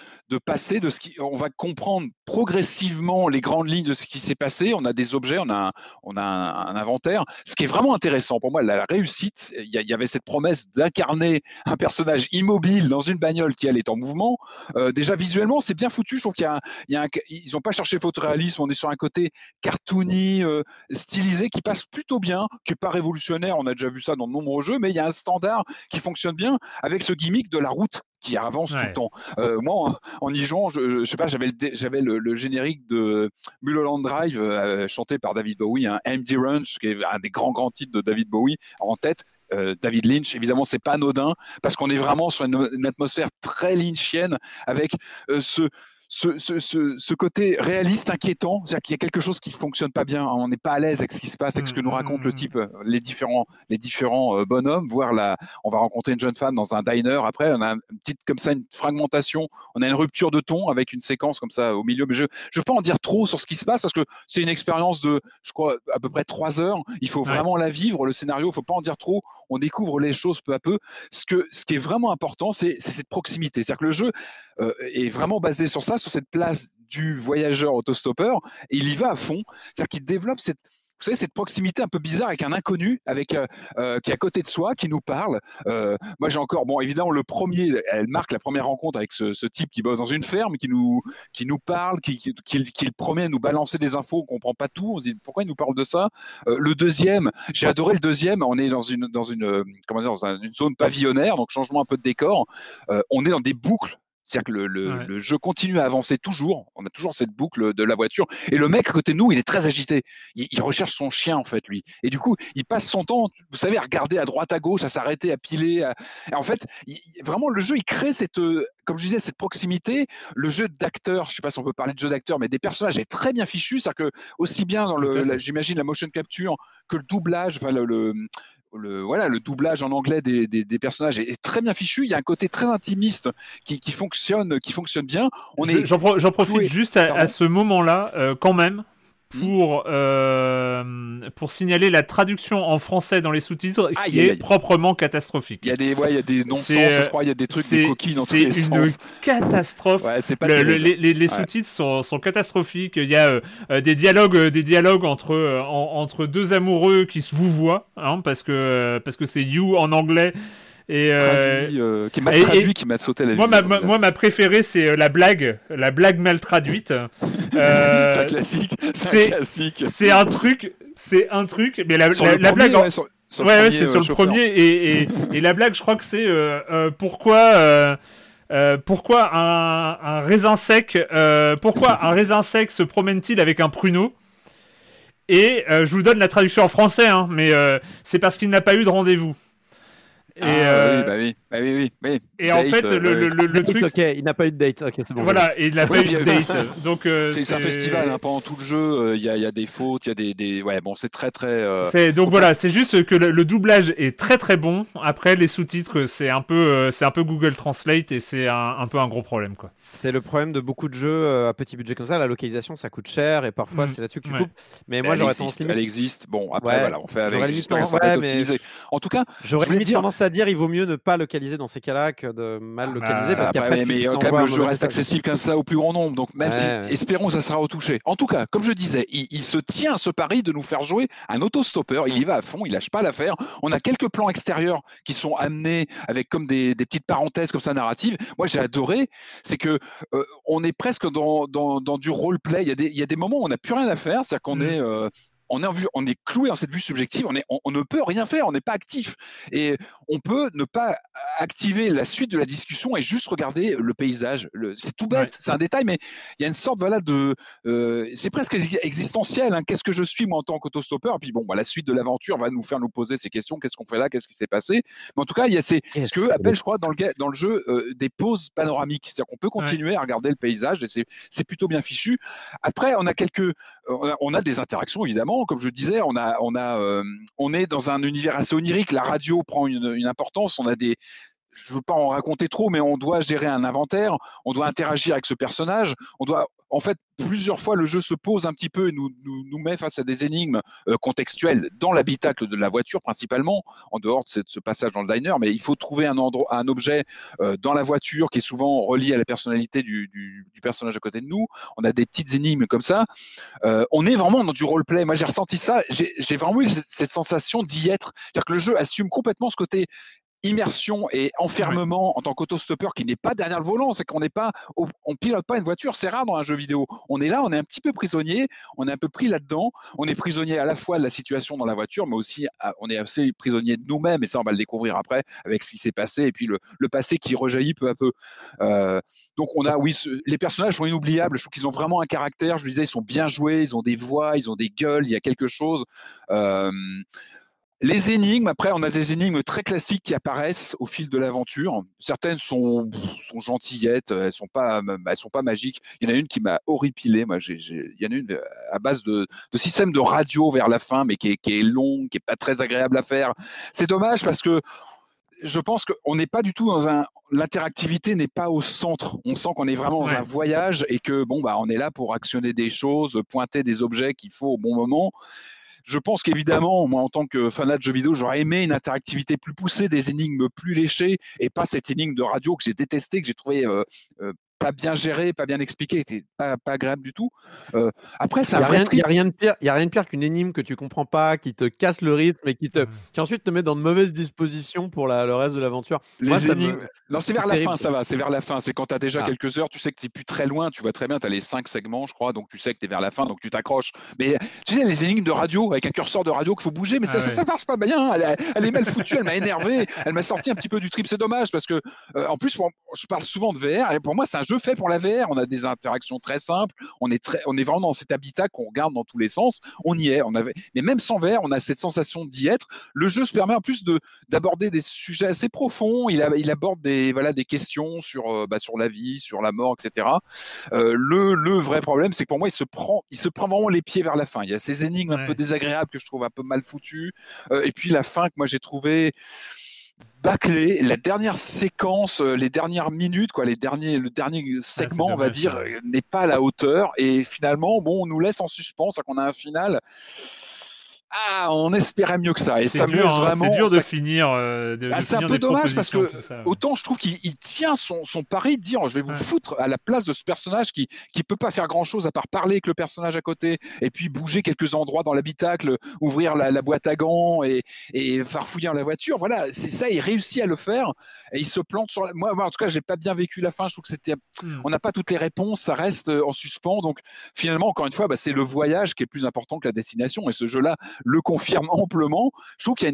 passé, de ce qui. On va comprendre progressivement les grandes lignes de ce qui s'est passé. On a des objets, on a un inventaire. Ce qui est vraiment intéressant pour moi, la réussite. Il y avait cette promesse d'incarner un personnage immobile dans une bagnole qui elle est en mouvement. Déjà visuellement, c'est bien foutu. Je trouve qu'ils n'ont pas cherché photoréalisme. On est sur un côté cartoony, stylisé, qui passe plus bien, qui n'est pas révolutionnaire, on a déjà vu ça dans de nombreux jeux, mais il y a un standard qui fonctionne bien avec ce gimmick de la route qui avance tout le temps. Moi, en y jouant, je sais pas, j'avais le générique de Mulholland Drive chanté par David Bowie, MD Ranch, qui est un des grands titres de David Bowie en tête. David Lynch, évidemment, c'est pas anodin parce qu'on est vraiment sur une atmosphère très lynchienne avec ce côté réaliste, inquiétant, c'est-à-dire qu'il y a quelque chose qui ne fonctionne pas bien, on n'est pas à l'aise avec ce qui se passe, avec ce que nous raconte le type, les différents bonhommes, voire on va rencontrer une jeune femme dans un diner, après on a une fragmentation, on a une rupture de ton avec une séquence comme ça au milieu, mais je ne veux pas en dire trop sur ce qui se passe, parce que c'est une expérience de, je crois, à peu près 3 heures, il faut vraiment la vivre, le scénario, il ne faut pas en dire trop, on découvre les choses peu à peu, ce qui est vraiment important, c'est cette proximité, c'est-à-dire que le jeu est vraiment basé sur ça, sur cette place du voyageur autostoppeur, et il y va à fond, c'est-à-dire qu'il développe cette proximité un peu bizarre avec un inconnu, qui est à côté de soi, qui nous parle. Moi, j'ai encore, évidemment, elle marque la première rencontre avec ce type qui bosse dans une ferme, qui nous parle, qui le premier à nous balancer des infos, on comprend pas tout, on se dit pourquoi il nous parle de ça. Le deuxième, j'ai adoré le deuxième. On est dans une zone pavillonnaire, donc changement un peu de décor. On est dans des boucles. C'est-à-dire que le jeu continue à avancer toujours, on a toujours cette boucle de la voiture, et le mec à côté de nous, il est très agité, il recherche son chien en fait lui, et du coup, il passe son temps, vous savez, à regarder à droite, à gauche, à s'arrêter, à piler, et en fait, vraiment le jeu, il crée cette... Comme je disais, cette proximité, le jeu d'acteur, je ne sais pas si on peut parler de jeu d'acteur, mais des personnages est très bien fichu, c'est-à-dire que aussi bien dans j'imagine la motion capture que le doublage, le doublage en anglais des personnages est très bien fichu. Il y a un côté très intimiste qui fonctionne bien. J'en profite juste à ce moment-là quand même pour signaler la traduction en français dans les sous-titres qui est proprement catastrophique. Il y a des non-sens, je crois, il y a des trucs, des coquilles dans tous les sens. C'est une catastrophe. Ouais, c'est pas les sous-titres sont catastrophiques. Il y a des dialogues entre deux amoureux qui se vouvoient, parce que c'est you en anglais. Et qui est mal traduit, qui m'a sauté la vie. Moi, ma préférée, c'est la blague mal traduite. C'est un classique. C'est un truc. Mais la blague. C'est sur le premier. Et la blague, je crois que c'est pourquoi un raisin sec se promène-t-il avec un pruneau? Et je vous donne la traduction en français, mais c'est parce qu'il n'a pas eu de rendez-vous. Oui. Et date, en fait, le truc... Ok, il n'a pas eu de date. Ok, c'est bon. Voilà, il n'a pas eu de date. Donc, c'est un festival, pendant tout le jeu, il y a des fautes, il y a des... Ouais, bon, c'est très, très... c'est juste que le doublage est très, très bon. Après, les sous-titres, c'est un peu Google Translate et c'est un peu un gros problème, quoi. C'est le problème de beaucoup de jeux à petit budget comme ça. La localisation, ça coûte cher et parfois, c'est là-dessus que tu coupes. Mais moi, j'aurais tendance... Elle existe. Bon, après, on fait avec... En tout cas, j'aurais limite tendance à dire il vaut mieux ne pas localiser dans ces cas-là que de mal localiser, parce qu'après le jeu reste accessible comme ça au plus grand nombre, donc même espérons que ça sera retouché. En tout cas, comme je disais, il se tient à ce pari de nous faire jouer un autostoppeur. Il y va à fond, il lâche pas l'affaire. On a quelques plans extérieurs qui sont amenés avec comme des petites parenthèses comme ça narratives. Moi j'ai adoré, c'est que on est presque dans du roleplay. Il y a des moments où on n'a plus rien à faire, c'est-à-dire qu'on est on est cloué dans cette vue subjective, on ne peut rien faire, on n'est pas actif. Et on peut ne pas activer la suite de la discussion et juste regarder le paysage. C'est tout bête, c'est un détail, mais il y a une sorte de... c'est presque existentiel, qu'est-ce que je suis moi en tant qu'autostoppeur? Et puis bon, la suite de l'aventure va nous faire nous poser ces questions, qu'est-ce qu'on fait là, qu'est-ce qui s'est passé? Mais en tout cas, il y a ce qu'eux appellent, je crois, dans le jeu, des pauses panoramiques. C'est-à-dire qu'on peut continuer à regarder le paysage, et c'est plutôt bien fichu. Après, on a des interactions, évidemment. Comme je disais, on est dans un univers assez onirique. La radio prend une importance. On a des... Je ne veux pas en raconter trop, mais on doit gérer un inventaire. On doit interagir avec ce personnage. En fait, plusieurs fois, le jeu se pose un petit peu et nous met face à des énigmes contextuelles dans l'habitacle de la voiture principalement, en dehors de ce passage dans le diner. Mais il faut trouver un objet dans la voiture qui est souvent relié à la personnalité du personnage à côté de nous. On a des petites énigmes comme ça. On est vraiment dans du roleplay. Moi, j'ai ressenti ça. J'ai vraiment eu cette sensation d'y être. C'est-à-dire que le jeu assume complètement ce côté immersion et enfermement en tant qu'autostoppeur qui n'est pas derrière le volant, c'est qu'on n'est pas, on pilote pas une voiture, c'est rare dans un jeu vidéo. On est là, on est un petit peu prisonnier, on est un peu pris là-dedans, on est prisonnier à la fois de la situation dans la voiture, mais aussi on est assez prisonnier de nous-mêmes, et ça on va le découvrir après avec ce qui s'est passé et puis le passé qui rejaillit peu à peu. Donc on a, les personnages sont inoubliables, je trouve qu'ils ont vraiment un caractère, je le disais, ils sont bien joués, ils ont des voix, ils ont des gueules, il y a quelque chose. Les énigmes, après, on a des énigmes très classiques qui apparaissent au fil de l'aventure. Certaines sont gentillettes, elles sont pas magiques. Il y en a une qui m'a horripilé. Moi, il y en a une à base de système de radio vers la fin, mais qui est longue, qui est pas très agréable à faire. C'est dommage parce que je pense qu'on n'est pas du tout dans l'interactivité n'est pas au centre. On sent qu'on est vraiment dans un voyage et que on est là pour actionner des choses, pointer des objets qu'il faut au bon moment. Je pense qu'évidemment, moi, en tant que fanat de jeux vidéo, j'aurais aimé une interactivité plus poussée, des énigmes plus léchées, et pas cette énigme de radio que j'ai détestée, que j'ai trouvée pas bien gérée, pas bien expliquée, c'était pas agréable du tout. Après, ça il y a rien de pire qu'une énigme que tu comprends pas, qui te casse le rythme et qui ensuite te met dans de mauvaises dispositions pour le reste de l'aventure. Non, c'est vers la fin, ça va. C'est vers la fin. C'est quand tu as déjà quelques heures, tu sais que tu n'es plus très loin. Tu vois très bien, tu as les 5 segments, je crois. Donc, tu sais que tu es vers la fin, donc tu t'accroches. Mais tu sais, les énigmes de radio, avec un curseur de radio qu'il faut bouger, mais ça marche pas bien. Elle est mal foutue, elle m'a énervé. Elle m'a sorti un petit peu du trip. C'est dommage parce que, en plus, je parle souvent de VR. Et pour moi, c'est un jeu fait pour la VR. On a des interactions très simples. On est vraiment dans cet habitat qu'on regarde dans tous les sens. On y est. Mais même sans VR, on a cette sensation d'y être. Le jeu se permet en plus d'aborder des sujets assez profonds. Il aborde des questions sur la vie, sur la mort, etc. Le vrai problème, c'est que pour moi, il se prend vraiment les pieds vers la fin. Il y a ces énigmes un peu désagréables que je trouve un peu mal foutues. Et puis la fin que moi j'ai trouvé bâclée. La dernière séquence, les dernières minutes, le dernier segment, on va dire, n'est pas à la hauteur. Et finalement, on nous laisse en suspens. C'est-à-dire qu'on a un final. Ah, on espérait mieux que ça. Et c'est ça dur, vraiment. C'est dur de finir. C'est un peu dommage parce que autant je trouve qu'il tient son pari de dire je vais vous foutre à la place de ce personnage qui peut pas faire grand chose à part parler avec le personnage à côté et puis bouger quelques endroits dans l'habitacle, ouvrir la boîte à gants et farfouiller la voiture. Voilà, c'est ça. Il réussit à le faire et il se plante sur. Moi, en tout cas, j'ai pas bien vécu la fin. Je trouve que c'était. On n'a pas toutes les réponses. Ça reste en suspens. Donc finalement, encore une fois, c'est le voyage qui est plus important que la destination. Et ce jeu-là le confirme amplement. Je trouve qu'il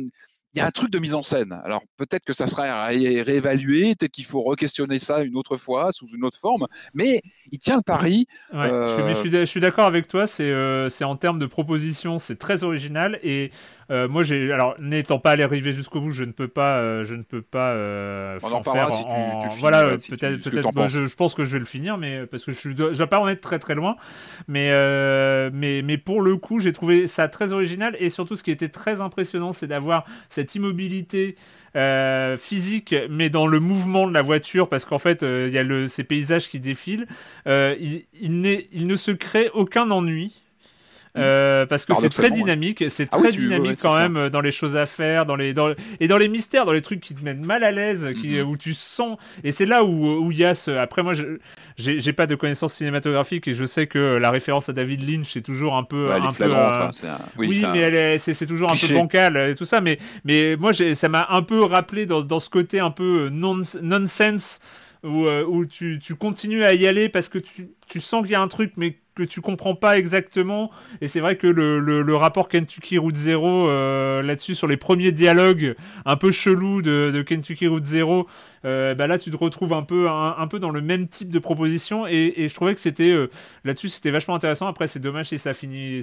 y a un truc de mise en scène. Alors peut-être que ça sera réévalué, peut-être qu'il faut re-questionner ça une autre fois, sous une autre forme, mais il tient le pari. Ouais, je suis d'accord avec toi, c'est en termes de proposition, c'est très original et moi, n'étant pas allé arriver jusqu'au bout, je ne peux pas. On en parlera si tu finis. Voilà, si peut-être. Je pense que je vais le finir, mais parce que je dois pas en être très très loin. Mais pour le coup, j'ai trouvé ça très original et surtout, ce qui était très impressionnant, c'est d'avoir cette immobilité physique, mais dans le mouvement de la voiture, parce qu'en fait, il y a ces paysages qui défilent. Il ne se crée aucun ennui. Parce que c'est très dynamique, quand même dans les choses à faire, dans les mystères, dans les trucs qui te mettent mal à l'aise, où tu sens. Et c'est là où il y a ce. Après, moi, j'ai pas de connaissances cinématographiques et je sais que la référence à David Lynch est toujours un peu, mais c'est toujours cliché. Un peu bancal et tout ça. Mais moi, ça m'a un peu rappelé dans ce côté un peu nonsense où tu continues à y aller parce que tu sens qu'il y a un truc, mais que tu comprends pas exactement, et c'est vrai que le rapport Kentucky Route Zero là-dessus, sur les premiers dialogues un peu chelous de Kentucky Route Zero, là tu te retrouves un peu dans le même type de proposition, et je trouvais que c'était là-dessus c'était vachement intéressant. Après c'est dommage si ça finit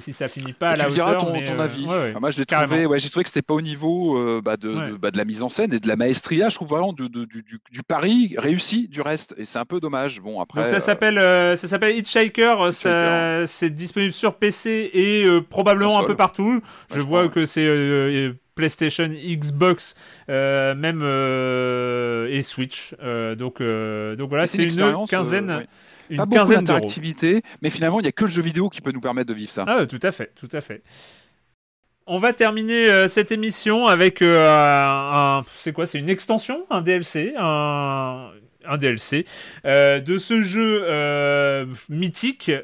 pas à la hauteur. Tu me diras ton avis. Enfin, moi je l'ai trouvé, j'ai trouvé que c'était pas au niveau de la mise en scène et de la maestria, je trouve vraiment du pari réussi du reste, et c'est un peu dommage. Bon après. Donc ça s'appelle Hitchhiker. C'est disponible sur PC et probablement un peu partout. Je vois que c'est PlayStation, Xbox, et Switch. Donc voilà, c'est une quinzaine. Pas beaucoup d'interactivité, mais finalement, il n'y a que le jeu vidéo qui peut nous permettre de vivre ça. Ah, tout à fait. On va terminer cette émission avec c'est une extension, un DLC, un DLC de ce jeu mythique qui a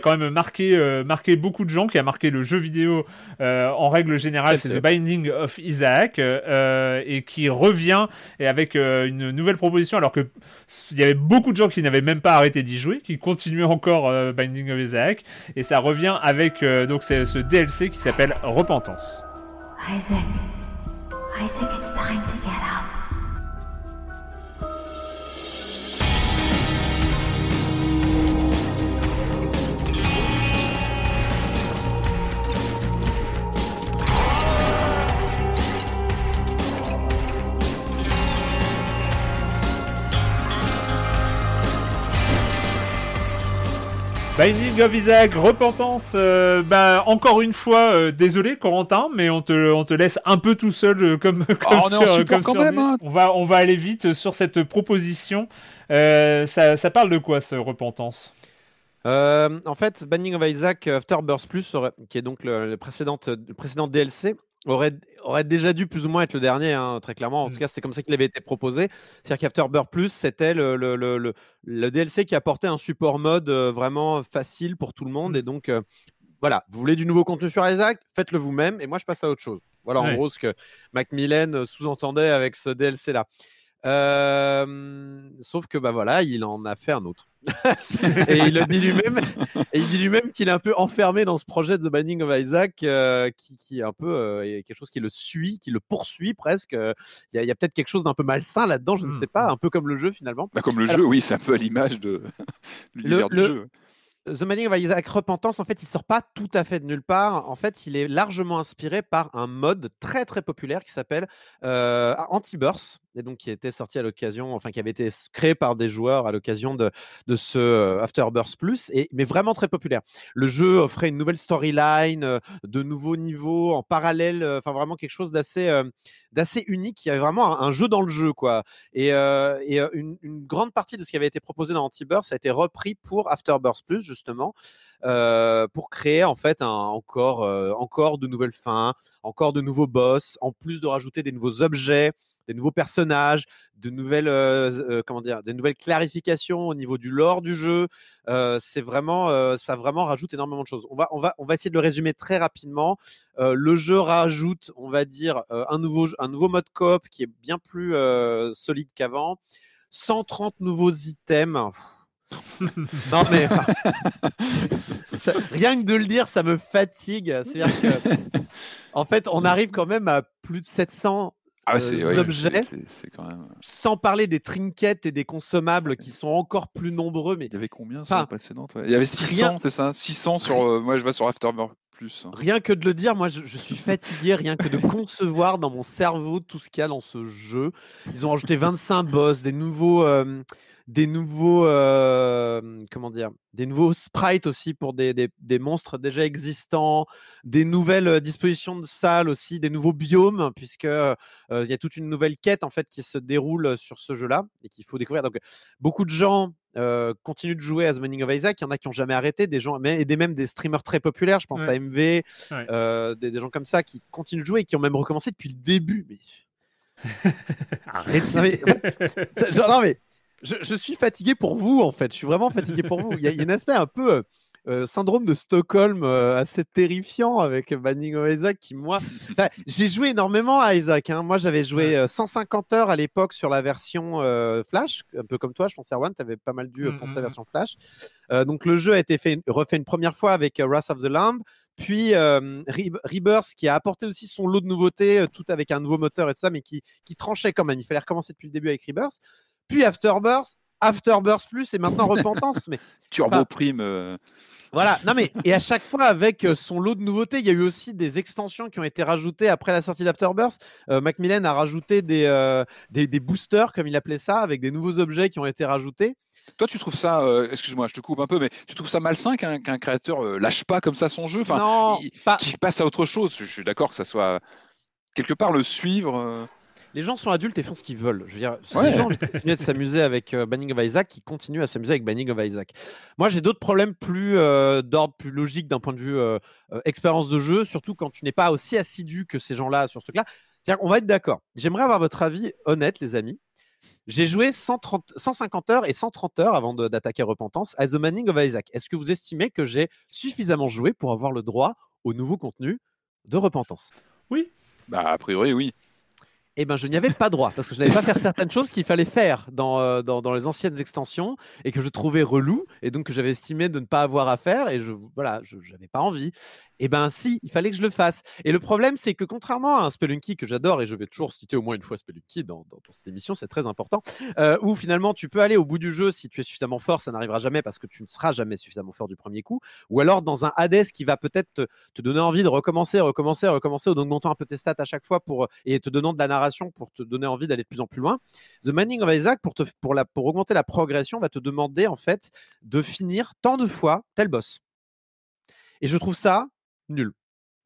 quand même marqué beaucoup de gens, qui a marqué le jeu vidéo en règle générale, c'est The Binding of Isaac, et qui revient et avec une nouvelle proposition, alors que il y avait beaucoup de gens qui n'avaient même pas arrêté d'y jouer, qui continuaient encore Binding of Isaac, et ça revient avec donc c'est ce DLC qui s'appelle Repentance. Isaac, it's time to get up. Binding of Isaac, Repentance, encore une fois, désolé Corentin, mais on te laisse un peu tout seul On va aller vite sur cette proposition. Ça parle de quoi ce Repentance ? En fait, Binding of Isaac Afterbirth Plus, qui est donc le précédent DLC, aurait déjà dû plus ou moins être le dernier, très clairement. En tout cas, c'était comme ça qu'il avait été proposé. C'est-à-dire qu'Afterbirth Plus, c'était le DLC qui apportait un support mode vraiment facile pour tout le monde. Et donc, voilà, vous voulez du nouveau contenu sur Isaac, faites-le vous-même. Et moi, je passe à autre chose. Voilà, en gros, ce que Macmillan sous-entendait avec ce DLC-là. Sauf que bah voilà, il en a fait un autre. Et il le dit lui-même. Et il dit lui-même qu'il est un peu enfermé dans ce projet de The Binding of Isaac, qui est un peu quelque chose qui le suit, qui le poursuit presque. Il y a peut-être quelque chose d'un peu malsain là-dedans, je ne sais pas, un peu comme le jeu finalement. Bah, comme le jeu, oui, c'est un peu à l'image de l'univers du jeu. The Binding of Isaac Repentance, en fait, il ne sort pas tout à fait de nulle part. En fait, il est largement inspiré par un mode très très populaire qui s'appelle Anti-Burst, et donc qui était sorti à l'occasion, enfin qui avait été créé par des joueurs à l'occasion de ce Afterbirth Plus, mais vraiment très populaire. Le jeu offrait une nouvelle storyline, de nouveaux niveaux en parallèle, enfin vraiment quelque chose d'assez unique. Il y avait vraiment un jeu dans le jeu, quoi. Et une grande partie de ce qui avait été proposé dans Anti-Burst a été repris pour Afterbirth Plus, justement, pour créer en fait encore de nouvelles fins, encore de nouveaux boss, en plus de rajouter des nouveaux objets, des nouveaux personnages, des nouvelles clarifications au niveau du lore du jeu. Ça vraiment rajoute énormément de choses. On va essayer de le résumer très rapidement. Le jeu rajoute, on va dire, un nouveau mode coop qui est bien plus solide qu'avant. 130 nouveaux items. Non mais rien que de le dire, ça me fatigue. C'est-à-dire que, en fait, on arrive quand même à plus de 700. C'est quand même... Sans parler des trinkets et des consommables qui sont encore plus nombreux. Mais... Il y avait combien sur la précédente? Il y avait 600, c'est ça? 600 sur... moi, je vais sur Afterbirth Plus. Rien que de le dire, moi, je suis fatigué, rien que de concevoir dans mon cerveau tout ce qu'il y a dans ce jeu. Ils ont rajouté 25 boss, des nouveaux sprites aussi pour des monstres déjà existants, des nouvelles dispositions de salles aussi, des nouveaux biomes, puisque y a toute une nouvelle quête en fait qui se déroule sur ce jeu-là et qu'il faut découvrir. Donc beaucoup de gens continuent de jouer à The Binding of Isaac. Il y en a qui n'ont jamais arrêté, des gens, même des streamers très populaires, je pense à MV, des gens comme ça qui continuent de jouer et qui ont même recommencé depuis le début. Mais... Arrête. Je suis fatigué pour vous, en fait. Je suis vraiment fatigué pour vous. Il y a un aspect un peu syndrome de Stockholm assez terrifiant avec Binding of Isaac qui, moi... Enfin, j'ai joué énormément à Isaac. Hein. Moi, j'avais joué 150 heures à l'époque sur la version Flash. Un peu comme toi, je pense, Erwan, tu avais pas mal dû penser à la version Flash. Donc, le jeu a été refait une première fois avec Wrath of the Lamb. Puis Rebirth qui a apporté aussi son lot de nouveautés, tout avec un nouveau moteur et tout ça, mais qui tranchait quand même. Il fallait recommencer depuis le début avec Rebirth. Puis Afterbirth Plus et maintenant Repentance. Mais Turbo Prime. Voilà, non mais, et à chaque fois avec son lot de nouveautés, il y a eu aussi des extensions qui ont été rajoutées après la sortie d'Afterbirth. Macmillan a rajouté des boosters, comme il appelait ça, avec des nouveaux objets qui ont été rajoutés. Toi, tu trouves ça, excuse-moi, je te coupe un peu, mais tu trouves ça malsain qu'un créateur lâche pas comme ça son jeu, qu'il passe à autre chose. Je suis d'accord que ça soit quelque part le suivre. Les gens sont adultes et font ce qu'ils veulent. Je veux dire, les gens continuent de s'amuser avec Binding of Isaac, qui continuent à s'amuser avec Binding of Isaac. Moi, j'ai d'autres problèmes d'ordre plus logique d'un point de vue expérience de jeu, surtout quand tu n'es pas aussi assidu que ces gens-là sur ce truc-là. C'est-à-dire qu'on va être d'accord. J'aimerais avoir votre avis honnête, les amis. J'ai joué 150 heures et 130 heures avant d'attaquer Repentance à The Binding of Isaac. Est-ce que vous estimez que j'ai suffisamment joué pour avoir le droit au nouveau contenu de Repentance? Oui. Bah, a priori, oui. Eh ben, je n'y avais pas droit parce que je n'avais pas fait certaines choses qu'il fallait faire dans les anciennes extensions et que je trouvais relou et donc que j'avais estimé de ne pas avoir à faire et je n'avais pas envie. Eh ben si, il fallait que je le fasse. Et le problème, c'est que contrairement à un Spelunky que j'adore, et je vais toujours citer au moins une fois Spelunky dans cette émission, c'est très important, où finalement tu peux aller au bout du jeu si tu es suffisamment fort, ça n'arrivera jamais parce que tu ne seras jamais suffisamment fort du premier coup, ou alors dans un Hades qui va peut-être te donner envie de recommencer, en augmentant un peu tes stats à chaque fois et te donnant de la narration pour te donner envie d'aller de plus en plus loin. The Binding of Isaac, pour augmenter la progression, va te demander en fait de finir tant de fois tel boss. Et je trouve ça nul.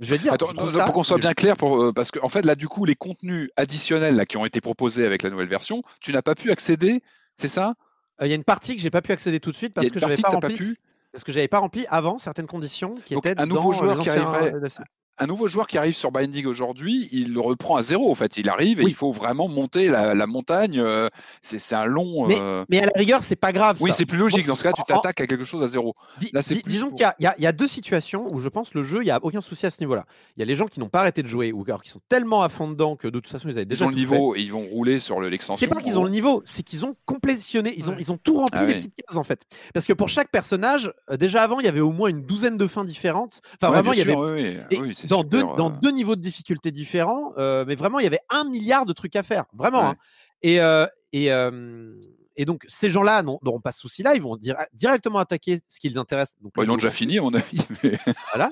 Je vais dire. Attends, pour qu'on soit bien clair, parce que en fait là du coup les contenus additionnels là qui ont été proposés avec la nouvelle version, tu n'as pas pu accéder, c'est ça? Il y a une partie que j'ai pas pu accéder tout de suite parce que j'avais pas rempli avant certaines conditions qui étaient dans les anciens. Un nouveau joueur qui arrive sur Binding aujourd'hui, il le reprend à zéro en fait. Il arrive et il faut vraiment monter la montagne. C'est un long. Mais à la rigueur, c'est pas grave. Oui, ça. C'est plus logique. Dans ce cas, tu t'attaques à quelque chose à zéro. Disons qu'il y a deux situations où je pense le jeu, il n'y a aucun souci à ce niveau-là. Il y a les gens qui n'ont pas arrêté de jouer ou alors qui sont tellement à fond dedans que de toute façon, ils avaient déjà. Ils ont le niveau fait. Et ils vont rouler sur l'extension. C'est pas qu'ils ont le niveau, c'est qu'ils ont complétionné. Ils ont tout rempli les petites cases en fait. Parce que pour chaque personnage, déjà avant, il y avait au moins une douzaine de fins différentes. Enfin, vraiment, il y avait. Oui, dans deux niveaux de difficulté différents, mais vraiment, il y avait 1 milliard de trucs à faire, vraiment. Ouais. Hein. Et donc, ces gens-là n'auront pas ce souci-là, ils vont directement attaquer ce qui les intéresse. Donc, ils l'ont déjà fini, à mon avis. Mais... Voilà.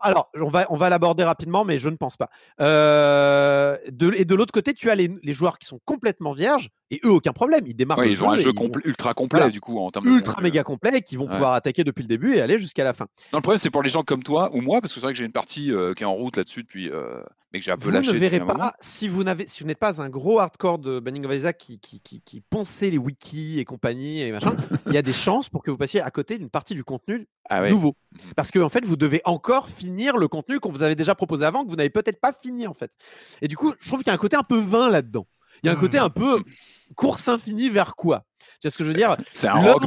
Alors, on va l'aborder rapidement, mais je ne pense pas. Et de l'autre côté, tu as les joueurs qui sont complètement vierges, et eux, aucun problème, ils démarrent. Ouais, ils ont un jeu ultra complet, voilà, du coup. En termes ultra méga complet, qui vont pouvoir attaquer depuis le début et aller jusqu'à la fin. Non, le problème, c'est pour les gens comme toi ou moi, parce que c'est vrai que j'ai une partie qui est en route là-dessus depuis... Mais que j'ai un peu lâché. Vous ne verrez pas si vous n'êtes pas un gros hardcore de Binding of Isaac qui poncez les wikis et compagnie et machin. Il y a des chances pour que vous passiez à côté d'une partie du contenu nouveau, parce que en fait vous devez encore finir le contenu qu'on vous avait déjà proposé avant que vous n'avez peut-être pas fini en fait. Et du coup, je trouve qu'il y a un côté un peu vain là-dedans. Il y a un côté un peu course infinie vers quoi ? Tu vois ce que je veux dire ? C'est un rogue,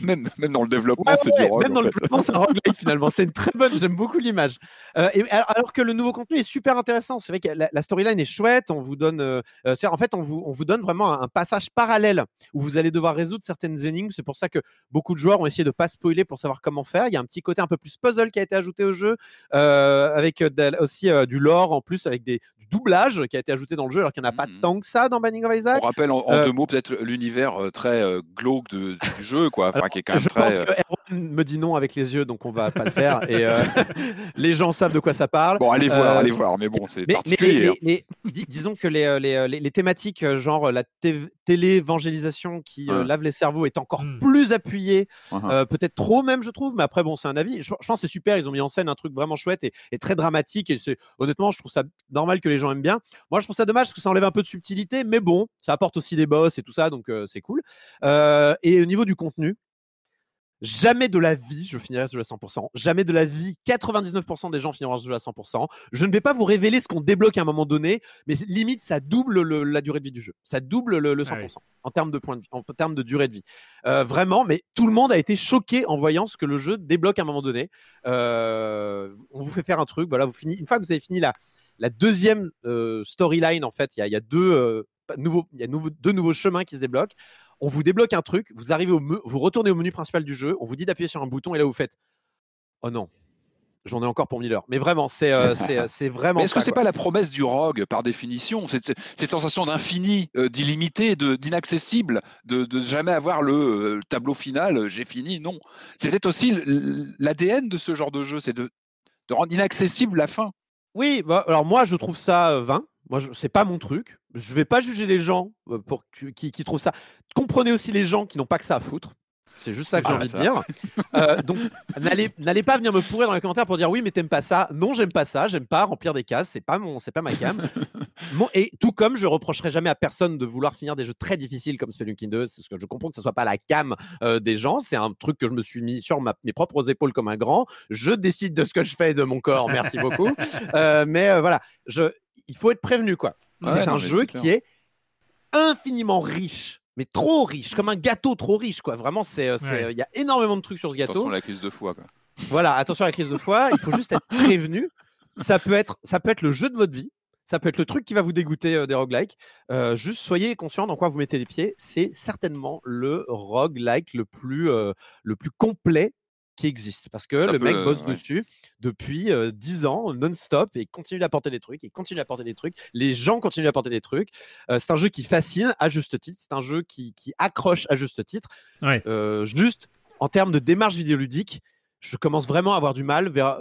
même dans le développement, c'est du rogue. Même dans le développement, c'est un roguelike finalement. C'est une très bonne, j'aime beaucoup l'image. Alors que le nouveau contenu est super intéressant. C'est vrai que la storyline est chouette. On vous donne, en fait, on vous donne vraiment un passage parallèle où vous allez devoir résoudre certaines énigmes. C'est pour ça que beaucoup de joueurs ont essayé de ne pas spoiler pour savoir comment faire. Il y a un petit côté un peu plus puzzle qui a été ajouté au jeu, avec aussi du lore en plus, avec du doublage qui a été ajouté dans le jeu, alors qu'il n'y en a pas tant que ça dans Binding of Isaac. On rappelle en deux mots peut-être l'univers très glauque du jeu, quoi. Enfin, alors, qui est quand même je pense que Erwan me dit non avec les yeux, donc on va pas le faire. Et les gens savent de quoi ça parle. Bon, allez voir. Mais bon, c'est particulier. Mais disons que les thématiques, genre la télévangélisation qui lave les cerveaux, est encore plus appuyée. Peut-être trop même, je trouve. Mais après, bon, c'est un avis. Je pense que c'est super. Ils ont mis en scène un truc vraiment chouette et très dramatique. Et honnêtement, je trouve ça normal que les gens aiment bien. Moi, je trouve ça dommage parce que ça enlève un peu de subtilité. Mais bon, ça apporte aussi des boss et tout ça, donc c'est cool. Et au niveau du contenu, jamais de la vie je finirai ce jeu à 100%, jamais de la vie 99% des gens finiront ce jeu à 100%. Je ne vais pas vous révéler ce qu'on débloque à un moment donné, mais limite ça double la durée de vie du jeu, ça double le 100% en termes de points de vie, en termes de durée de vie, vraiment. Mais tout le monde a été choqué en voyant ce que le jeu débloque à un moment donné. On vous fait faire un truc, voilà, une fois que vous avez fini la deuxième storyline, en fait il y a deux nouveaux chemins qui se débloquent. On vous débloque un truc, vous arrivez vous retournez au menu principal du jeu, on vous dit d'appuyer sur un bouton et là vous faites « Oh non, j'en ai encore pour 1000 heures ». Mais vraiment, c'est vraiment. Mais est-ce que c'est pas la promesse du rogue par définition, cette sensation d'infini, d'illimité, d'inaccessible, de jamais avoir le tableau final, j'ai fini, non. C'est peut-être aussi l'ADN de ce genre de jeu, c'est de rendre inaccessible la fin. Oui, alors moi je trouve ça vain. Moi, c'est pas mon truc. Je vais pas juger les gens qui trouvent ça. Comprenez aussi les gens qui n'ont pas que ça à foutre. C'est juste ça que j'ai envie de dire. Donc, n'allez pas venir me pourrir dans les commentaires pour dire oui, mais t'aimes pas ça. Non, j'aime pas ça. J'aime pas remplir des cases. C'est pas ma came. Et tout comme je reprocherai jamais à personne de vouloir finir des jeux très difficiles comme Spelunky 2. Parce que je comprends que ça soit pas la came des gens. C'est un truc que je me suis mis sur mes propres épaules comme un grand. Je décide de ce que je fais et de mon corps. Merci beaucoup. Mais voilà. Il faut être prévenu, quoi. C'est un jeu qui est infiniment riche, mais trop riche, comme un gâteau trop riche, quoi. Vraiment, il y a énormément de trucs sur ce gâteau. Attention à la crise de foie, quoi. Voilà, attention à la crise de foie. Il faut juste être prévenu. Ça peut être le jeu de votre vie. Ça peut être le truc qui va vous dégoûter des roguelikes. Juste soyez conscient dans quoi vous mettez les pieds. C'est certainement le roguelike le plus complet qui existe, parce que le mec bosse dessus depuis 10 ans non-stop et il continue d'apporter des trucs, les gens continuent d'apporter des trucs. C'est un jeu qui fascine à juste titre, c'est un jeu qui accroche à juste titre. Juste en termes de démarche vidéoludique, je commence vraiment à avoir du mal vers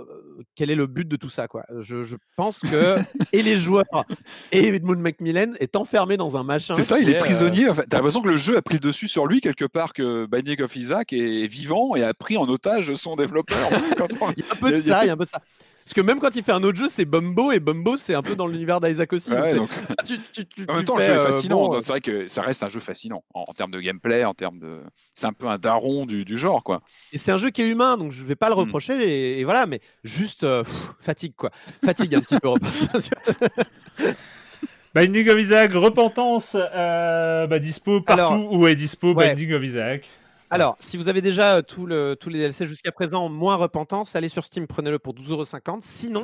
quel est le but de tout ça, quoi. Je pense que et les joueurs et Edmund Macmillan est enfermé dans un machin. C'est ça, il est prisonnier. En fait. T'as l'impression que le jeu a pris le dessus sur lui quelque part, que Binding of Isaac est vivant et a pris en otage son développeur. Il y a un peu de ça. Parce que même quand il fait un autre jeu, c'est Bumbo, et Bumbo, c'est un peu dans l'univers d'Isaac aussi. Ouais, donc, en même temps, le jeu est fascinant. Bon, c'est vrai que ça reste un jeu fascinant en termes de gameplay, en termes de. C'est un peu un daron du genre, quoi. Et c'est un jeu qui est humain, donc je vais pas le reprocher. Et voilà, mais juste fatigue, quoi. Fatigue un petit peu. Binding of Isaac, Repentance, dispo partout où est dispo Binding of Isaac. Alors, si vous avez déjà tous les DLC jusqu'à présent, moins Repentance, allez sur Steam, prenez-le pour 12,50€. Sinon,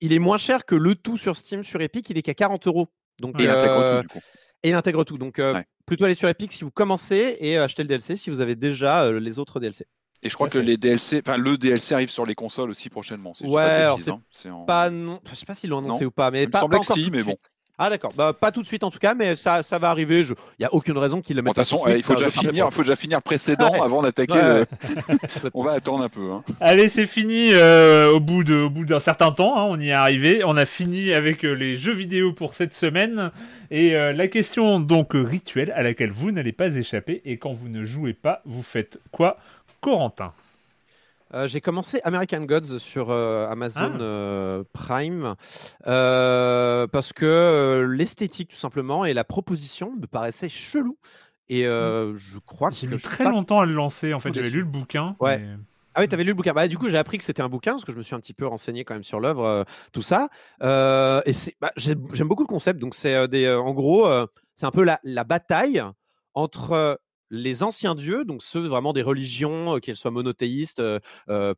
il est moins cher que le tout sur Steam, sur Epic, il est qu'à 40€. Donc, et il intègre tout, du coup. Et il intègre tout. Donc, plutôt aller sur Epic si vous commencez et acheter le DLC si vous avez déjà les autres DLC. Et je crois que les DLC, enfin le DLC arrive sur les consoles aussi prochainement. Si je ne sais pas s'ils l'ont annoncé ou pas. Mais il me semblait que si, mais bon. Ah d'accord, pas tout de suite en tout cas, mais ça va arriver. Il n'y a aucune raison qu'ils le mettent. De toute façon, il faut déjà finir le précédent avant d'attaquer. On va attendre un peu. Hein. Allez, c'est fini. Au bout d'un certain temps, on y est arrivé. On a fini avec les jeux vidéo pour cette semaine. Et la question donc rituelle à laquelle vous n'allez pas échapper. Et quand vous ne jouez pas, vous faites quoi, Corentin ? J'ai commencé American Gods sur Amazon Prime parce que l'esthétique tout simplement et la proposition me paraissaient chelou et je crois que j'ai mis très longtemps à le lancer en fait, j'avais lu le bouquin. Ouais. Mais... Ah oui, t'avais lu le bouquin. Bah, du coup, j'ai appris que c'était un bouquin parce que je me suis un petit peu renseigné quand même sur l'œuvre, tout ça. Et c'est, j'aime beaucoup le concept. Donc c'est en gros, c'est un peu la bataille entre les anciens dieux, donc ceux vraiment des religions, qu'elles soient monothéistes,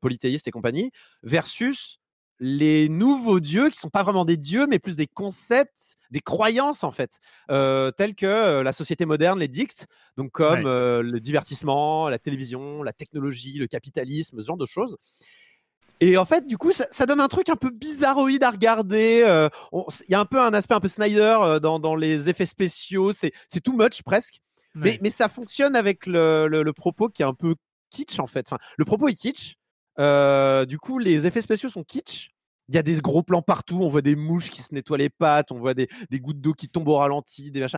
polythéistes et compagnie, versus les nouveaux dieux qui ne sont pas vraiment des dieux, mais plus des concepts, des croyances en fait, telles que la société moderne les dicte, donc comme le divertissement, la télévision, la technologie, le capitalisme, ce genre de choses. Et en fait, du coup, ça donne un truc un peu bizarroïde à regarder. Il y a un peu un aspect un peu Snyder dans les effets spéciaux. C'est too much presque. Mais ça fonctionne avec le propos qui est un peu kitsch en fait. Enfin, le propos est kitsch. Du coup, les effets spéciaux sont kitsch. Il y a des gros plans partout. On voit des mouches qui se nettoient les pattes. On voit des gouttes d'eau qui tombent au ralenti, des machins.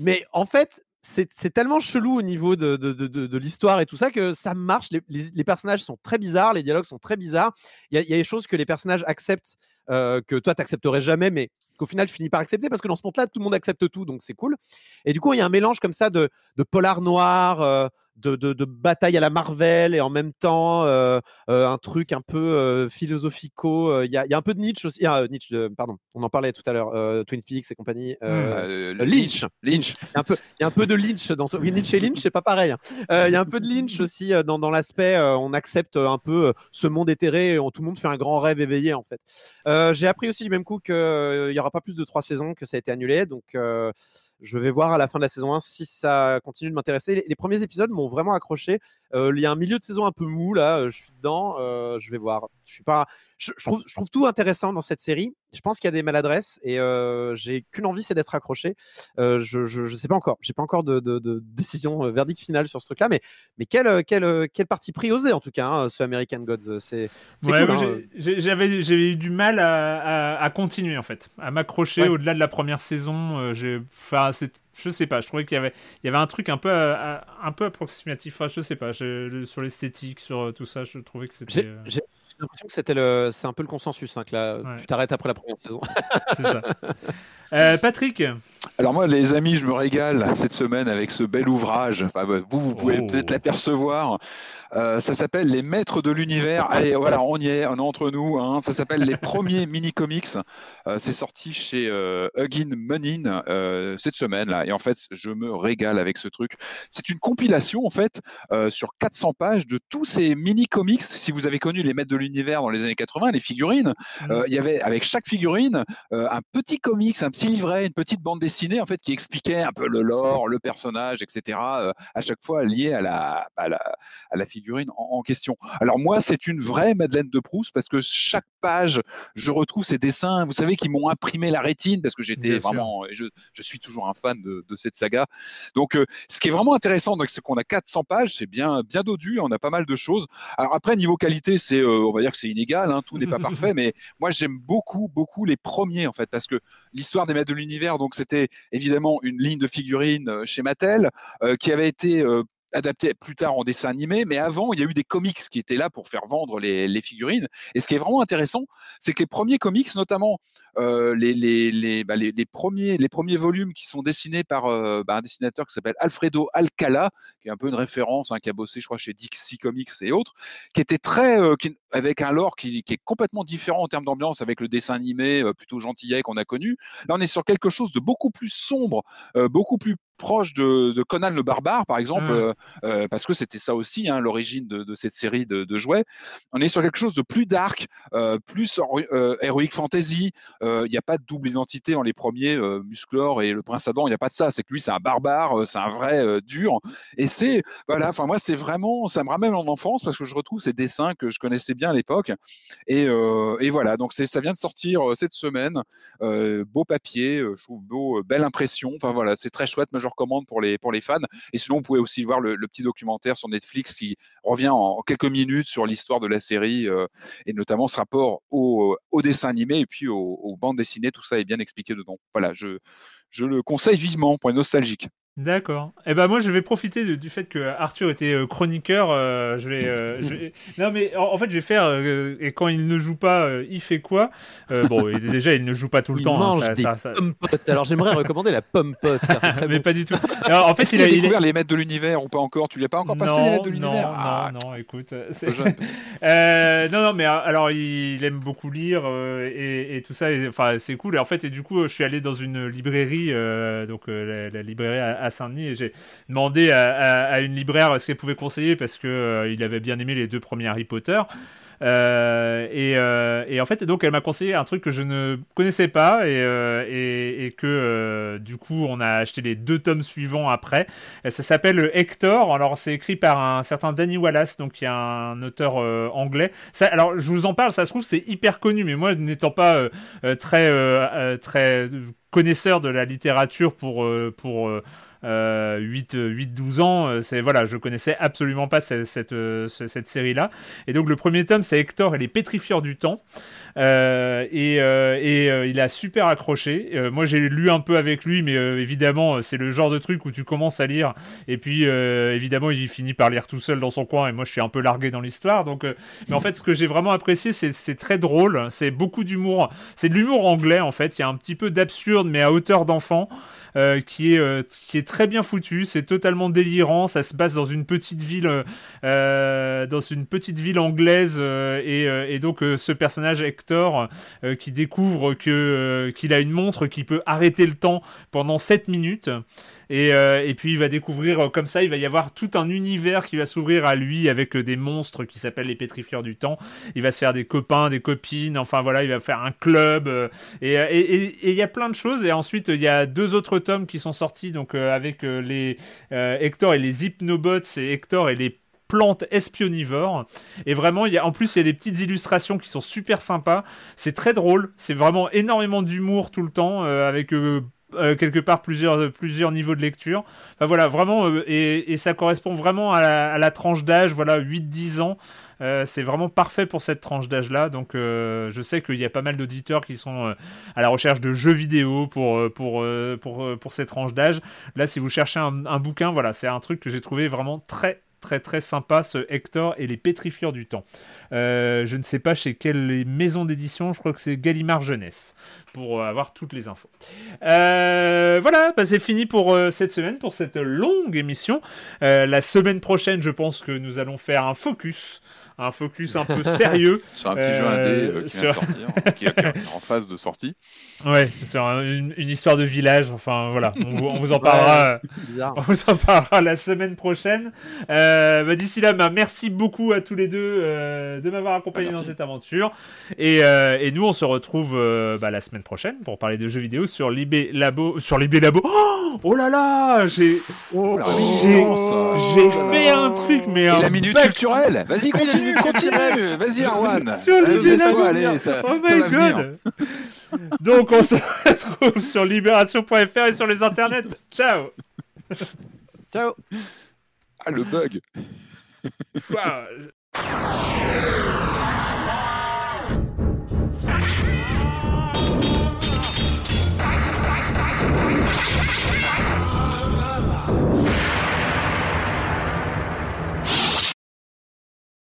Mais en fait, c'est tellement chelou au niveau de l'histoire et tout ça que ça marche. Les personnages sont très bizarres. Les dialogues sont très bizarres. Il y a des choses que les personnages acceptent que toi, tu n'accepterais jamais, mais qu'au final, tu finis par accepter parce que dans ce monde-là, tout le monde accepte tout, donc c'est cool. Et du coup, il y a un mélange comme ça de polar noir, de bataille à la Marvel et en même temps, un truc un peu philosophico. Il y a un peu de Nietzsche aussi. Nietzsche, pardon, on en parlait tout à l'heure, Twin Peaks et compagnie. Lynch. Il y a un peu de Lynch. Lynch et Lynch, c'est pas pareil. Il y a un peu de Lynch aussi dans l'aspect, on accepte un peu ce monde éthéré et tout le monde fait un grand rêve éveillé en fait. J'ai appris aussi du même coup qu'il y aura pas plus de 3 saisons, que ça a été annulé, donc je vais voir à la fin de la saison 1 si ça continue de m'intéresser. Les premiers épisodes m'ont vraiment accroché. Il y a un milieu de saison un peu mou là, je suis dedans, je vais voir. Je trouve tout intéressant dans cette série. Je pense qu'il y a des maladresses et j'ai qu'une envie, c'est d'être accroché. Je sais pas encore. J'ai pas encore de décision verdict finale sur ce truc-là, mais quel parti pris osé en tout cas, ce American Gods. C'est cool, j'avais eu du mal à continuer en fait, à m'accrocher au-delà de la première saison. Je sais pas, je trouvais qu'il y avait un truc un peu approximatif, je sais pas, sur l'esthétique, sur tout ça, je trouvais que c'était... J'ai l'impression que c'est un peu le consensus, hein, que là, tu t'arrêtes après la première saison. C'est ça. Patrick ? Alors moi, les amis, je me régale cette semaine avec ce bel ouvrage. Enfin, vous pouvez peut-être l'apercevoir. Ça s'appelle Les Maîtres de l'Univers. Allez, voilà, on y est, on est entre nous. Hein. Ça s'appelle Les Premiers Mini-Comics. C'est sorti chez Hugin Munin cette semaine. Là. Et en fait, je me régale avec ce truc. C'est une compilation, en fait, sur 400 pages de tous ces mini-comics. Si vous avez connu Les Maîtres de l'Univers dans les années 80, les figurines, il y avait, avec chaque figurine, un petit comics, un petit livret, une petite bande dessinée en fait qui expliquait un peu le lore, le personnage, etc. À chaque fois lié à la figurine en question. Alors moi, c'est une vraie Madeleine de Proust parce que chaque page, je retrouve ces dessins. Vous savez qu'ils m'ont imprimé la rétine parce que j'étais je suis toujours un fan de cette saga. Donc ce qui est vraiment intéressant, donc, c'est qu'on a 400 pages, c'est bien dodu, on a pas mal de choses. Alors après niveau qualité, c'est on va dire que c'est inégal, hein, tout n'est pas parfait, mais moi j'aime beaucoup les premiers en fait parce que l'histoire des Maîtres de l'Univers, donc c'était évidemment une ligne de figurines chez Mattel qui avait été adapté plus tard en dessin animé, mais avant, il y a eu des comics qui étaient là pour faire vendre les figurines. Et ce qui est vraiment intéressant, c'est que les premiers comics, notamment les premiers volumes qui sont dessinés par un dessinateur qui s'appelle Alfredo Alcala, qui est un peu une référence, hein, qui a bossé, je crois, chez Dixie Comics et autres, qui était très avec un lore qui est complètement différent en termes d'ambiance avec le dessin animé plutôt gentillet qu'on a connu. Là, on est sur quelque chose de beaucoup plus sombre, beaucoup plus proche de Conan le Barbare, par exemple, parce que c'était ça aussi, hein, l'origine de cette série de jouets. On est sur quelque chose de plus dark, plus heroic fantasy. Il n'y a pas de double identité dans les premiers, Musclor et le Prince Adam, il n'y a pas de ça. C'est que lui, c'est un barbare, c'est un vrai dur. Et c'est, voilà, enfin, moi, c'est vraiment, ça me ramène en enfance parce que je retrouve ces dessins que je connaissais bien à l'époque. Et voilà, donc ça vient de sortir cette semaine. Beau papier, je trouve beau, belle impression. Enfin, voilà, c'est très chouette. Moi, je recommande pour les fans. Et sinon, vous pouvez aussi voir le petit documentaire sur Netflix qui revient en quelques minutes sur l'histoire de la série et notamment ce rapport au dessin animé et puis aux bandes dessinées. Tout ça est bien expliqué dedans. Voilà, je le conseille vivement pour les nostalgiques. D'accord. Et ben moi je vais profiter du fait que Arthur était chroniqueur. Non mais en fait je vais faire. Et quand il ne joue pas, il fait quoi Bon, déjà il ne joue pas tout le temps. Il mange des pommes-potes. Alors j'aimerais recommander la pomme-pote. Mais bon. Pas du tout. Alors, en fait, est-ce qu'il a découvert les maîtres de l'univers ou pas encore? Tu lui as pas encore passé les maîtres de l'univers? Non, écoute. C'est jeune. Non, mais alors il aime beaucoup lire et tout ça. Enfin, c'est cool. Et en fait, et du coup, je suis allé dans une librairie, la librairie à Saint-Denis, et j'ai demandé à une libraire ce qu'elle pouvait conseiller parce qu'il avait bien aimé les deux premiers Harry Potter. Et en fait, donc elle m'a conseillé un truc que je ne connaissais pas et que du coup on a acheté les deux tomes suivants après. Ça s'appelle Hector. Alors c'est écrit par un certain Danny Wallace, donc il y a un auteur anglais. Ça, alors je vous en parle, ça se trouve c'est hyper connu, mais moi n'étant pas très connaisseur de la littérature pour 8-12 ans, c'est, voilà, je connaissais absolument pas cette série-là. Et donc le premier tome, c'est Hector et les pétrifieurs du temps. Il a super accroché. Moi, j'ai lu un peu avec lui, mais évidemment, c'est le genre de truc où tu commences à lire et puis évidemment, il finit par lire tout seul dans son coin. Et moi, je suis un peu largué dans l'histoire. Donc, mais en fait, ce que j'ai vraiment apprécié, c'est très drôle. C'est beaucoup d'humour. C'est de l'humour anglais, en fait. Il y a un petit peu d'absurde, mais à hauteur d'enfant. Qui est très bien foutu, c'est totalement délirant, ça se passe dans une petite ville anglaise et donc ce personnage Hector qui découvre qu'il a une montre qui peut arrêter le temps pendant 7 minutes. Et puis il va découvrir comme ça, il va y avoir tout un univers qui va s'ouvrir à lui avec des monstres qui s'appellent les pétrifieurs du temps. Il va se faire des copains, des copines, enfin voilà, il va faire un club et il y a plein de choses. Et ensuite il y a deux autres tomes qui sont sortis donc avec les Hector et les Hypnobots et Hector et les plantes espionnivores. Et vraiment en plus il y a des petites illustrations qui sont super sympas, c'est très drôle, c'est vraiment énormément d'humour tout le temps avec quelque part plusieurs niveaux de lecture. Enfin voilà, vraiment et ça correspond vraiment à la tranche d'âge, voilà, 8-10 ans. C'est vraiment parfait pour cette tranche d'âge là, donc je sais qu'il y a pas mal d'auditeurs qui sont à la recherche de jeux vidéo pour cette tranche d'âge là. Si vous cherchez un bouquin, voilà, c'est un truc que j'ai trouvé vraiment très très très sympa, ce Hector et les pétrifieurs du temps. Je ne sais pas chez quelle maison d'édition, je crois que c'est Gallimard Jeunesse, pour avoir toutes les infos. Voilà, c'est fini pour cette semaine, pour cette longue émission. La semaine prochaine, je pense que nous allons faire un focus un peu sérieux sur un petit jeu indé qui vient de sortir, qui est en phase de sortie. Ouais, sur une histoire de village. Enfin voilà, on vous en parlera. Ouais, on vous en parlera la semaine prochaine. D'ici là, merci beaucoup à tous les deux de m'avoir accompagné dans cette aventure. Et nous, on se retrouve la semaine prochaine pour parler de jeux vidéo sur l'IB Labo. Sur l'IB Labo. Oh là là, j'ai fait un truc, mais et la minute culturelle. Vas-y, continue. Continue, vas-y Erwan. Laisse-toi aller, ça va venir. Donc on se retrouve sur libération.fr et sur les internets. Ciao. Ciao. Ah, le bug. Wow.